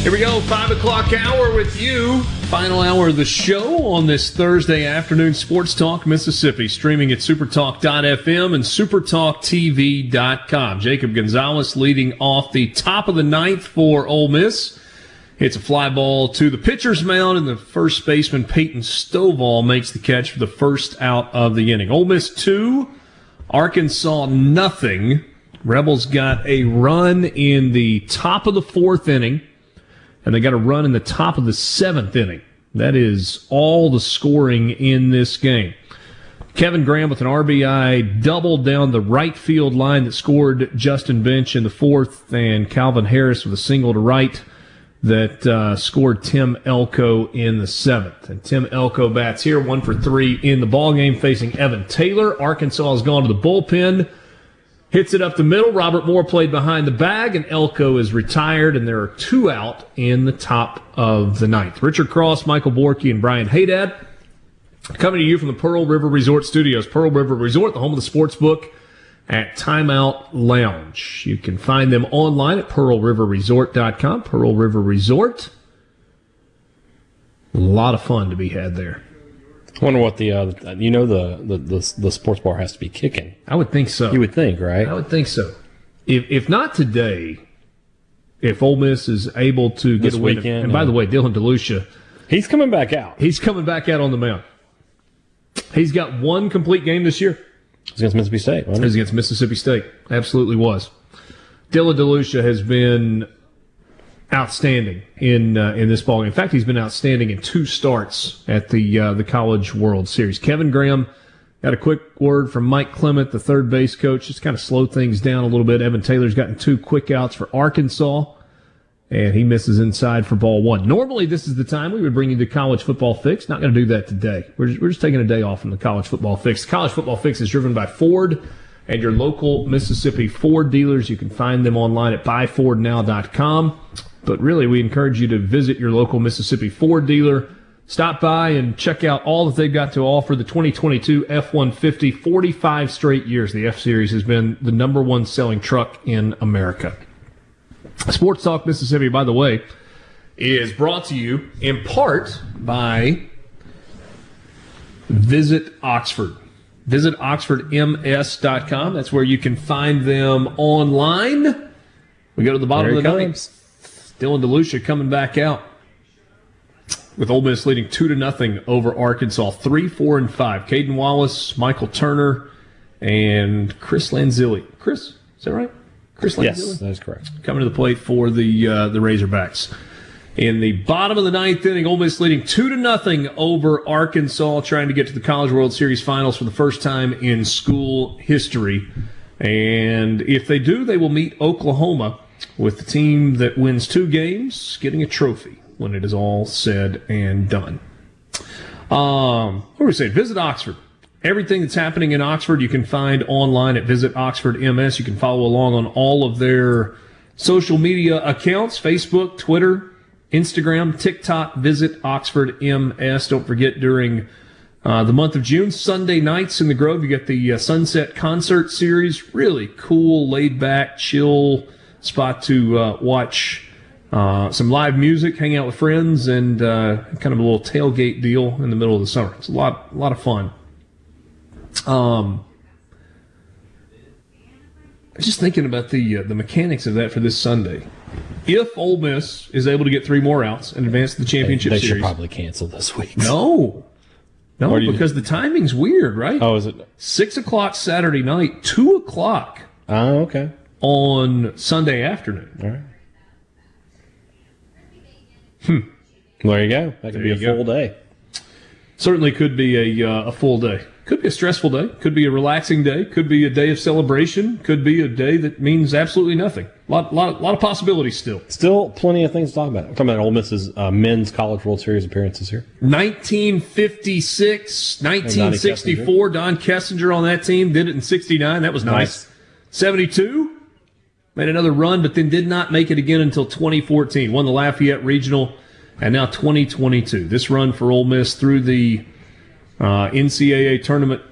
Here we go, five o'clock hour with you. Final hour of the show on this Thursday afternoon. Sports Talk Mississippi, streaming at super talk dot f m and super talk t v dot com. Jacob Gonzalez leading off the top of the ninth for Ole Miss. It's a fly ball to the pitcher's mound, and the first baseman, Peyton Stovall, makes the catch for the first out of the inning. Ole Miss two, Arkansas nothing. Rebels got a run in the top of the fourth inning, and they got a run in the top of the seventh inning. That is all the scoring in this game. Kevin Graham with an R B I double down the right field line that scored Justin Bench in the fourth, and Calvin Harris with a single to right that uh, scored Tim Elko in the seventh. And Tim Elko bats here, one for three in the ballgame, facing Evan Taylor. Arkansas has gone to the bullpen. Hits it up the middle. Robert Moore played behind the bag, and Elko is retired, and there are two out in the top of the ninth. Richard Cross, Michael Borky, and Brian Haydad coming to you from the Pearl River Resort Studios. Pearl River Resort, the home of the sports book at Timeout Lounge. You can find them online at pearl river resort dot com. Pearl River Resort. A lot of fun to be had there. I wonder what the uh, you know the, the the the sports bar has to be kicking. I would think so. You would think, right? I would think so. If if not today, if Ole Miss is able to get this away weekend, to, and yeah. By the way, Dylan DeLucia, he's coming back out. He's coming back out on the mound. He's got one complete game this year. It was against Mississippi State. Wasn't it? It was against Mississippi State. Absolutely was. Dylan DeLucia has been outstanding in uh, in this ballgame. In fact, he's been outstanding in two starts at the uh, the College World Series. Kevin Graham got a quick word from Mike Clement, the third base coach. Just kind of slowed things down a little bit. Evan Taylor's gotten two quick outs for Arkansas, and he misses inside for ball one. Normally, this is the time we would bring you the College Football Fix. Not going to do that today. We're just, we're just taking a day off from the College Football Fix. The College Football Fix is driven by Ford and your local Mississippi Ford dealers. You can find them online at buy ford now dot com. But really, we encourage you to visit your local Mississippi Ford dealer Stop by and check out all that they've got to offer. The twenty twenty-two F one fifty, forty-five straight years, the F-Series has been the number one selling truck in America. Sports Talk Mississippi, by the way, is brought to you in part by Visit Oxford. Visit Oxford M S dot com. That's where you can find them online. We go to the bottom of the ninth. Dylan DeLucia coming back out with Ole Miss leading two to nothing over Arkansas, three, four, and five. Caden Wallace, Michael Turner, and Chris Lanzilli. Chris, is that right? Chris Lanzilli. Yes, that is correct. Coming to the plate for the uh, the Razorbacks. In the bottom of the ninth inning, Ole Miss leading two to nothing over Arkansas, trying to get to the College World Series Finals for the first time in school history. And if they do, they will meet Oklahoma, with the team that wins two games getting a trophy when it is all said and done. Um, what were we saying? Visit Oxford. Everything that's happening in Oxford you can find online at Visit Oxford M S. You can follow along on all of their social media accounts, Facebook, Twitter, Instagram, TikTok. Visit Oxford M S. Don't forget, during uh, the month of June, Sunday nights in the Grove, you get the uh, Sunset Concert Series. Really cool, laid-back, chill spot to uh, watch uh, some live music, hang out with friends, and uh, kind of a little tailgate deal in the middle of the summer. It's a lot, a lot of fun. Um, just thinking about the uh, the mechanics of that for this Sunday. If Ole Miss is able to get three more outs and advance to the championship they, they series, they should probably cancel this week. No, no, because the timing's weird, right? Oh, is it six o'clock Saturday night, two o'clock? Oh, uh, okay. On Sunday afternoon. All right. Hmm. Well, there you go. That could there be a full go. day. Certainly could be a uh, a full day. Could be a stressful day. Could be a relaxing day. Could be a day of celebration. Could be a day that means absolutely nothing. A lot, lot, lot of possibilities still. Still plenty of things to talk about. I'm talking about Ole Miss's uh, men's College World Series appearances here. nineteen fifty-six, nineteen sixty-four. Don Kessinger on that team. Did it in sixty-nine. That was nice. nice. seventy-two. Made another run, but then did not make it again until twenty fourteen. Won the Lafayette Regional, and now twenty twenty-two. This run for Ole Miss through the uh, N C double A tournament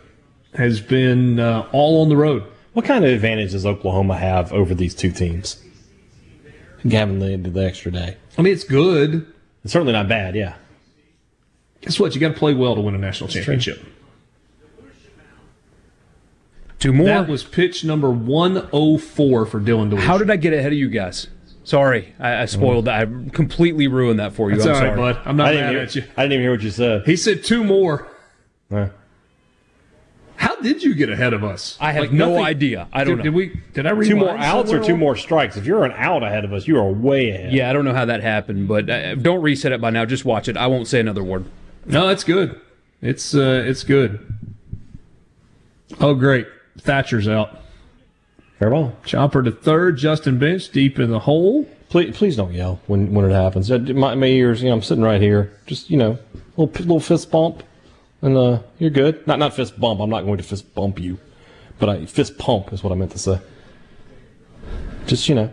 has been uh, all on the road. What kind of advantage does Oklahoma have over these two teams? Gavin Lee did the extra day. I mean, it's good. It's certainly not bad, yeah. Guess what? You got to play well to win a national That's championship. True. Two more. That was pitch number one oh four for Dylan DeLucia. How did I get ahead of you guys? Sorry, I, I spoiled that. I completely ruined that for you. That's I'm all right, sorry. Bud. I'm not I mad hear, at you. I didn't even hear what you said. He said two more. Huh. How did you get ahead of us? I have like no nothing, idea. I don't did, know. Did we? Did I read two more outs or two more strikes? If you're an out ahead of us, you are way ahead. Yeah, I don't know how that happened, but don't reset it by now. Just watch it. I won't say another word. No, that's good. It's uh, it's good. Oh, great. Thatcher's out. Fair ball. Chopper to third. Justin Bench deep in the hole. Please, please don't yell when, when it happens. My, my ears, you know, I'm sitting right here. Just, you know, little little fist bump, and uh, you're good. Not not fist bump. I'm not going to fist bump you, but I, fist pump is what I meant to say. Just, you know,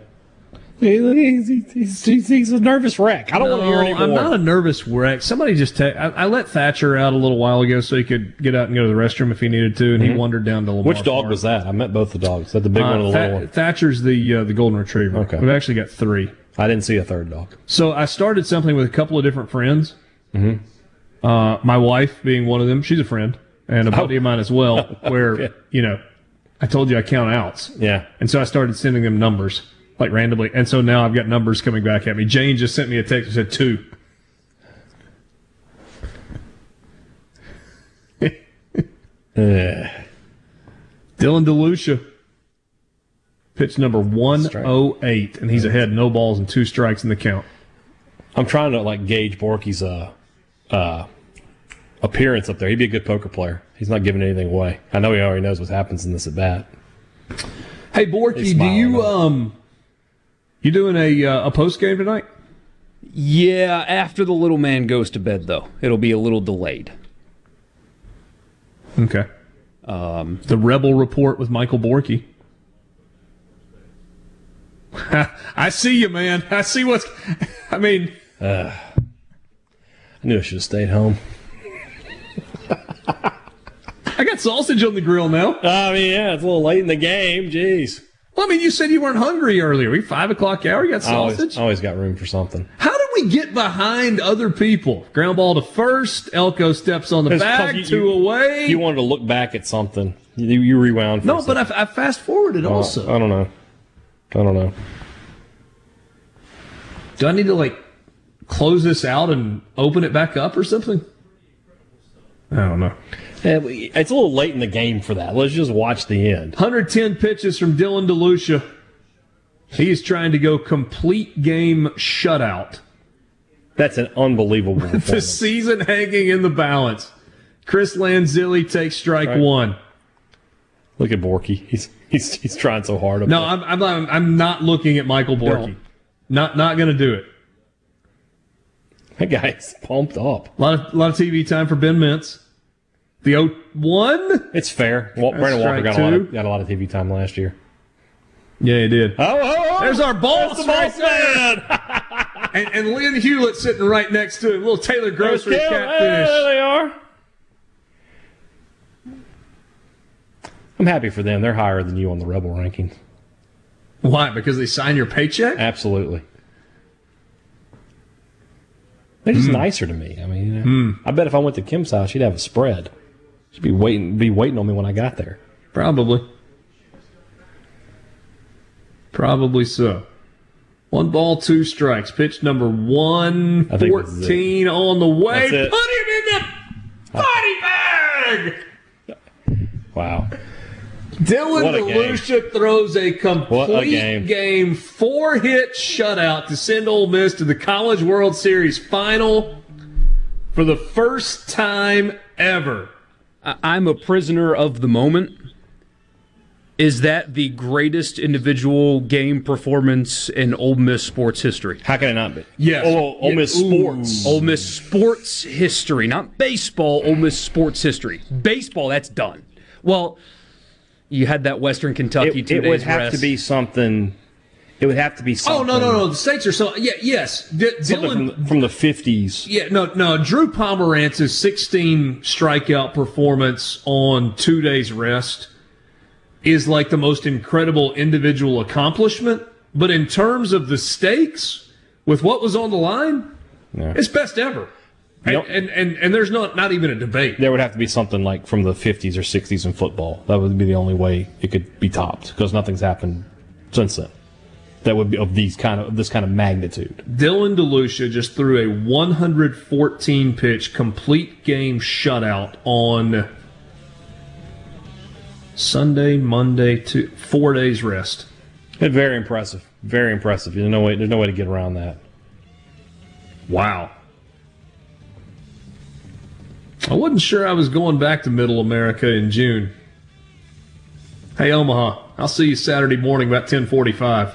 he's, he's, he's, he's a nervous wreck. I don't no, want to hear anymore. I'm not a nervous wreck. Somebody just te- I, I let Thatcher out a little while ago so he could get out and go to the restroom if he needed to, and mm-hmm. he wandered down to Lamar Which dog Farm. Was that? I met both the dogs. Is that the big uh, one or the Th- little one? Thatcher's the uh, the golden retriever. Okay. We've actually got three. I didn't see a third dog. So I started something with a couple of different friends. Mm-hmm. Uh, my wife being one of them. She's a friend and a buddy oh. of mine as well. Where yeah. you know, I told you I count outs. Yeah. And so I started sending them numbers. Like randomly. And so now I've got numbers coming back at me. Jane just sent me a text that said two. Dylan DeLucia. Pitch number one oh eight. Strike. And he's ahead. No balls and two strikes in the count. I'm trying to like gauge Borky's uh, uh, appearance up there. He'd be a good poker player. He's not giving anything away. I know he already knows what happens in this at bat. Hey, Borky, do you... um? You doing a uh, a post game tonight? Yeah, after the little man goes to bed, though. It'll be a little delayed. Okay. Um, the Rebel Report with Michael Borky. I see you, man. I see what's... I mean... Uh, I knew I should have stayed home. I got sausage on the grill now. I mean, yeah, it's a little late in the game. Jeez. Well, I mean, you said you weren't hungry earlier. We five o'clock hour. You got sausage. I always, always got room for something. How do we get behind other people? Ground ball to first. Elko steps on the it's bag. You, two away. You wanted to look back at something. You, you rewound. For no, but I, I fast forwarded uh, also. I don't know. I don't know. Do I need to like close this out and open it back up or something? I don't know. It's a little late in the game for that. Let's just watch the end. one hundred ten pitches from Dylan DeLucia. He's trying to go complete game shutout. That's an unbelievable performance. The season hanging in the balance. Chris Lanzilli takes strike right. one. Look at Borky. He's he's he's trying so hard. Up no, I'm, I'm not. I'm not looking at Michael Borky. No. Not not going to do it. That guy's pumped up. A lot of a lot of T V time for Ben Mintz. The oh one? It's fair. Well, Brandon Walker got a, lot of, got a lot of T V time last year. Yeah, he did. Oh, oh, oh. There's our boss, the right boss man. and, and Lynn Hewlett sitting right next to him. Little Taylor Grocery Taylor. Catfish. Hey, there they are. I'm happy for them. They're higher than you on the Rebel rankings. Why? Because they sign your paycheck? Absolutely. They're just mm. nicer to me. I mean, you know, mm. I bet if I went to Kim's house, she'd have a spread. She'd be waiting, be waiting on me when I got there. Probably. Probably so. One ball, two strikes. Pitch number one, fourteen on the way. Put him in the body bag. Wow. Dylan DeLucia throws a complete a game. game, four-hit shutout to send Ole Miss to the College World Series final for the first time ever. I'm a prisoner of the moment. Is that the greatest individual game performance in Ole Miss sports history? How can it not be? Yes. Oh, Ole Miss yeah. sports. Ole Miss sports history, not baseball, Ole Miss sports history. Baseball, that's done. Well... You had that Western Kentucky two days rest. It would have to be something. It would have to be something. Oh, no, no, no. The stakes are so. Yeah, yes. D- Dylan. From the, from the fifties. Yeah, no, no. Drew Pomerance's sixteen strikeout performance on two days rest is like the most incredible individual accomplishment. But in terms of the stakes, with what was on the line, yeah. it's best ever. Nope. And, and, and and there's not, not even a debate. There would have to be something like from the fifties or sixties in football. That would be the only way it could be topped because nothing's happened since then. That would be of these kind of this kind of magnitude. Dylan DeLucia just threw a one hundred fourteen pitch complete game shutout on Sunday, Monday, two, four days rest. And very impressive. Very impressive. There's no way. There's no way to get around that. Wow. I wasn't sure I was going back to Middle America in June. Hey, Omaha, I'll see you Saturday morning about ten forty-five.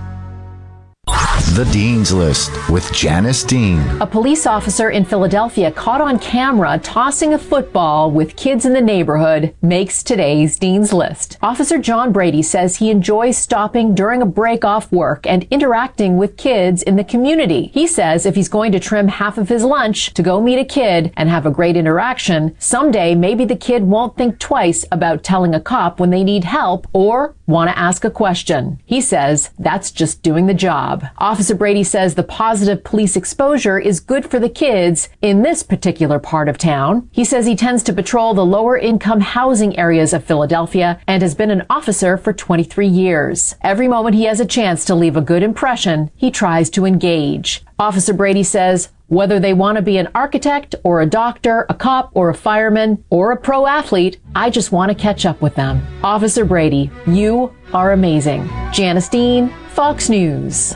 The Dean's List with Janice Dean. A police officer in Philadelphia caught on camera tossing a football with kids in the neighborhood makes today's Dean's List. Officer John Brady says he enjoys stopping during a break off work and interacting with kids in the community. He says if he's going to trim half of his lunch to go meet a kid and have a great interaction, someday maybe the kid won't think twice about telling a cop when they need help or want to ask a question. He says that's just doing the job. Officer Officer Brady says the positive police exposure is good for the kids in this particular part of town. He says he tends to patrol the lower-income housing areas of Philadelphia and has been an officer for twenty-three years. Every moment he has a chance to leave a good impression, he tries to engage. Officer Brady says whether they want to be an architect or a doctor, a cop or a fireman or a pro athlete, I just want to catch up with them. Officer Brady, you are amazing. Janice Dean, Fox News.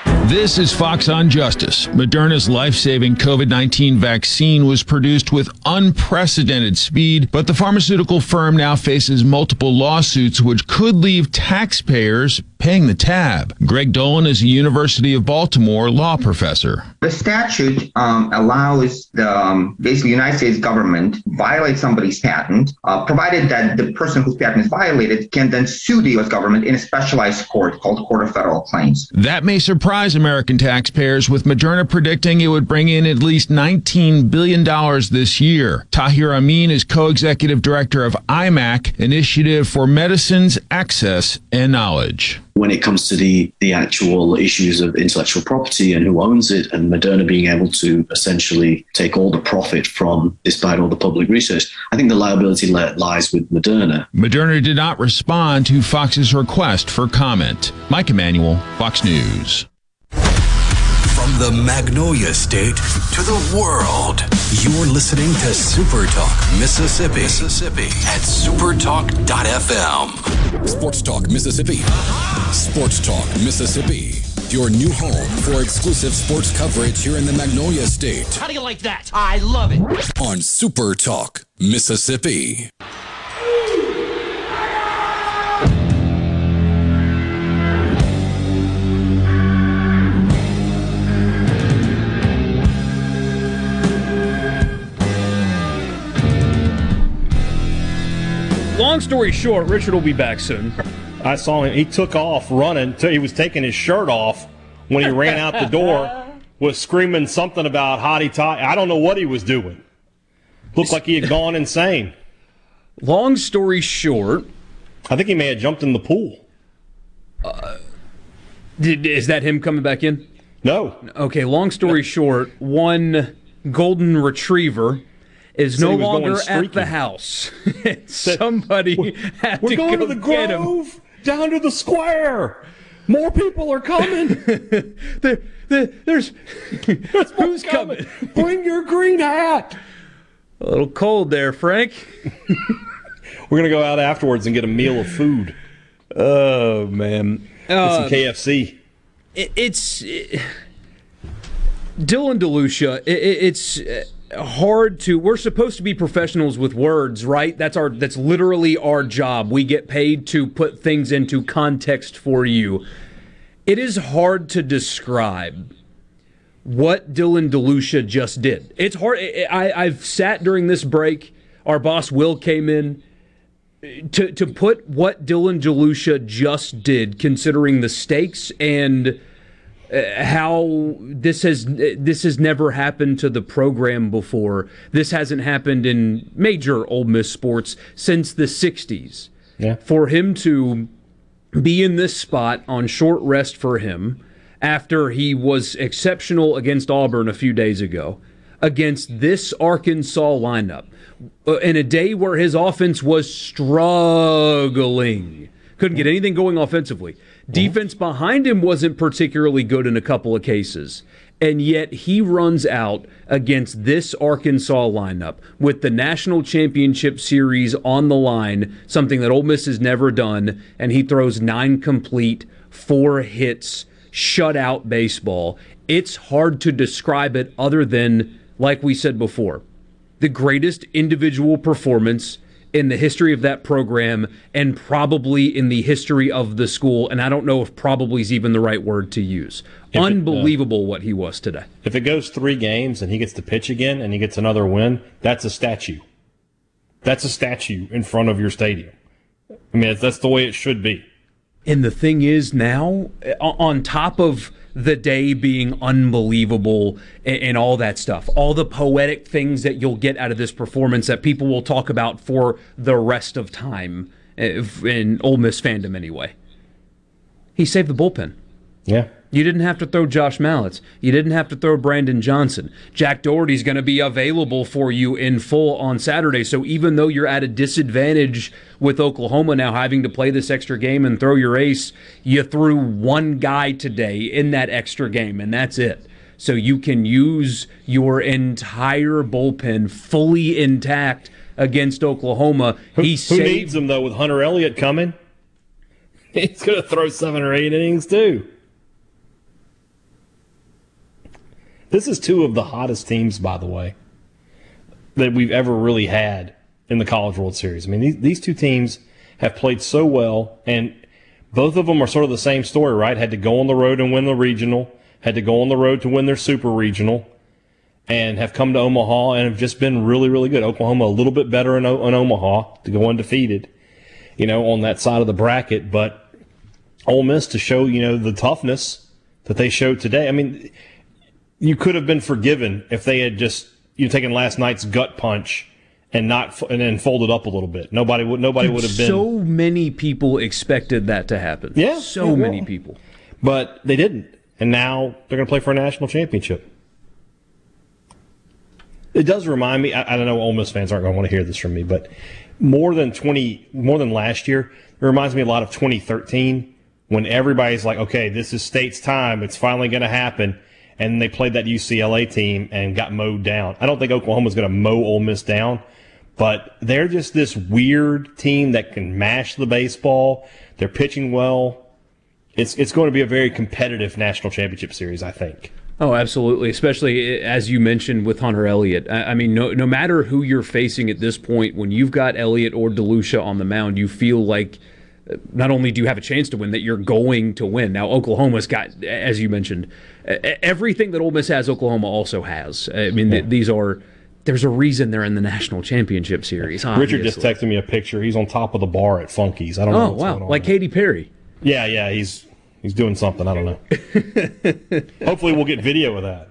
This is Fox on Justice. Moderna's life-saving COVID nineteen vaccine was produced with unprecedented speed, but the pharmaceutical firm now faces multiple lawsuits which could leave taxpayers paying the tab. Greg Dolan is a University of Baltimore law professor. The statute um, allows the um, basically United States government violate somebody's patent, uh, provided that the person whose patent is violated can then sue the U S government in a specialized court called Court of Federal Claims. That may surprise American taxpayers, with Moderna predicting it would bring in at least nineteen billion dollars this year. Tahir Amin is co-executive director of I MAC, Initiative for Medicines, Access, and Knowledge. When it comes to the, the actual issues of intellectual property and who owns it, and Moderna being able to essentially take all the profit from this by all the public research, I think the liability lies with Moderna. Moderna did not respond to Fox's request for comment. Mike Emanuel, Fox News. From the Magnolia State to the world, you're listening to SuperTalk Mississippi, Mississippi at super talk dot f m. Sports Talk Mississippi. Sports Talk Mississippi. Your new home for exclusive sports coverage here in the Magnolia State. How do you like that? I love it. On SuperTalk Mississippi. Long story short, Richard will be back soon. I saw him. He took off running. He was taking his shirt off when he ran out the door, was screaming something about hottie tie. I don't know what he was doing. Looked like he had gone insane. Long story short, I think he may have jumped in the pool. Uh, did, is that him coming back in? No. Okay, long story short, one golden retriever is no longer at the house. Somebody we're, had we're to going go to the get Grove, him. Down to the square. More people are coming. there, there, there's, there's who's coming? coming? Bring your green hat. A little cold there, Frank. We're gonna go out afterwards and get a meal of food. Oh man, uh, get some K F C. It, it's it, Dylan DeLucia. It, it, it's. Uh, hard to we're supposed to be professionals with words, right? That's our that's literally our job. We get paid to put things into context for you. It is hard to describe what Dylan DeLucia just did. It's hard. I, I've sat during this break. Our boss Will came in to to put what Dylan DeLucia just did, considering the stakes and Uh, how this has uh, this has never happened to the program before. This hasn't happened in major Ole Miss sports since the sixties. Yeah. For him to be in this spot on short rest for him after he was exceptional against Auburn a few days ago, against this Arkansas lineup, uh, in a day where his offense was struggling. Couldn't get anything going offensively. Defense behind him wasn't particularly good in a couple of cases. And yet he runs out against this Arkansas lineup with the National Championship Series on the line, something that Ole Miss has never done, and he throws nine complete, four hits, shutout baseball. It's hard to describe it other than, like we said before, the greatest individual performance in the history of that program and probably in the history of the school. And I don't know if probably is even the right word to use. If Unbelievable it, uh, what he was today. If it goes three games and he gets to pitch again and he gets another win, that's a statue. That's a statue in front of your stadium. I mean, that's the way it should be. And the thing is now, on top of the day being unbelievable and, and all that stuff, all the poetic things that you'll get out of this performance that people will talk about for the rest of time in Ole Miss fandom anyway. He saved the bullpen. Yeah. You didn't have to throw Josh Mallitz. You didn't have to throw Brandon Johnson. Jack Doherty's going to be available for you in full on Saturday. So even though you're at a disadvantage with Oklahoma now having to play this extra game and throw your ace, you threw one guy today in that extra game, and that's it. So you can use your entire bullpen fully intact against Oklahoma. Who, he who saved... needs him, though, with Hunter Elliott coming? He's going to throw seven or eight innings, too. This is two of the hottest teams, by the way, that we've ever really had in the College World Series. I mean, these, these two teams have played so well, and both of them are sort of the same story, right? Had to go on the road and win the regional, had to go on the road to win their super regional, and have come to Omaha and have just been really, really good. Oklahoma a little bit better in, in Omaha to go undefeated, you know, on that side of the bracket. But Ole Miss to show, you know, the toughness that they showed today. I mean, you could have been forgiven if they had just you know, taken last night's gut punch and not and then folded up a little bit. Nobody would nobody Dude, would have been. So many people expected that to happen. Yeah, so yeah, many well. people, but they didn't, and now they're going to play for a national championship. It does remind me. I, I don't know. Ole Miss fans aren't going to want to hear this from me, but more than twenty, more than last year, it reminds me a lot of twenty thirteen when everybody's like, "Okay, this is state's time. It's finally going to happen." And they played that U C L A team and got mowed down. I don't think Oklahoma's going to mow Ole Miss down, but they're just this weird team that can mash the baseball. They're pitching well. It's it's going to be a very competitive national championship series, I think. Oh, absolutely, especially as you mentioned with Hunter Elliott. I mean, no no matter who you're facing at this point, when you've got Elliott or DeLucia on the mound, you feel like not only do you have a chance to win, that you're going to win. Now, Oklahoma's got, as you mentioned, everything that Ole Miss has, Oklahoma also has. I mean, yeah. th- these are, there's a reason they're in the National Championship Series, obviously. Richard just texted me a picture. He's on top of the bar at Funky's. I don't oh, know what's wow. going on. Like there. Katy Perry. Yeah, yeah, he's he's doing something. I don't know. Hopefully we'll get video of that.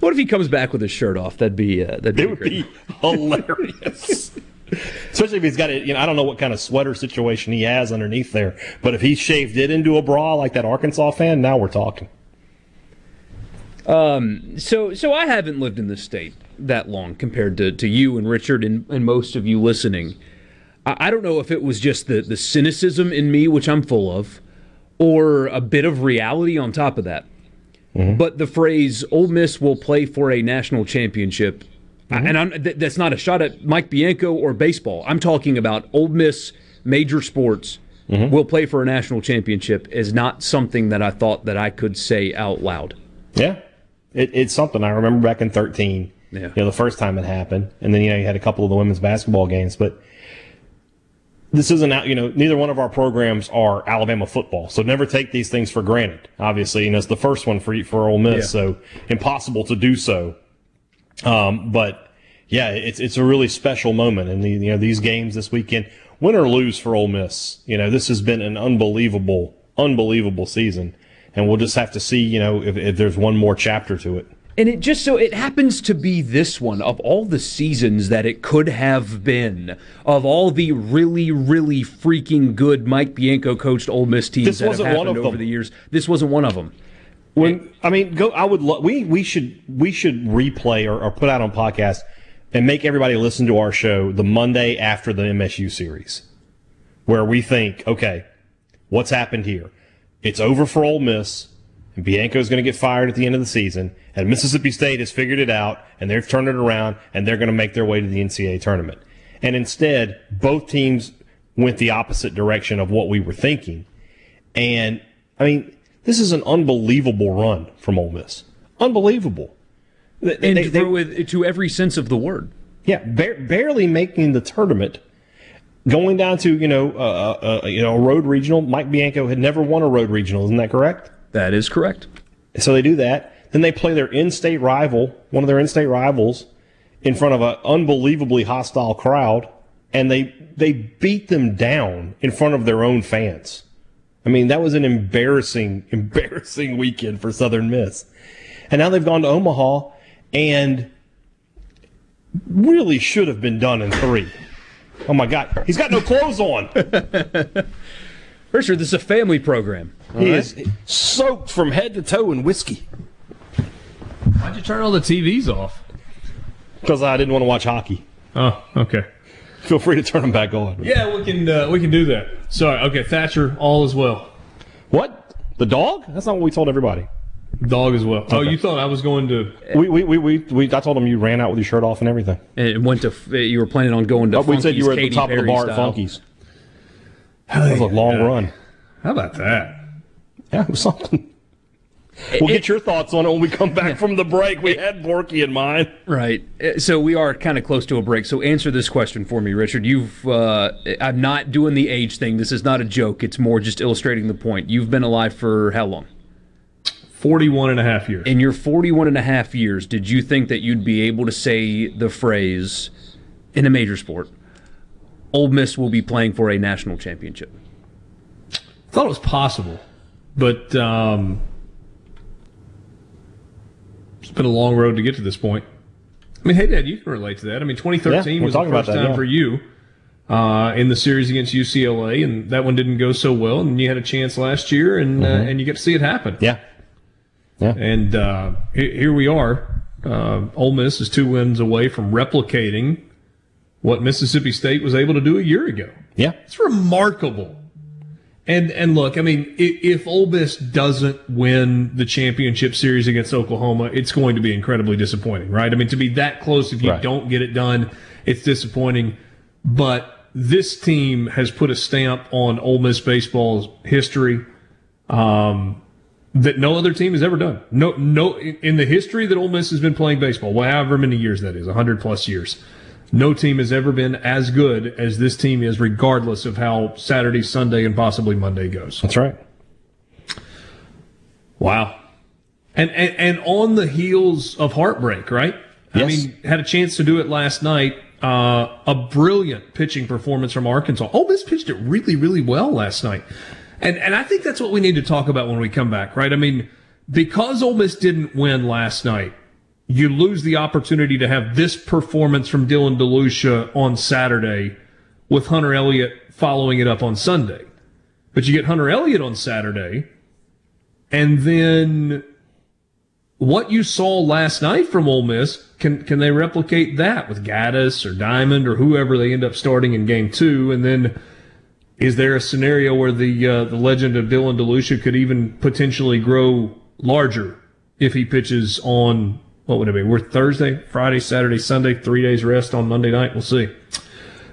What if he comes back with his shirt off? That'd be, uh, that'd be, it would be hilarious. Especially if he's got it, you know, I don't know what kind of sweater situation he has underneath there, but if he shaved it into a bra like that Arkansas fan, now we're talking. Um, so, so I haven't lived in this state that long compared to, to you and Richard and, and most of you listening. I, I don't know if it was just the, the cynicism in me, which I'm full of, or a bit of reality on top of that. Mm-hmm. But the phrase, Ole Miss will play for a national championship, Mm-hmm. And I'm, th- that's not a shot at Mike Bianco or baseball. I'm talking about Ole Miss major sports mm-hmm. will play for a national championship is not something that I thought that I could say out loud. Yeah, it, it's something I remember back in thirteen. Yeah, you know, the first time it happened, and then you know you had a couple of the women's basketball games. But this isn't out. You know, neither one of our programs are Alabama football, so never take these things for granted. Obviously, and it's the first one for for Ole Miss, yeah. so impossible to do so. Um, but yeah, it's it's a really special moment, and the, you know these games this weekend, win or lose for Ole Miss, you know this has been an unbelievable, unbelievable season, and we'll just have to see, you know, if, if there's one more chapter to it. And it just so it happens to be this one of all the seasons that it could have been, of all the really, really freaking good Mike Bianco coached Ole Miss teams that have happened over the years. This wasn't one of them. When I mean, go. I would. Lo- we we should we should replay or, or put out on podcast and make everybody listen to our show the Monday after the M S U series, where we think, okay, what's happened here? It's over for Ole Miss, and Bianco's going to get fired at the end of the season, and Mississippi State has figured it out, and they've turned it around, and they're going to make their way to the N C double A tournament. And instead, both teams went the opposite direction of what we were thinking, and I mean. This is an unbelievable run from Ole Miss. Unbelievable. They, and they, they, with, to every sense of the word. Yeah, ba- barely making the tournament. Going down to, you know, uh, uh, you know, a road regional. Mike Bianco had never won a road regional. Isn't that correct? That is correct. So they do that. Then they play their in-state rival, one of their in-state rivals, in front of an unbelievably hostile crowd, and they they beat them down in front of their own fans. I mean, that was an embarrassing, embarrassing weekend for Southern Miss. And now they've gone to Omaha and really should have been done in three. Oh, my God. He's got no clothes on. Richard, this is a family program. All he right? is soaked from head to toe in whiskey. Why'd you turn all the T Vs off? Because I didn't want to watch hockey. Oh, okay. Feel free to turn them back on. Yeah, we can uh, we can do that. Sorry. Okay, Thatcher, all is well. What? The dog? That's not what we told everybody. Dog as well. Okay. Oh, you thought I was going to? We, we we we we. I told him you ran out with your shirt off and everything. And it went to. You were planning on going to. Oh, Funky's, we said you were at Katy the top Perry of the bar style. At Funky's. That was a long yeah. run. How about that? Yeah, it was something. We'll it, get your thoughts on it when we come back from the break. We had Borky in mind. Right. So we are kind of close to a break. So answer this question for me, Richard. You've uh, I'm not doing the age thing. This is not a joke. It's more just illustrating the point. You've been alive for how long? forty-one and a half years. In your forty-one and a half years, did you think that you'd be able to say the phrase, in a major sport, Ole Miss will be playing for a national championship? I thought it was possible, but um, it's been a long road to get to this point. I mean, hey, Dad, you can relate to that. I mean, twenty thirteen yeah, was the first that, time yeah. for you uh, in the series against U C L A, and that one didn't go so well, and you had a chance last year, and mm-hmm. uh, and you get to see it happen. Yeah. Yeah. And uh, here we are. Uh, Ole Miss is two wins away from replicating what Mississippi State was able to do a year ago. Yeah, it's remarkable. And and look, I mean, if, if Ole Miss doesn't win the championship series against Oklahoma, it's going to be incredibly disappointing, right? I mean, to be that close, if you right. don't get it done, it's disappointing. But this team has put a stamp on Ole Miss baseball's history. Um. That no other team has ever done. No, no, in the history that Ole Miss has been playing baseball, well, however many years that is, one hundred plus years, no team has ever been as good as this team is, regardless of how Saturday, Sunday, and possibly Monday goes. That's right. Wow. And and, and on the heels of heartbreak, right? Yes. I mean, had a chance to do it last night. Uh, a brilliant pitching performance from Arkansas. Ole Miss pitched it really, really well last night. And and I think that's what we need to talk about when we come back, right? I mean, because Ole Miss didn't win last night, you lose the opportunity to have this performance from Dylan DeLucia on Saturday with Hunter Elliott following it up on Sunday. But you get Hunter Elliott on Saturday, and then what you saw last night from Ole Miss, can can they replicate that with Gaddis or Diamond or whoever they end up starting in game two? And then is there a scenario where the uh, the legend of Dylan DeLucia could even potentially grow larger if he pitches on, what would it be? We're Thursday, Friday, Saturday, Sunday, three days rest on Monday night. We'll see.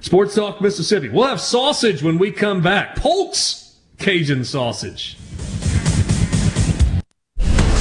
Sports Talk Mississippi. We'll have sausage when we come back. Polk's Cajun Sausage.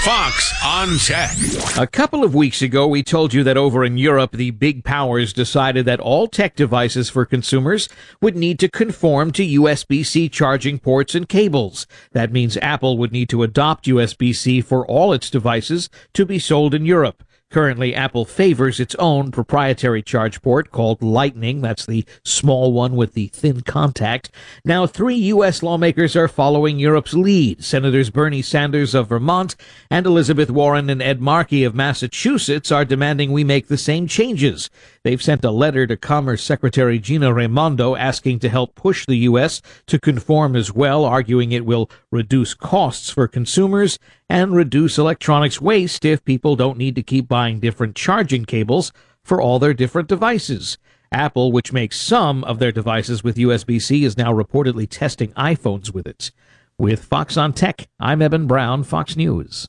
Fox on Tech. A couple of weeks ago, we told you that over in Europe, the big powers decided that all tech devices for consumers would need to conform to U S B C charging ports and cables. That means Apple would need to adopt U S B C for all its devices to be sold in Europe. Currently, Apple favors its own proprietary charge port called Lightning. That's the small one with the thin contact. Now, three U S lawmakers are following Europe's lead. Senators Bernie Sanders of Vermont and Elizabeth Warren and Ed Markey of Massachusetts are demanding we make the same changes. They've sent a letter to Commerce Secretary Gina Raimondo asking to help push the U S to conform as well, arguing it will reduce costs for consumers and reduce electronics waste if people don't need to keep buying different charging cables for all their different devices. Apple, which makes some of their devices with U S B C, is now reportedly testing iPhones with it. With Fox on Tech, I'm Eben Brown, Fox News.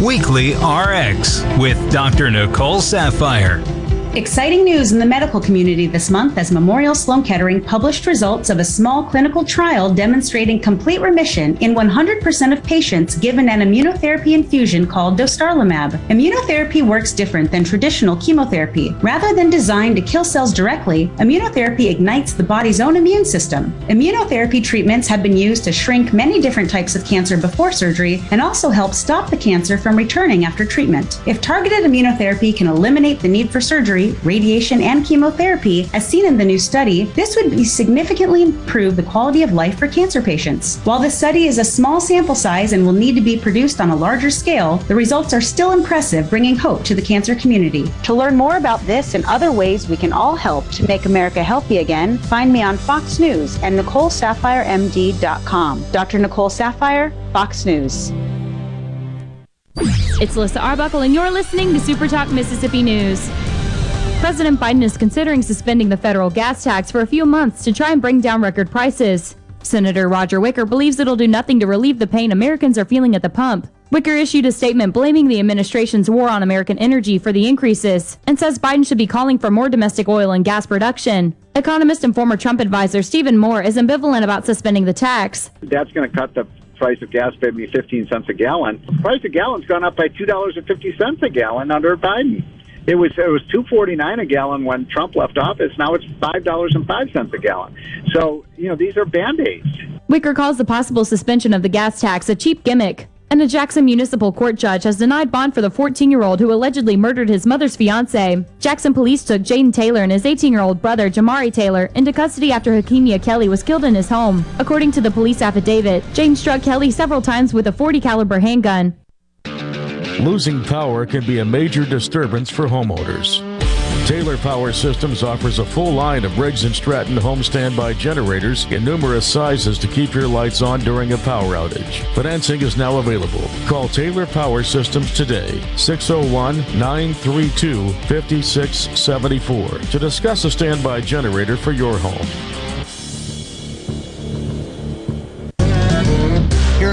Weekly R X with Doctor Nicole Sapphire. Exciting news in the medical community this month as Memorial Sloan Kettering published results of a small clinical trial demonstrating complete remission in one hundred percent of patients given an immunotherapy infusion called dostarlimab. Immunotherapy works different than traditional chemotherapy. Rather than designed to kill cells directly, immunotherapy ignites the body's own immune system. Immunotherapy treatments have been used to shrink many different types of cancer before surgery and also help stop the cancer from returning after treatment. If targeted immunotherapy can eliminate the need for surgery, radiation, and chemotherapy, as seen in the new study, this would significantly improve the quality of life for cancer patients. While the study is a small sample size and will need to be produced on a larger scale, the results are still impressive, bringing hope to the cancer community. To learn more about this and other ways we can all help to make America healthy again, find me on Fox News and Nicole Sapphire M D dot com. Doctor Nicole Sapphire, Fox News. It's Alyssa Arbuckle, and you're listening to Super Talk Mississippi News. President Biden is considering suspending the federal gas tax for a few months to try and bring down record prices. Senator Roger Wicker believes it'll do nothing to relieve the pain Americans are feeling at the pump. Wicker issued a statement blaming the administration's war on American energy for the increases and says Biden should be calling for more domestic oil and gas production. Economist and former Trump advisor Stephen Moore is ambivalent about suspending the tax. That's going to cut the price of gas by maybe fifteen cents a gallon. The price of gallon's gone up by two dollars and fifty cents a gallon under Biden. It was it was two forty-nine a gallon when Trump left office. Now it's five dollars and five cents a gallon. So, you know, these are band-aids. Wicker calls the possible suspension of the gas tax a cheap gimmick. And a Jackson municipal court judge has denied bond for the fourteen-year-old who allegedly murdered his mother's fiance. Jackson police took Jaden Taylor and his eighteen-year-old brother, Jamari Taylor, into custody after Hakemia Kelly was killed in his home. According to the police affidavit, Jaden struck Kelly several times with a forty caliber handgun. Losing power can be a major disturbance for homeowners. Taylor Power Systems offers a full line of Briggs and Stratton home standby generators in numerous sizes to keep your lights on during a power outage. Financing is now available. Call Taylor Power Systems today, six oh one, nine three two, five six seven four, to discuss a standby generator for your home. Here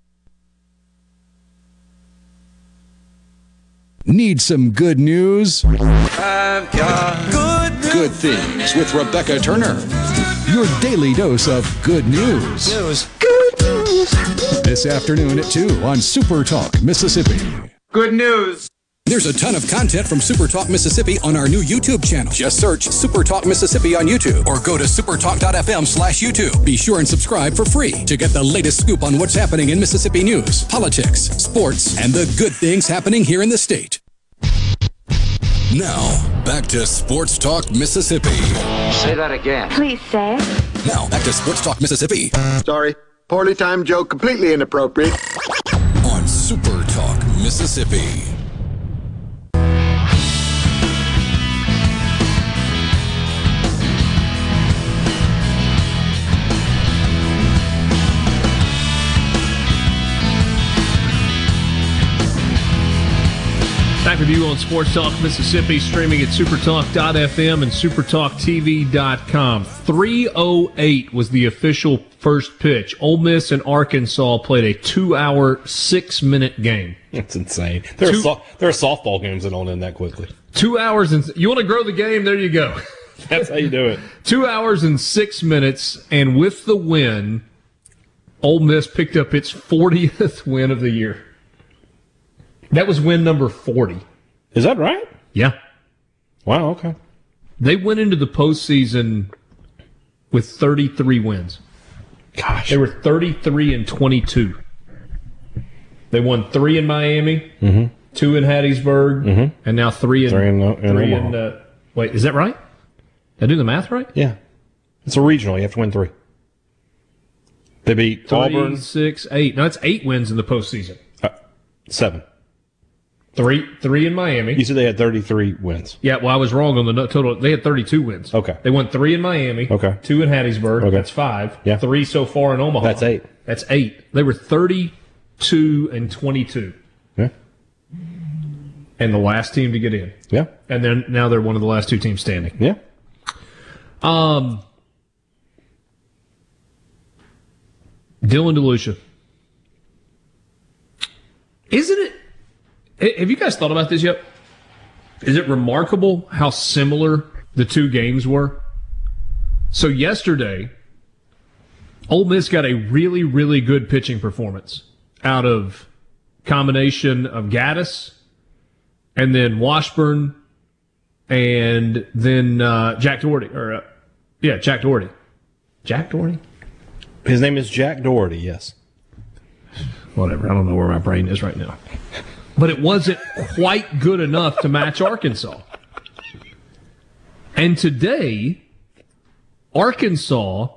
Need some good news? I've got good news. Good Things with Rebecca Turner. Your daily dose of good news. Good news. Good news. This afternoon at two on Super Talk Mississippi. Good news. There's a ton of content from Super Talk Mississippi on our new YouTube channel. Just search Super Talk Mississippi on YouTube or go to supertalk dot f m slash YouTube. Be sure and subscribe for free to get the latest scoop on what's happening in Mississippi news, politics, sports, and the good things happening here in the state. Now, back to Sports Talk Mississippi. Say that again. Please say it. Now, back to Sports Talk Mississippi. Sorry, poorly timed joke, completely inappropriate. On Super Talk Mississippi. Back with you on Sports Talk Mississippi, streaming at supertalk dot f m and supertalk t v dot com. three oh eight was the official first pitch. Ole Miss and Arkansas played a two-hour, six-minute game. That's insane. There are, two, so, there are softball games that don't end that quickly. Two hours. And you want to grow the game? There you go. That's how you do it. Two hours and six minutes, and with the win, Ole Miss picked up its fortieth win of the year. That was win number forty. Is that right? Yeah. Wow, okay. They went into the postseason with thirty-three wins. Gosh. They were thirty-three and twenty-two. They won three in Miami, mm-hmm. two in Hattiesburg, mm-hmm. and now three in, three in, the, in three Omaha. In, uh, wait, is that right? Did I do the math right? Yeah. It's a regional. You have to win three. They beat three, Auburn. six, eight. No, it's eight wins in the postseason. Uh, seven. Three three in Miami. You said they had thirty-three wins. Yeah, well, I was wrong on the total. They had thirty-two wins. Okay. They won three in Miami. Okay. Two in Hattiesburg. Okay. That's five. Yeah. Three so far in Omaha. That's eight. That's eight. They were thirty-two and twenty-two. Yeah. And the last team to get in. Yeah. And then now they're one of the last two teams standing. Yeah. Um, Dylan DeLucia. Isn't it? Have you guys thought about this yet? Is it remarkable how similar the two games were? So yesterday, Ole Miss got a really, really good pitching performance out of combination of Gaddis and then Washburn and then uh, Jack Doherty. Or, uh, yeah, Jack Doherty. Jack Doherty? His name is Jack Doherty, yes. Whatever. I don't know where my brain is right now. But it wasn't quite good enough to match Arkansas. And today, Arkansas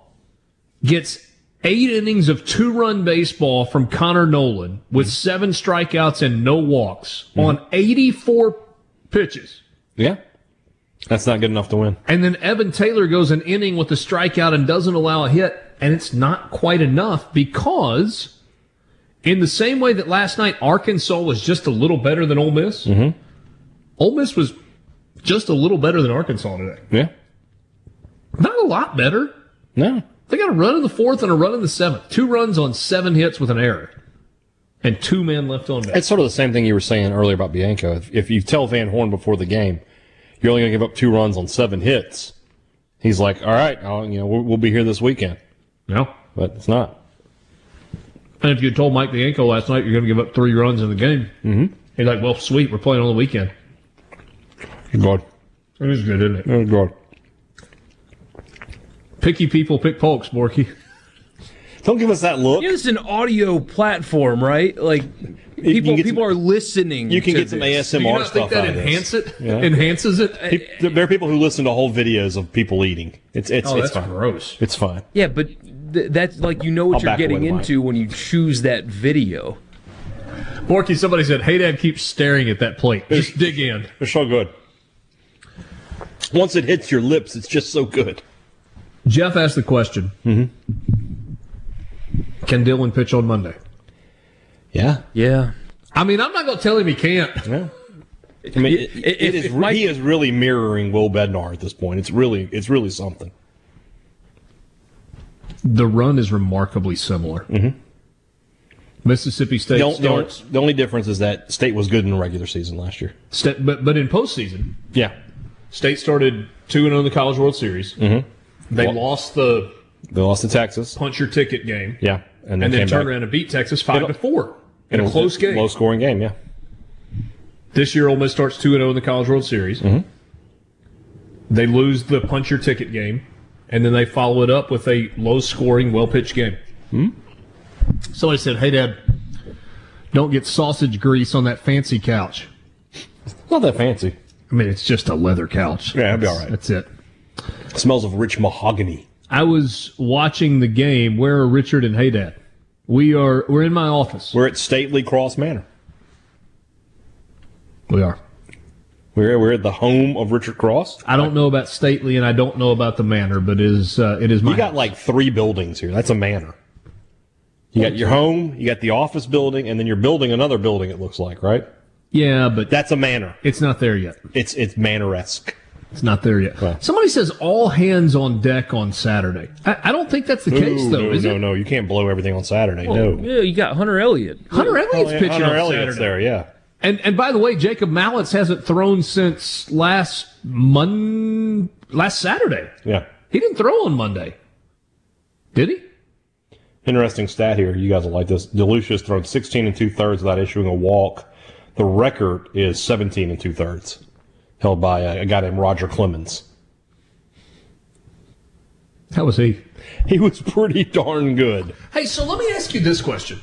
gets eight innings of two-run baseball from Connor Nolan with seven strikeouts and no walks mm-hmm. on eighty-four pitches. Yeah. That's not good enough to win. And then Evan Taylor goes an inning with a strikeout and doesn't allow a hit, and it's not quite enough because... in the same way that last night Arkansas was just a little better than Ole Miss, mm-hmm. Ole Miss was just a little better than Arkansas today. Yeah. Not a lot better. No. They got a run in the fourth and a run in the seventh. Two runs on seven hits with an error. And two men left on base. It's sort of the same thing you were saying earlier about Bianco. If, if you tell Van Horn before the game, you're only going to give up two runs on seven hits, he's like, all right, I'll, you know, we'll, we'll be here this weekend. No. But it's not. And if you told Mike Bianco last night you're going to give up three runs in the game, mm-hmm. he's like, well, sweet, we're playing on the weekend. God. It was good, isn't it? It was good. Picky people pick folks, Borky. Don't give us that look. It's an audio platform, right? Like, people people some, are listening You can to get some this. A S M R do you not stuff think that out enhance it? Yeah. Enhances it? People, there are people who listen to whole videos of people eating. It's, it's, oh, it's that's fine. Gross. It's fine. Yeah, but... that's like you know what I'll you're getting into when you choose that video. Borky, somebody said, hey, Dad, keep staring at that plate. Just it's, dig in. It's so good. Once it hits your lips, it's just so good. Jeff asked the question, mm-hmm. can Dylan pitch on Monday? Yeah. Yeah. I mean, I'm not going to tell him he can't. Yeah. I mean, it, it, it, it is, Mike, he is really mirroring Will Bednar at this point. It's really, it's really something. The run is remarkably similar. Mm-hmm. Mississippi State the, starts. The, the only difference is that State was good in the regular season last year. State, but but in postseason, yeah, State started two and zero in the College World Series. Mm-hmm. They well, lost the they lost to Texas punch your ticket game. Yeah, and, and then turned around and beat Texas five it, to four in a close game, low scoring game. Yeah. This year, Ole Miss starts two and zero in the College World Series. Mm-hmm. They lose the punch your ticket game. And then they follow it up with a low-scoring, well-pitched game. Hmm? Somebody said, hey, Dad, don't get sausage grease on that fancy couch. It's not that fancy. I mean, it's just a leather couch. Yeah, it'll be all right. That's it. It smells of rich mahogany. I was watching the game. Where are Richard and Hey Dad? We are, we're in my office. We're at Stately Cross Manor. We are. We're we're at the home of Richard Cross. I don't know about Stately, and I don't know about the manor, but it is uh, it is my. You got house. Like three buildings here. That's a manor. You got your home, you got the office building, and then you're building another building. It looks like, right? Yeah, but that's a manor. It's not there yet. It's it's manor-esque. It's not there yet. Well, somebody says all hands on deck on Saturday. I, I don't think that's the Ooh, case, though. No, is no, it? no, you can't blow everything on Saturday. Well, no. Yeah, you got Hunter Elliott. Hunter Elliott's pitching Hunter on Elliott's Saturday. There, yeah. And and by the way, Jacob Mallitz hasn't thrown since last Monday, last Saturday. Yeah. He didn't throw on Monday. Did he? Interesting stat here. You guys will like this. DeLucia's thrown sixteen and two-thirds without issuing a walk. The record is seventeen and two-thirds, held by a, a guy named Roger Clemens. How was he? He was pretty darn good. Hey, so let me ask you this question.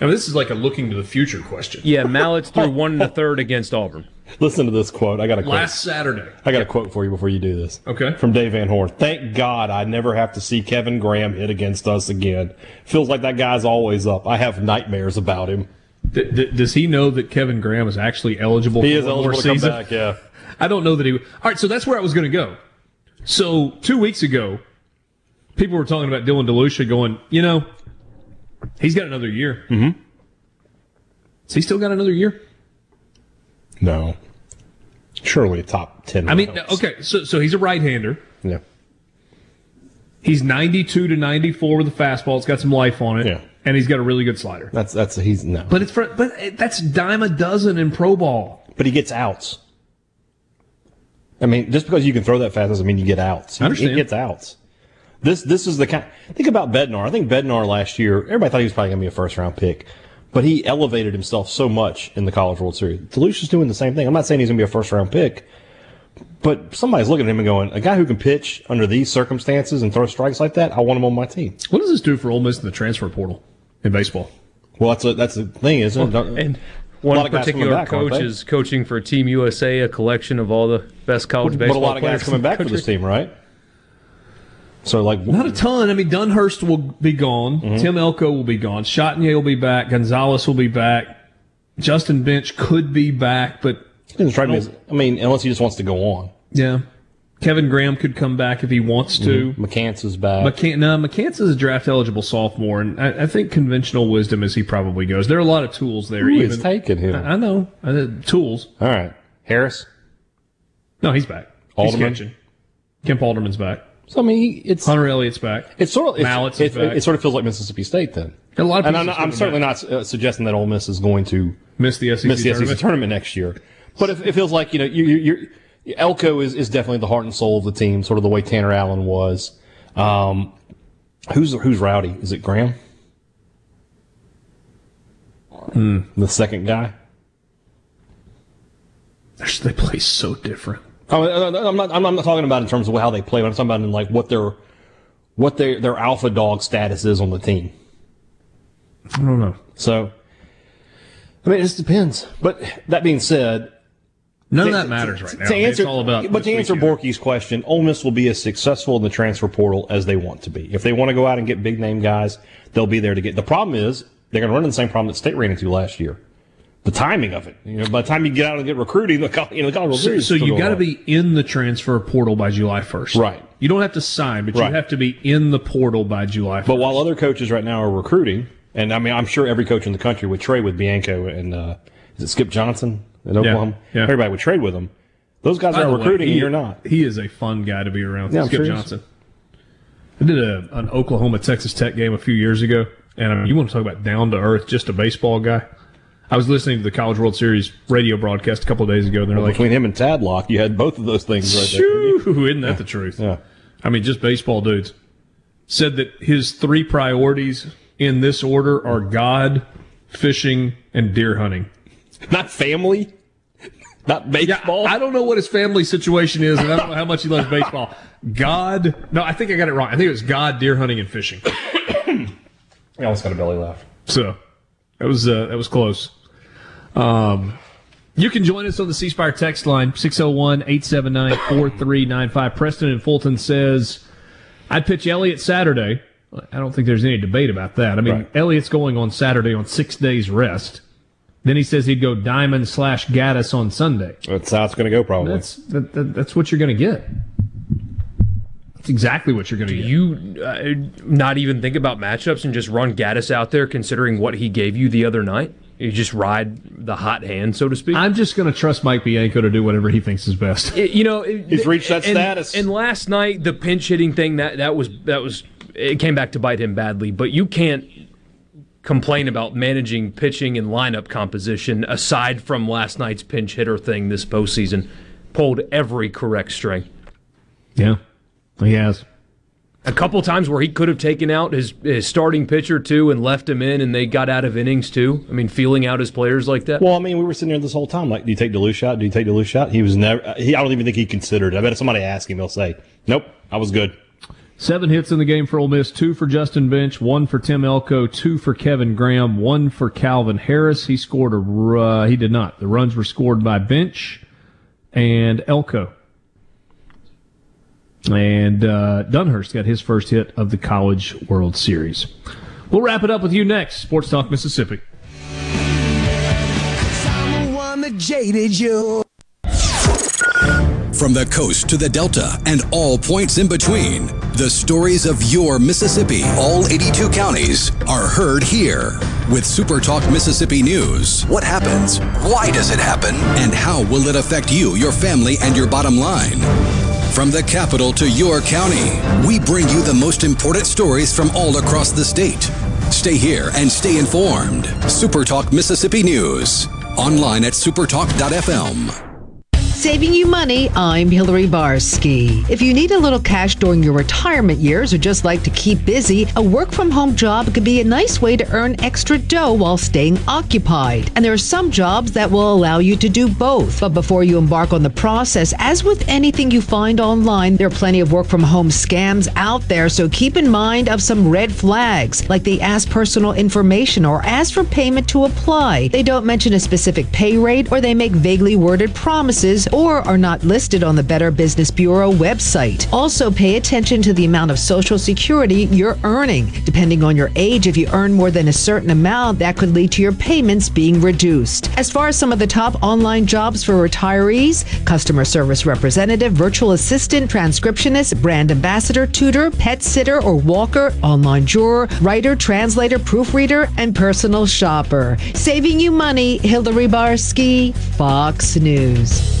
I mean, this is like a looking to the future question. Yeah, Mallitz threw one and a third against Auburn. Listen to this quote. I got a quote. Last Saturday. I got a quote for you before you do this. Okay. From Dave Van Horn. Thank God I never have to see Kevin Graham hit against us again. Feels like that guy's always up. I have nightmares about him. D- d- does he know that Kevin Graham is actually eligible he for is eligible more to season? Come back, yeah. I don't know that he would. All right, so that's where I was going to go. So two weeks ago, people were talking about Dylan DeLucia going, you know, he's got another year. Mm-hmm. Has he still got another year? No. Surely a top ten. I mean, helps. Okay, so so he's a right-hander. Yeah. He's ninety-two to ninety-four with the fastball. It's got some life on it. Yeah. And he's got a really good slider. That's that's he's no. But it's for, but that's dime a dozen in pro ball. But he gets outs. I mean, just because you can throw that fast doesn't mean you get outs. I understand. He gets outs. This this is the kind. Think about Bednar. I think Bednar last year, everybody thought he was probably going to be a first round pick. But he elevated himself so much in the College World Series. DeLucia's doing the same thing. I'm not saying he's going to be a first-round pick, but somebody's looking at him and going, a guy who can pitch under these circumstances and throw strikes like that, I want him on my team. What does this do for Ole Miss in the transfer portal in baseball? Well, that's a, that's the thing, isn't well, it? And one particular back, coach is coaching for Team U S A, a collection of all the best college but, baseball players. But a lot of guys coming back for this team, right? So like not a ton. I mean, Dunhurst will be gone. Mm-hmm. Tim Elko will be gone. Chatagnier will be back. Gonzalez will be back. Justin Bench could be back, but I, me as, I mean, unless he just wants to go on. Yeah, Kevin Graham could come back if he wants to. Mm-hmm. McCants is back. McCants, no, McCants is a draft eligible sophomore, and I, I think conventional wisdom is he probably goes. There are a lot of tools there. Who even is taking him? I, I know uh, tools. All right, Harris. No, he's back. Alderman. He's catching. Kemp Alderman's back. So, I mean, it's... Hunter Elliott's back. It's sort of, it's, Mallitz is it, back. It sort of feels like Mississippi State, then. A lot of and I'm, I'm certainly back. not uh, suggesting that Ole Miss is going to miss the S E C, miss the tournament. S E C tournament next year. But it, it feels like, you know, you, you, you, Elko is, is definitely the heart and soul of the team, sort of the way Tanner Allen was. Um, who's who's rowdy? Is it Graham? Mm. The second guy? They play so different. I'm not. I'm not talking about in terms of how they play. But I'm talking about in like what their, what their their alpha dog status is on the team. I don't know. So, I mean, it just depends. But that being said, none th- of that matters t- right now. To answer, it's all about. But to answer weekend. Borky's question, Ole Miss will be as successful in the transfer portal as they want to be. If they want to go out and get big name guys, they'll be there to get. The problem is they're going to run into the same problem that State ran into last year. The timing of it, you know, by the time you get out and get recruiting, the college, you know, the college so, so you got to be in the transfer portal by July first, right? You don't have to sign, but right. you have to be in the portal by July first. But while other coaches right now are recruiting, and I mean, I'm sure every coach in the country would trade with Bianco and uh, is it Skip Johnson at Oklahoma? Yeah, yeah. Everybody would trade with him. Those guys by are recruiting, and you're not. He is a fun guy to be around. Yeah, Skip sure Johnson. I did a, an Oklahoma Texas Tech game a few years ago, and I mean, you want to talk about down to earth, just a baseball guy. I was listening to the College World Series radio broadcast a couple of days ago. And they're well, like, between him and Tadlock, you had both of those things right shoo, there. Isn't that yeah, the truth? Yeah. I mean, just baseball dudes. Said that his three priorities in this order are God, fishing, and deer hunting. Not family? Not baseball? Yeah, I don't know what his family situation is, and I don't know how much he loves baseball. God. No, I think I got it wrong. I think it was God, deer hunting, and fishing. I almost got a belly laugh. So. That was uh, that was close. Um, you can join us on the C Spire text line, six oh one, eight seven nine, four three nine five. Preston and Fulton says, I'd pitch Elliott Saturday. I don't think there's any debate about that. I mean, right. Elliott's going on Saturday on six days rest. Then he says he'd go Diamond slash Gaddis on Sunday. That's how it's going to go, probably. That's that, that, that's what you're going to get. That's exactly what you're going to do. You uh, not even think about matchups and just run Gaddis out there, considering what he gave you the other night. You just ride the hot hand, so to speak. I'm just going to trust Mike Bianco to do whatever he thinks is best. It, you know, it, he's reached that and, status. And last night, the pinch hitting thing that that was that was it came back to bite him badly. But you can't complain about managing pitching and lineup composition aside from last night's pinch hitter thing. This postseason pulled every correct string. Yeah, he has. A couple times where he could have taken out his, his starting pitcher, too, and left him in, and they got out of innings, too. I mean, feeling out his players like that. Well, I mean, we were sitting there this whole time, like, do you take DeLucia out? Do you take DeLucia out? He was never – he, I don't even think he considered it. I bet if somebody asked him, he'll say, nope, I was good. Seven hits in the game for Ole Miss, two for Justin Bench, one for Tim Elko, two for Kevin Graham, one for Calvin Harris. He scored a uh, – he did not. The runs were scored by Bench and Elko. And uh, Dunhurst got his first hit of the College World Series. We'll wrap it up with you next, Sports Talk Mississippi. From the coast to the Delta and all points in between, the stories of your Mississippi, all eighty-two counties, are heard here with SuperTalk Mississippi News. What happens? Why does it happen? And how will it affect you, your family, and your bottom line? From the capital to your county, we bring you the most important stories from all across the state. Stay here and stay informed. SuperTalk Mississippi News. Online at supertalk dot f m. Saving you money, I'm Hillary Barsky. If you need a little cash during your retirement years or just like to keep busy, a work-from-home job could be a nice way to earn extra dough while staying occupied. And there are some jobs that will allow you to do both. But before you embark on the process, as with anything you find online, there are plenty of work-from-home scams out there, so keep in mind of some red flags, like they ask personal information or ask for payment to apply. They don't mention a specific pay rate, or they make vaguely worded promises, or are not listed on the Better Business Bureau website. Also, pay attention to the amount of Social Security you're earning. Depending on your age, if you earn more than a certain amount, that could lead to your payments being reduced. As far as some of the top online jobs for retirees, customer service representative, virtual assistant, transcriptionist, brand ambassador, tutor, pet sitter or walker, online juror, writer, translator, proofreader, and personal shopper. Saving you money, Hillary Barsky, Fox News.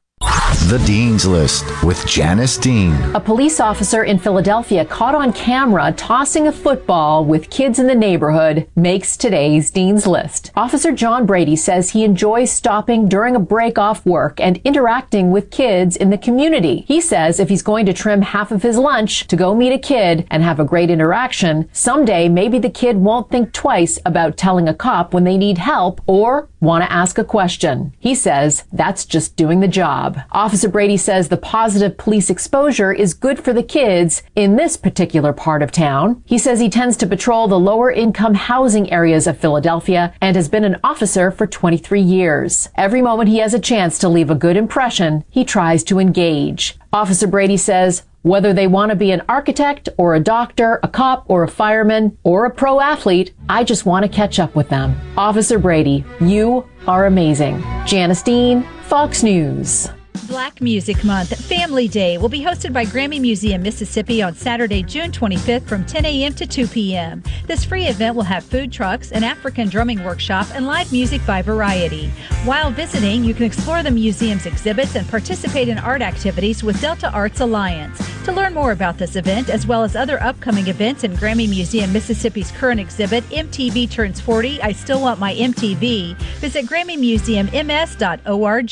The Dean's List with Janice Dean. A police officer in Philadelphia caught on camera tossing a football with kids in the neighborhood makes today's Dean's List. Officer John Brady says he enjoys stopping during a break off work and interacting with kids in the community. He says if he's going to trim half of his lunch to go meet a kid and have a great interaction, someday maybe the kid won't think twice about telling a cop when they need help or want to ask a question. He says that's just doing the job. Officer Brady says the positive police exposure is good for the kids in this particular part of town. He says he tends to patrol the lower income housing areas of Philadelphia and has been an officer for twenty-three years. Every moment he has a chance to leave a good impression, he tries to engage. Officer Brady says whether they want to be an architect or a doctor, a cop or a fireman or a pro athlete, I just want to catch up with them. Officer Brady, you are amazing. Janice Dean, Fox News. Black Music Month Family Day will be hosted by Grammy Museum Mississippi on Saturday, June twenty-fifth from ten a.m. to two p.m. This free event will have food trucks, an African drumming workshop, and live music by variety. While visiting, you can explore the museum's exhibits and participate in art activities with Delta Arts Alliance. To learn more about this event, as well as other upcoming events in Grammy Museum Mississippi's current exhibit, M T V Turns forty, I Still Want My M T V, visit Grammy Museum M S dot org.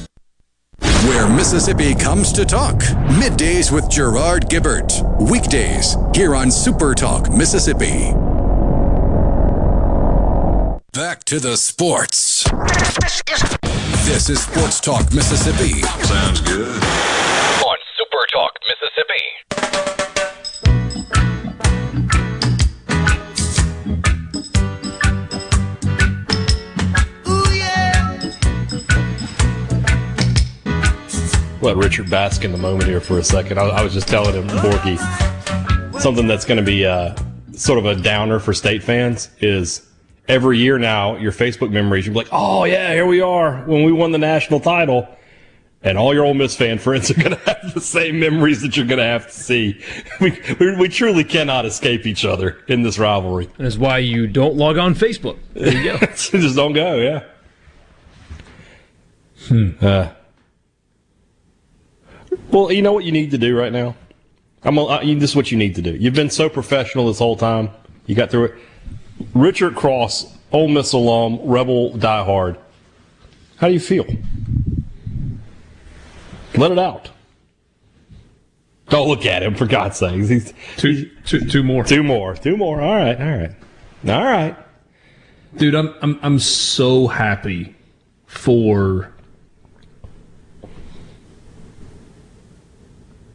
Where Mississippi comes to talk. Middays with Gerard Gibbert. Weekdays here on Super Talk Mississippi. Back to the sports. This is Sports Talk Mississippi. Sounds good. On Super Talk Mississippi. Mississippi. Ooh, yeah. Let Richard bask in the moment here for a second. I, I was just telling him, Borky, something that's going to be uh, sort of a downer for state fans is every year now, your Facebook memories, you'll be like, oh, yeah, here we are when we won the national title. And all your Ole Miss fan friends are going to have the same memories that you're going to have to see. We, we we truly cannot escape each other in this rivalry. That's why you don't log on Facebook. There you go. Just don't go, yeah. Hmm. Uh, well, you know what you need to do right now? I'm a, I, this is what you need to do. You've been so professional this whole time. You got through it. Richard Cross, Ole Miss alum, Rebel diehard. How do you feel? Let it out. Don't look at him, for God's sakes. He's, two, two, two more. Two more. Two more. All right. All right. All right. Dude, I'm I'm I'm so happy for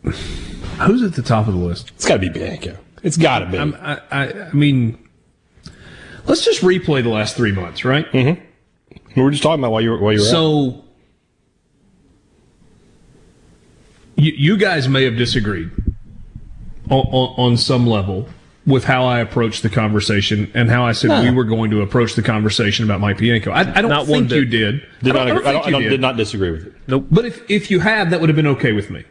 who's at the top of the list? It's got to be Bianco. It's got to be. I'm, I, I I mean, let's just replay the last three months, right? Mm-hmm. We were just talking about while you were while you were so. Out. You guys may have disagreed on, on, on some level with how I approached the conversation and how I said no. we were going to approach the conversation about Mike Bianco. I, I don't not think you did. Did not agree. I, don't, I, don't, I did not disagree with it. Nope. But if, if you had, that would have been okay with me.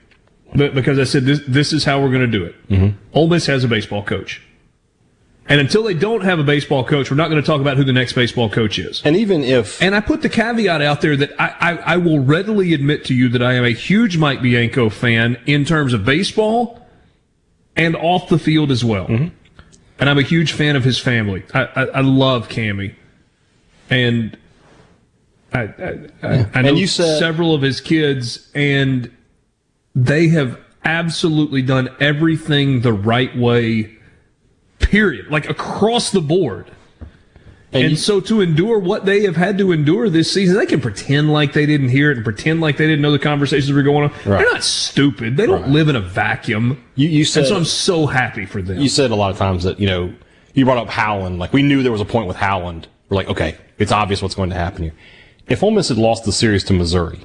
But because I said, this, this is how we're going to do it. Mm-hmm. Ole Miss has a baseball coach. And until they don't have a baseball coach, we're not going to talk about who the next baseball coach is. And even if... And I put the caveat out there that I, I, I will readily admit to you that I am a huge Mike Bianco fan in terms of baseball and off the field as well. Mm-hmm. And I'm a huge fan of his family. I, I, I love Cammie. And I, I, I, I know you said, several of his kids, and they have absolutely done everything the right way. Period. Like across the board. And, and so to endure what they have had to endure this season, they can pretend like they didn't hear it and pretend like they didn't know the conversations were going on. Right. They're not stupid. They don't right. live in a vacuum. You, you said, and so I'm so happy for them. You said a lot of times that, you know, you brought up Howland. Like we knew there was a point with Howland. We're like, okay, it's obvious what's going to happen here. If Ole Miss had lost the series to Missouri,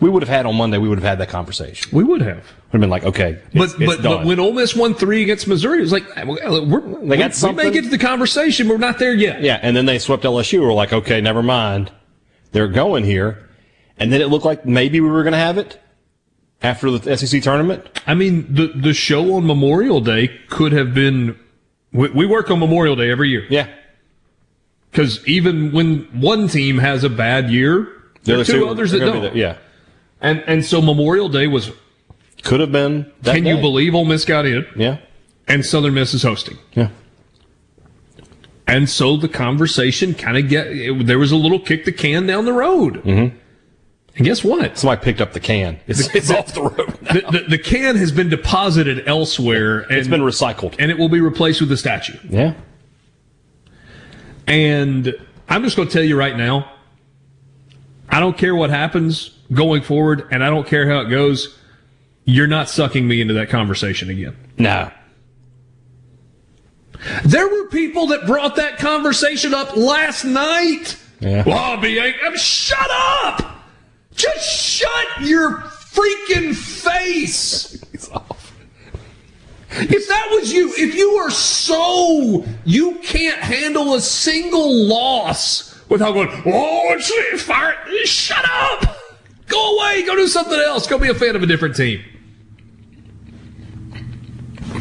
we would have had on Monday, we would have had that conversation. We would have. Would have been like, okay, it's, but, it's but, done. But when Ole Miss won three against Missouri, it was like, we're, they got we, something. We may get to the conversation, but we're not there yet. Yeah, and then they swept L S U. We're like, okay, never mind. They're going here. And then it looked like maybe we were going to have it after the S E C tournament. I mean, the, the show on Memorial Day could have been – we work on Memorial Day every year. Yeah. Because even when one team has a bad year, there are two others that don't. Yeah. And and so Memorial Day was... Could have been that Can day. You believe Ole Miss got in? Yeah. And Southern Miss is hosting. Yeah. And so the conversation kind of get... It, there was a little kick the can down the road. Mm-hmm. And guess what? Somebody picked up the can. It's, the, it's the, off the road now. The, the, the can has been deposited elsewhere. And, it's been recycled. And it will be replaced with a statue. Yeah. And I'm just going to tell you right now, I don't care what happens going forward, and I don't care how it goes, you're not sucking me into that conversation again. No. There were people that brought that conversation up last night. Yeah. Lobby, I, I mean, shut up! Just shut your freaking face! He's off. If that was you, if you are so, you can't handle a single loss without going, oh, it's fire, shut up! Go away. Go do something else. Go be a fan of a different team.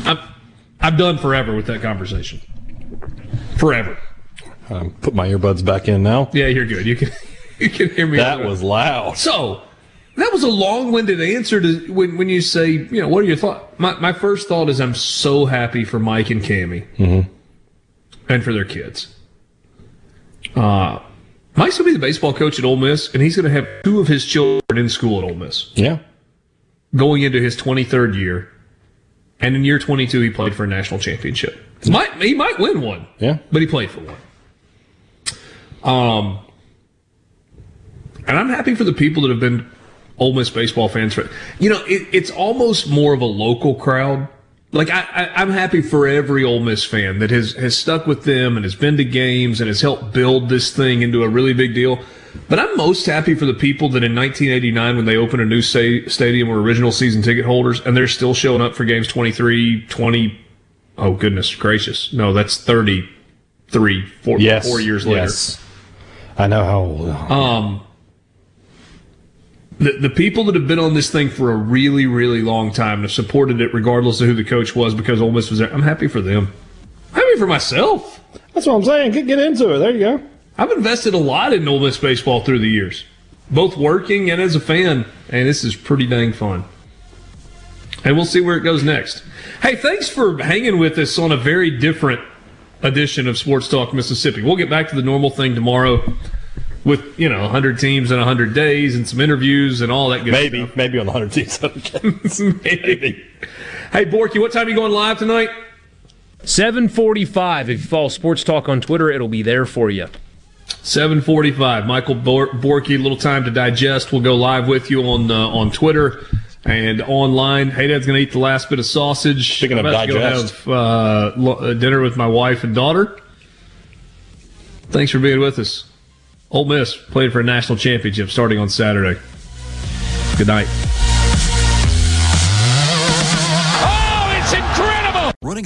I'm, I'm done forever with that conversation. Forever. Um, put my earbuds back in now. Yeah, you're good. You can you can hear me. That was loud. So that was a long-winded answer to when, when you say, you know, what are your thoughts? My, my first thought is I'm so happy for Mike and Cammie mm-hmm. and for their kids. Uh Mike's going to be the baseball coach at Ole Miss, and he's going to have two of his children in school at Ole Miss. Yeah. Going into his twenty-third year, and in year twenty-two, he played for a national championship. Might, he might win one. Yeah. But he played for one. Um, and I'm happy for the people that have been Ole Miss baseball fans. For, you know, it, it's almost more of a local crowd. Like, I, I, I'm happy for every Ole Miss fan that has, has stuck with them and has been to games and has helped build this thing into a really big deal. But I'm most happy for the people that in nineteen eighty-nine, when they opened a new sta- stadium, were original season ticket holders, and they're still showing up for games twenty-three, twenty, oh, goodness gracious. No, that's thirty-three, four, yes, four years later. Yes. I know how old. Um, the, the people that have been on this thing for a really, really long time and have supported it regardless of who the coach was because Ole Miss was there, I'm happy for them. I'm happy for myself. That's what I'm saying. Get, get into it. There you go. I've invested a lot in Ole Miss baseball through the years, both working and as a fan, and this is pretty dang fun. And we'll see where it goes next. Hey, thanks for hanging with us on a very different edition of Sports Talk Mississippi. We'll get back to the normal thing tomorrow with, you know, one hundred teams in one hundred days and some interviews and all that good maybe, stuff. Maybe. Maybe on one hundred teams. one hundred maybe. maybe. Hey, Borky, what time are you going live tonight? seven forty-five. If you follow Sports Talk on Twitter, it'll be there for you. seven forty-five. Michael Bor- Borky, little time to digest. We'll go live with you on uh, on Twitter and online. Hey, Dad's going to eat the last bit of sausage. Speaking of digest, I'm about to go have uh, dinner with my wife and daughter. Thanks for being with us. Ole Miss played for a national championship starting on Saturday. Good night. Running